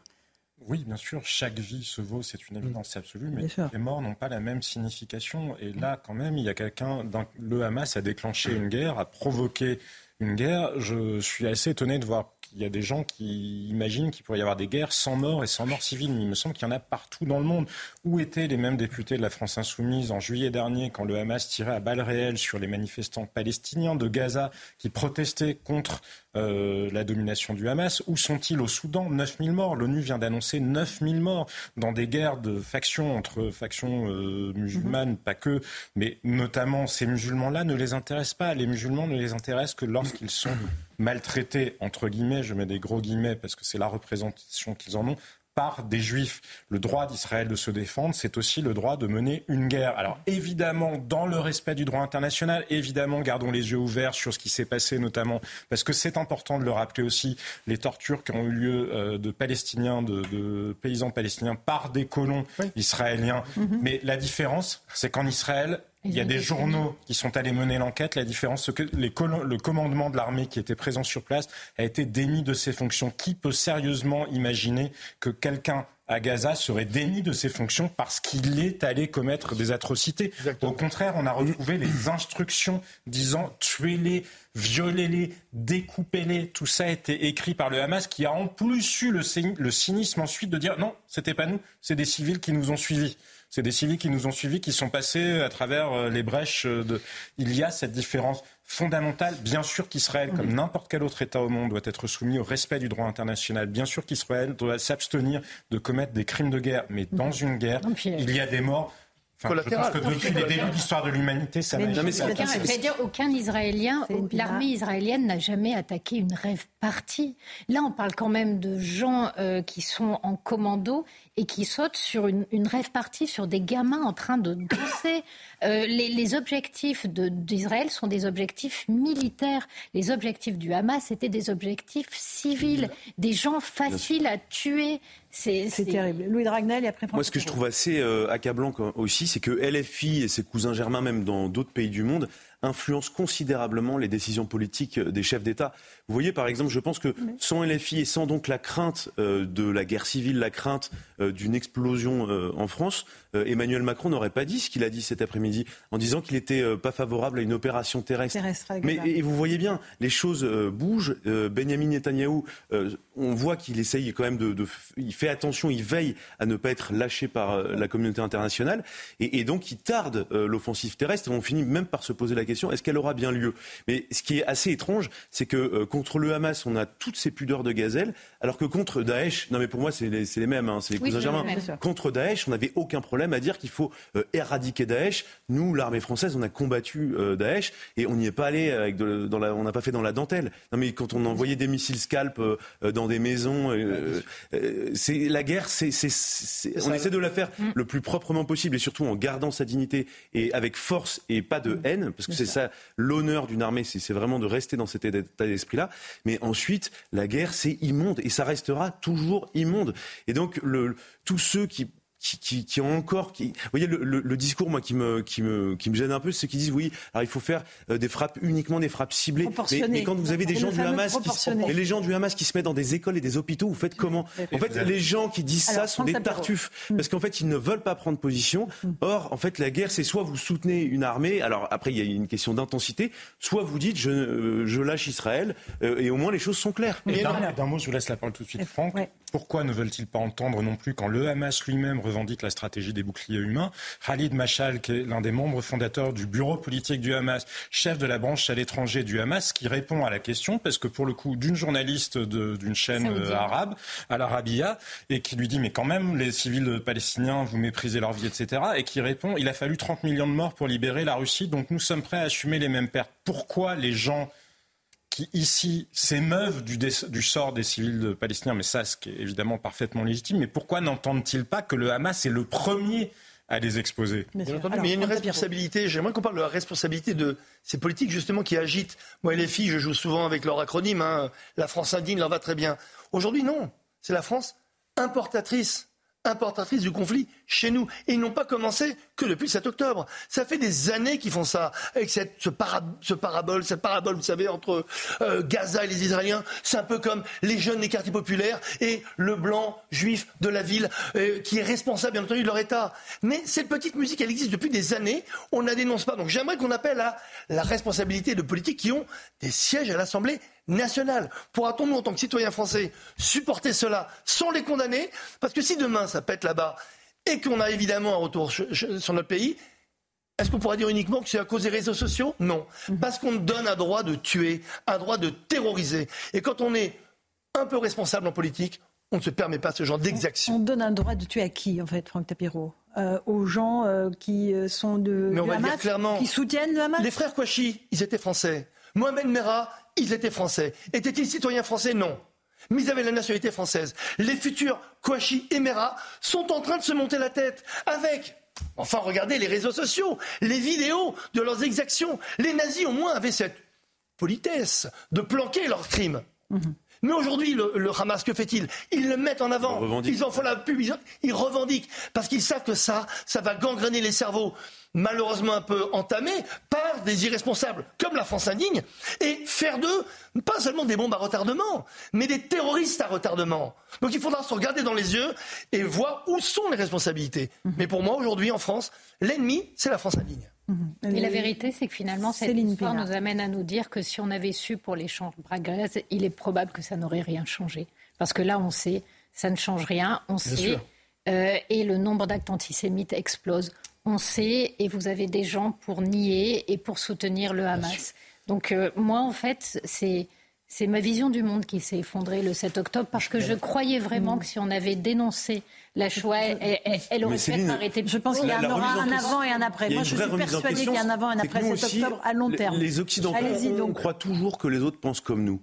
Oui, bien sûr, chaque vie se vaut, c'est une évidence mmh. absolue, mais les morts n'ont pas la même signification. Et là, quand même, il y a quelqu'un... D'un... Le Hamas a déclenché une guerre, a provoqué une guerre. Je suis assez étonné de voir qu'il y a des gens qui imaginent qu'il pourrait y avoir des guerres sans morts et sans morts civiles. Mais il me semble qu'il y en a partout dans le monde. Où étaient les mêmes députés de la France Insoumise en juillet dernier quand le Hamas tirait à balles réelles sur les manifestants palestiniens de Gaza qui protestaient contre... Euh, la domination du Hamas. Où sont-ils au Soudan ? neuf mille morts. L'ONU vient d'annoncer neuf mille morts dans des guerres de factions, entre factions euh, musulmanes, mm-hmm. pas que, mais notamment ces musulmans-là ne les intéressent pas. Les musulmans ne les intéressent que lorsqu'ils sont maltraités, entre guillemets, je mets des gros guillemets parce que c'est la représentation qu'ils en ont, par des juifs. Le droit d'Israël de se défendre, c'est aussi le droit de mener une guerre. Alors évidemment, dans le respect du droit international, évidemment, gardons les yeux ouverts sur ce qui s'est passé notamment, parce que c'est important de le rappeler aussi, les tortures qui ont eu lieu euh, de Palestiniens, de, de paysans palestiniens par des colons oui. israéliens. Mm-hmm. Mais la différence, c'est qu'en Israël, il y a des journaux qui sont allés mener l'enquête. La différence, c'est que les colons, le commandement de l'armée qui était présent sur place a été démis de ses fonctions. Qui peut sérieusement imaginer que quelqu'un à Gaza serait démis de ses fonctions parce qu'il est allé commettre des atrocités? Exactement. Au contraire, on a retrouvé les instructions disant « tuez-les ». Violez-les, découpez-les, tout ça a été écrit par le Hamas qui a en plus eu le, cyn- le cynisme ensuite de dire non, c'était pas nous, c'est des civils qui nous ont suivis. C'est des civils qui nous ont suivis, qui sont passés à travers les brèches. De... Il y a cette différence fondamentale. Bien sûr qu'Israël, comme n'importe quel autre État au monde, doit être soumis au respect du droit international. Bien sûr qu'Israël doit s'abstenir de commettre des crimes de guerre. Mais dans une guerre, il y a des morts. Enfin, je pense que depuis les débuts de l'histoire de l'humanité, ça n'a jamais été. C'est-à-dire aucun Israélien, l'armée israélienne n'a jamais attaqué une rêve partie. Là, on parle quand même de gens euh, qui sont en commando et qui sautent sur une, une rêve partie, sur des gamins en train de danser. Euh, les, les objectifs de, d'Israël sont des objectifs militaires. Les objectifs du Hamas étaient des objectifs civils, des gens faciles à tuer. C'est, c'est, c'est terrible. Louis de Raguenel et après... Moi, ce que je trouve assez euh, accablant aussi, c'est que L F I et ses cousins germains, même dans d'autres pays du monde, influencent considérablement les décisions politiques des chefs d'État. Vous voyez, par exemple, je pense que sans L F I et sans donc la crainte euh, de la guerre civile, la crainte euh, d'une explosion euh, en France, euh, Emmanuel Macron n'aurait pas dit ce qu'il a dit cet après-midi, en disant qu'il n'était euh, pas favorable à une opération terrestre. terrestre Mais et, et vous voyez bien, les choses euh, bougent. Euh, Benjamin Netanyahou, euh, on voit qu'il essaye quand même de, de... Il fait attention, il veille à ne pas être lâché par euh, la communauté internationale. Et, et donc, il tarde euh, l'offensive terrestre. Et on finit même par se poser la question, est-ce qu'elle aura bien lieu? Mais ce qui est assez étrange, c'est que euh, contre le Hamas, on a toutes ces pudeurs de gazelle, alors que contre Daesh, non mais pour moi c'est les, c'est les mêmes, hein, c'est les oui, cousins germains, contre Daesh, on n'avait aucun problème à dire qu'il faut euh, éradiquer Daesh. Nous, l'armée française, on a combattu euh, Daesh et on n'y est pas allé, avec de, dans la, on n'a pas fait dans la dentelle. Non mais quand on envoyait des missiles scalp euh, dans des maisons, euh, euh, c'est, la guerre, c'est, c'est, c'est, on essaie de la faire mmh. le plus proprement possible et surtout en gardant sa dignité et avec force et pas de haine, parce que c'est ça, l'honneur d'une armée, c'est, c'est vraiment de rester dans cet état d'esprit-là. Mais ensuite, la guerre, c'est immonde. Et ça restera toujours immonde. Et donc, le, tous ceux qui... Qui, qui, qui ont encore, qui, vous voyez le, le, le discours moi qui me qui me qui me gêne un peu, c'est ceux qui disent oui, alors il faut faire des frappes uniquement des frappes ciblées. Mais, mais quand vous avez des gens du Hamas, qui se, et les gens du Hamas qui se mettent dans des écoles et des hôpitaux, vous faites comment? En fait, les gens qui disent alors, ça sont des tartuffes, parce qu'en fait ils ne veulent pas prendre position. Or, en fait, la guerre, c'est soit vous soutenez une armée, alors après il y a une question d'intensité, soit vous dites je je lâche Israël, et au moins les choses sont claires. Et d'un, d'un mot, je vous laisse la parole tout de suite, Franck. Ouais. Pourquoi ne veulent-ils pas entendre non plus quand le Hamas lui-même revendique la stratégie des boucliers humains? Khalid Mashal, qui est l'un des membres fondateurs du bureau politique du Hamas, chef de la branche à l'étranger du Hamas, qui répond à la question, parce que pour le coup, d'une journaliste de, d'une chaîne euh, arabe, à l'Arabia, et qui lui dit « Mais quand même, les civils palestiniens, vous méprisez leur vie, et cetera » et qui répond « Il a fallu trente millions de morts pour libérer la Russie, donc nous sommes prêts à assumer les mêmes pertes. » Pourquoi les gens qui ici s'émeuvent du, dé- du sort des civils de palestiniens, mais ça, ce qui est évidemment parfaitement légitime, mais pourquoi n'entendent-ils pas que le Hamas est le premier à les exposer? Bien entendu, alors, mais il y a une responsabilité, j'aimerais qu'on parle de la responsabilité de ces politiques justement qui agitent. Moi, les filles, je joue souvent avec leur acronyme, hein, la France indigne leur va très bien. Aujourd'hui, non, c'est la France importatrice. importatrice du conflit chez nous. Et ils n'ont pas commencé que depuis le sept octobre. Ça fait des années qu'ils font ça, avec cette, ce, para, ce parabole, cette parabole, vous savez, entre euh, Gaza et les Israéliens. C'est un peu comme les jeunes des quartiers populaires et le blanc juif de la ville euh, qui est responsable, bien entendu, de leur État. Mais cette petite musique, elle existe depuis des années. On ne la dénonce pas. Donc j'aimerais qu'on appelle à la responsabilité de politiques qui ont des sièges à l'Assemblée nationale. Pourra-t-on, nous, en tant que citoyens français, supporter cela sans les condamner? Parce que si demain, ça pète là-bas et qu'on a évidemment un retour sur notre pays, est-ce qu'on pourra dire uniquement que c'est à cause des réseaux sociaux? Non. Parce qu'on donne un droit de tuer, un droit de terroriser. Et quand on est un peu responsable en politique, on ne se permet pas ce genre d'exaction. On, on donne un droit de tuer à qui, en fait, Franck Tapiero? Euh, aux gens euh, qui sont de Mais on va Hamas, dire clairement, qui soutiennent le Hamas? Les frères Kouachi, ils étaient français. Mohamed Merah, ils étaient français. Étaient-ils citoyens français? Non. mais ils avaient la nationalité française. Les futurs Kouachi Emera sont en train de se monter la tête avec... Enfin, regardez les réseaux sociaux, les vidéos de leurs exactions. Les nazis, au moins, avaient cette politesse de planquer leurs crimes. Mmh. Mais aujourd'hui, le, le Hamas, que fait-il ? Ils le mettent en avant, ils, ils en font la pub, ils, ils revendiquent, parce qu'ils savent que ça, ça va gangréner les cerveaux, malheureusement un peu entamés par des irresponsables, comme la France indigne, et faire d'eux, pas seulement des bombes à retardement, mais des terroristes à retardement. Donc il faudra se regarder dans les yeux et voir où sont les responsabilités. Mmh. Mais pour moi, aujourd'hui, en France, l'ennemi, c'est la France indigne. Et la vérité, c'est que finalement, cette Céline histoire Pina. Nous amène à nous dire que si on avait su pour les champs à Gaza, il est probable que ça n'aurait rien changé. Parce que là, on sait, ça ne change rien, on Bien sait, euh, et le nombre d'actes antisémites explose. On sait, et vous avez des gens pour nier et pour soutenir le Hamas. Donc euh, moi, en fait, c'est... C'est ma vision du monde qui s'est effondrée le sept octobre parce que je croyais vraiment que si on avait dénoncé la Shoah, elle, elle, elle aurait peut-être arrêté. Je pense qu'il y aura un avant et un après. Moi, je suis persuadée qu'il y a un avant et un après sept octobre à long terme. Les Occidentaux, on croit toujours que les autres pensent comme nous.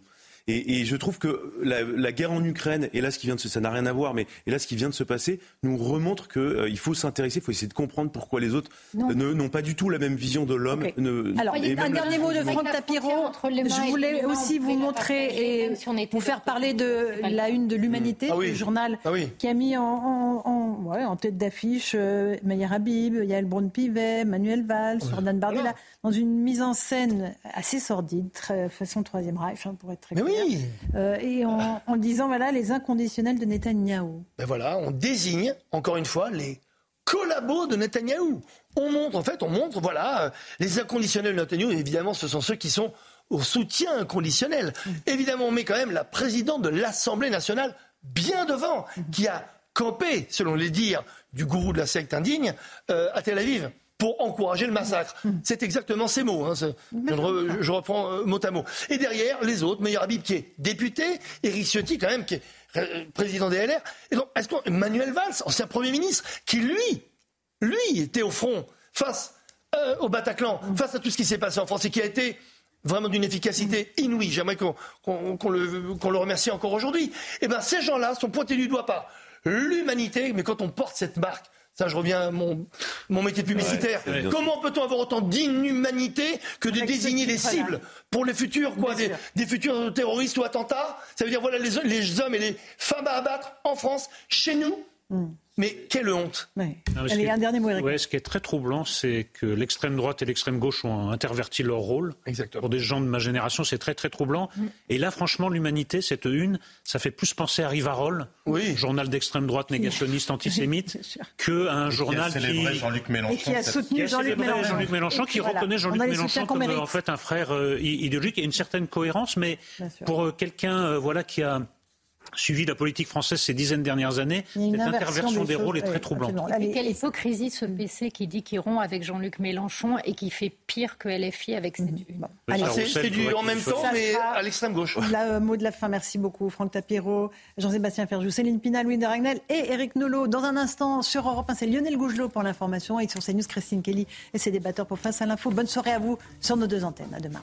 Et, et je trouve que la, la guerre en Ukraine, et là ce qui vient de se, ça n'a rien à voir, mais et là ce qui vient de se passer nous remontre que euh, il faut s'intéresser, il faut essayer de comprendre pourquoi les autres non. ne, n'ont pas du tout la même vision de l'homme. Okay. Ne, Alors, et un dernier mot de Franck Tapiero. Je voulais aussi vous montrer et vous faire parler de la une de l'Humanité, ah oui. du journal ah oui. qui a mis en, en, en, ouais, en tête d'affiche euh, Meyer Habib, Yael Braun-Pivet, Manuel Valls, oui. Jordan Bardella, voilà. dans une mise en scène assez sordide, très, façon Troisième Reich, hein, pour être très clair. Euh, et en, en disant, voilà, les inconditionnels de Netanyahou. Ben voilà, on désigne, encore une fois, les collabos de Netanyahou. On montre, en fait, on montre, voilà, les inconditionnels de Netanyahou, évidemment, ce sont ceux qui sont au soutien inconditionnel. Mmh. Évidemment, on met quand même la présidente de l'Assemblée nationale bien devant, mmh. qui a campé, selon les dires du gourou de la secte indigne, euh, à Tel Aviv. Pour encourager le massacre. C'est exactement ces mots. Hein. Je, re, je reprends euh, mot à mot. Et derrière, les autres, Meyer Habib qui est député, Éric Ciotti quand même qui est euh, président des L R. Et donc, est-ce qu'on, Manuel Valls, ancien Premier ministre, qui lui, lui était au front face euh, au Bataclan, mmh. face à tout ce qui s'est passé en France et qui a été vraiment d'une efficacité inouïe. J'aimerais qu'on, qu'on, qu'on, le, qu'on le remercie encore aujourd'hui. Eh bien, ces gens-là sont pointés du doigt par l'humanité. Mais quand on porte cette marque, ça, je reviens à mon, mon métier de publicitaire. Ouais, Comment peut-on avoir autant d'inhumanité que de Avec désigner des cibles là. Pour les futurs, quoi, des, des futurs terroristes ou attentats ? Ça veut dire, voilà, les, les hommes et les femmes à abattre en France, chez nous. Mm. Mais quelle honte ! Ouais. Non, mais Allez, un qui, dernier mot, Eric. Ouais, ce qui est très troublant, c'est que l'extrême droite et l'extrême gauche ont interverti leur rôle. Exactement. Pour des gens de ma génération, c'est très très troublant. Mm. Et là, franchement, l'Humanité, cette une, ça fait plus penser à Rivarol, oui. journal d'extrême droite négationniste antisémite, qu'à un journal qui a célébré qui... Jean-Luc Mélenchon. Et qui a soutenu qui a Jean-Luc, Mélenchon. Jean-Luc Mélenchon, qui voilà. reconnaît Jean-Luc Mélenchon comme euh, en fait un frère euh, idéologique et une certaine cohérence. Mais pour euh, quelqu'un euh, voilà, qui a... suivi la politique française ces dizaines de dernières années, cette interversion des, des rôles est très troublante. Et quelle hypocrisie ce P C qui dit qu'il rompt avec Jean-Luc Mélenchon et qui fait pire que L F I avec cette une. Bon. Allez, c'est, c'est du en même temps, mais à l'extrême gauche. Le mot de la fin, merci beaucoup. Franck Tapiero, Jean-Sébastien Ferjou, Céline Pina, Louis de Raguenel et Éric Naulleau. Dans un instant, sur Europe un, c'est Lionel Gougelot pour l'information et sur CNews, Christine Kelly et ses débatteurs pour Face à l'info. Bonne soirée à vous sur nos deux antennes. À demain.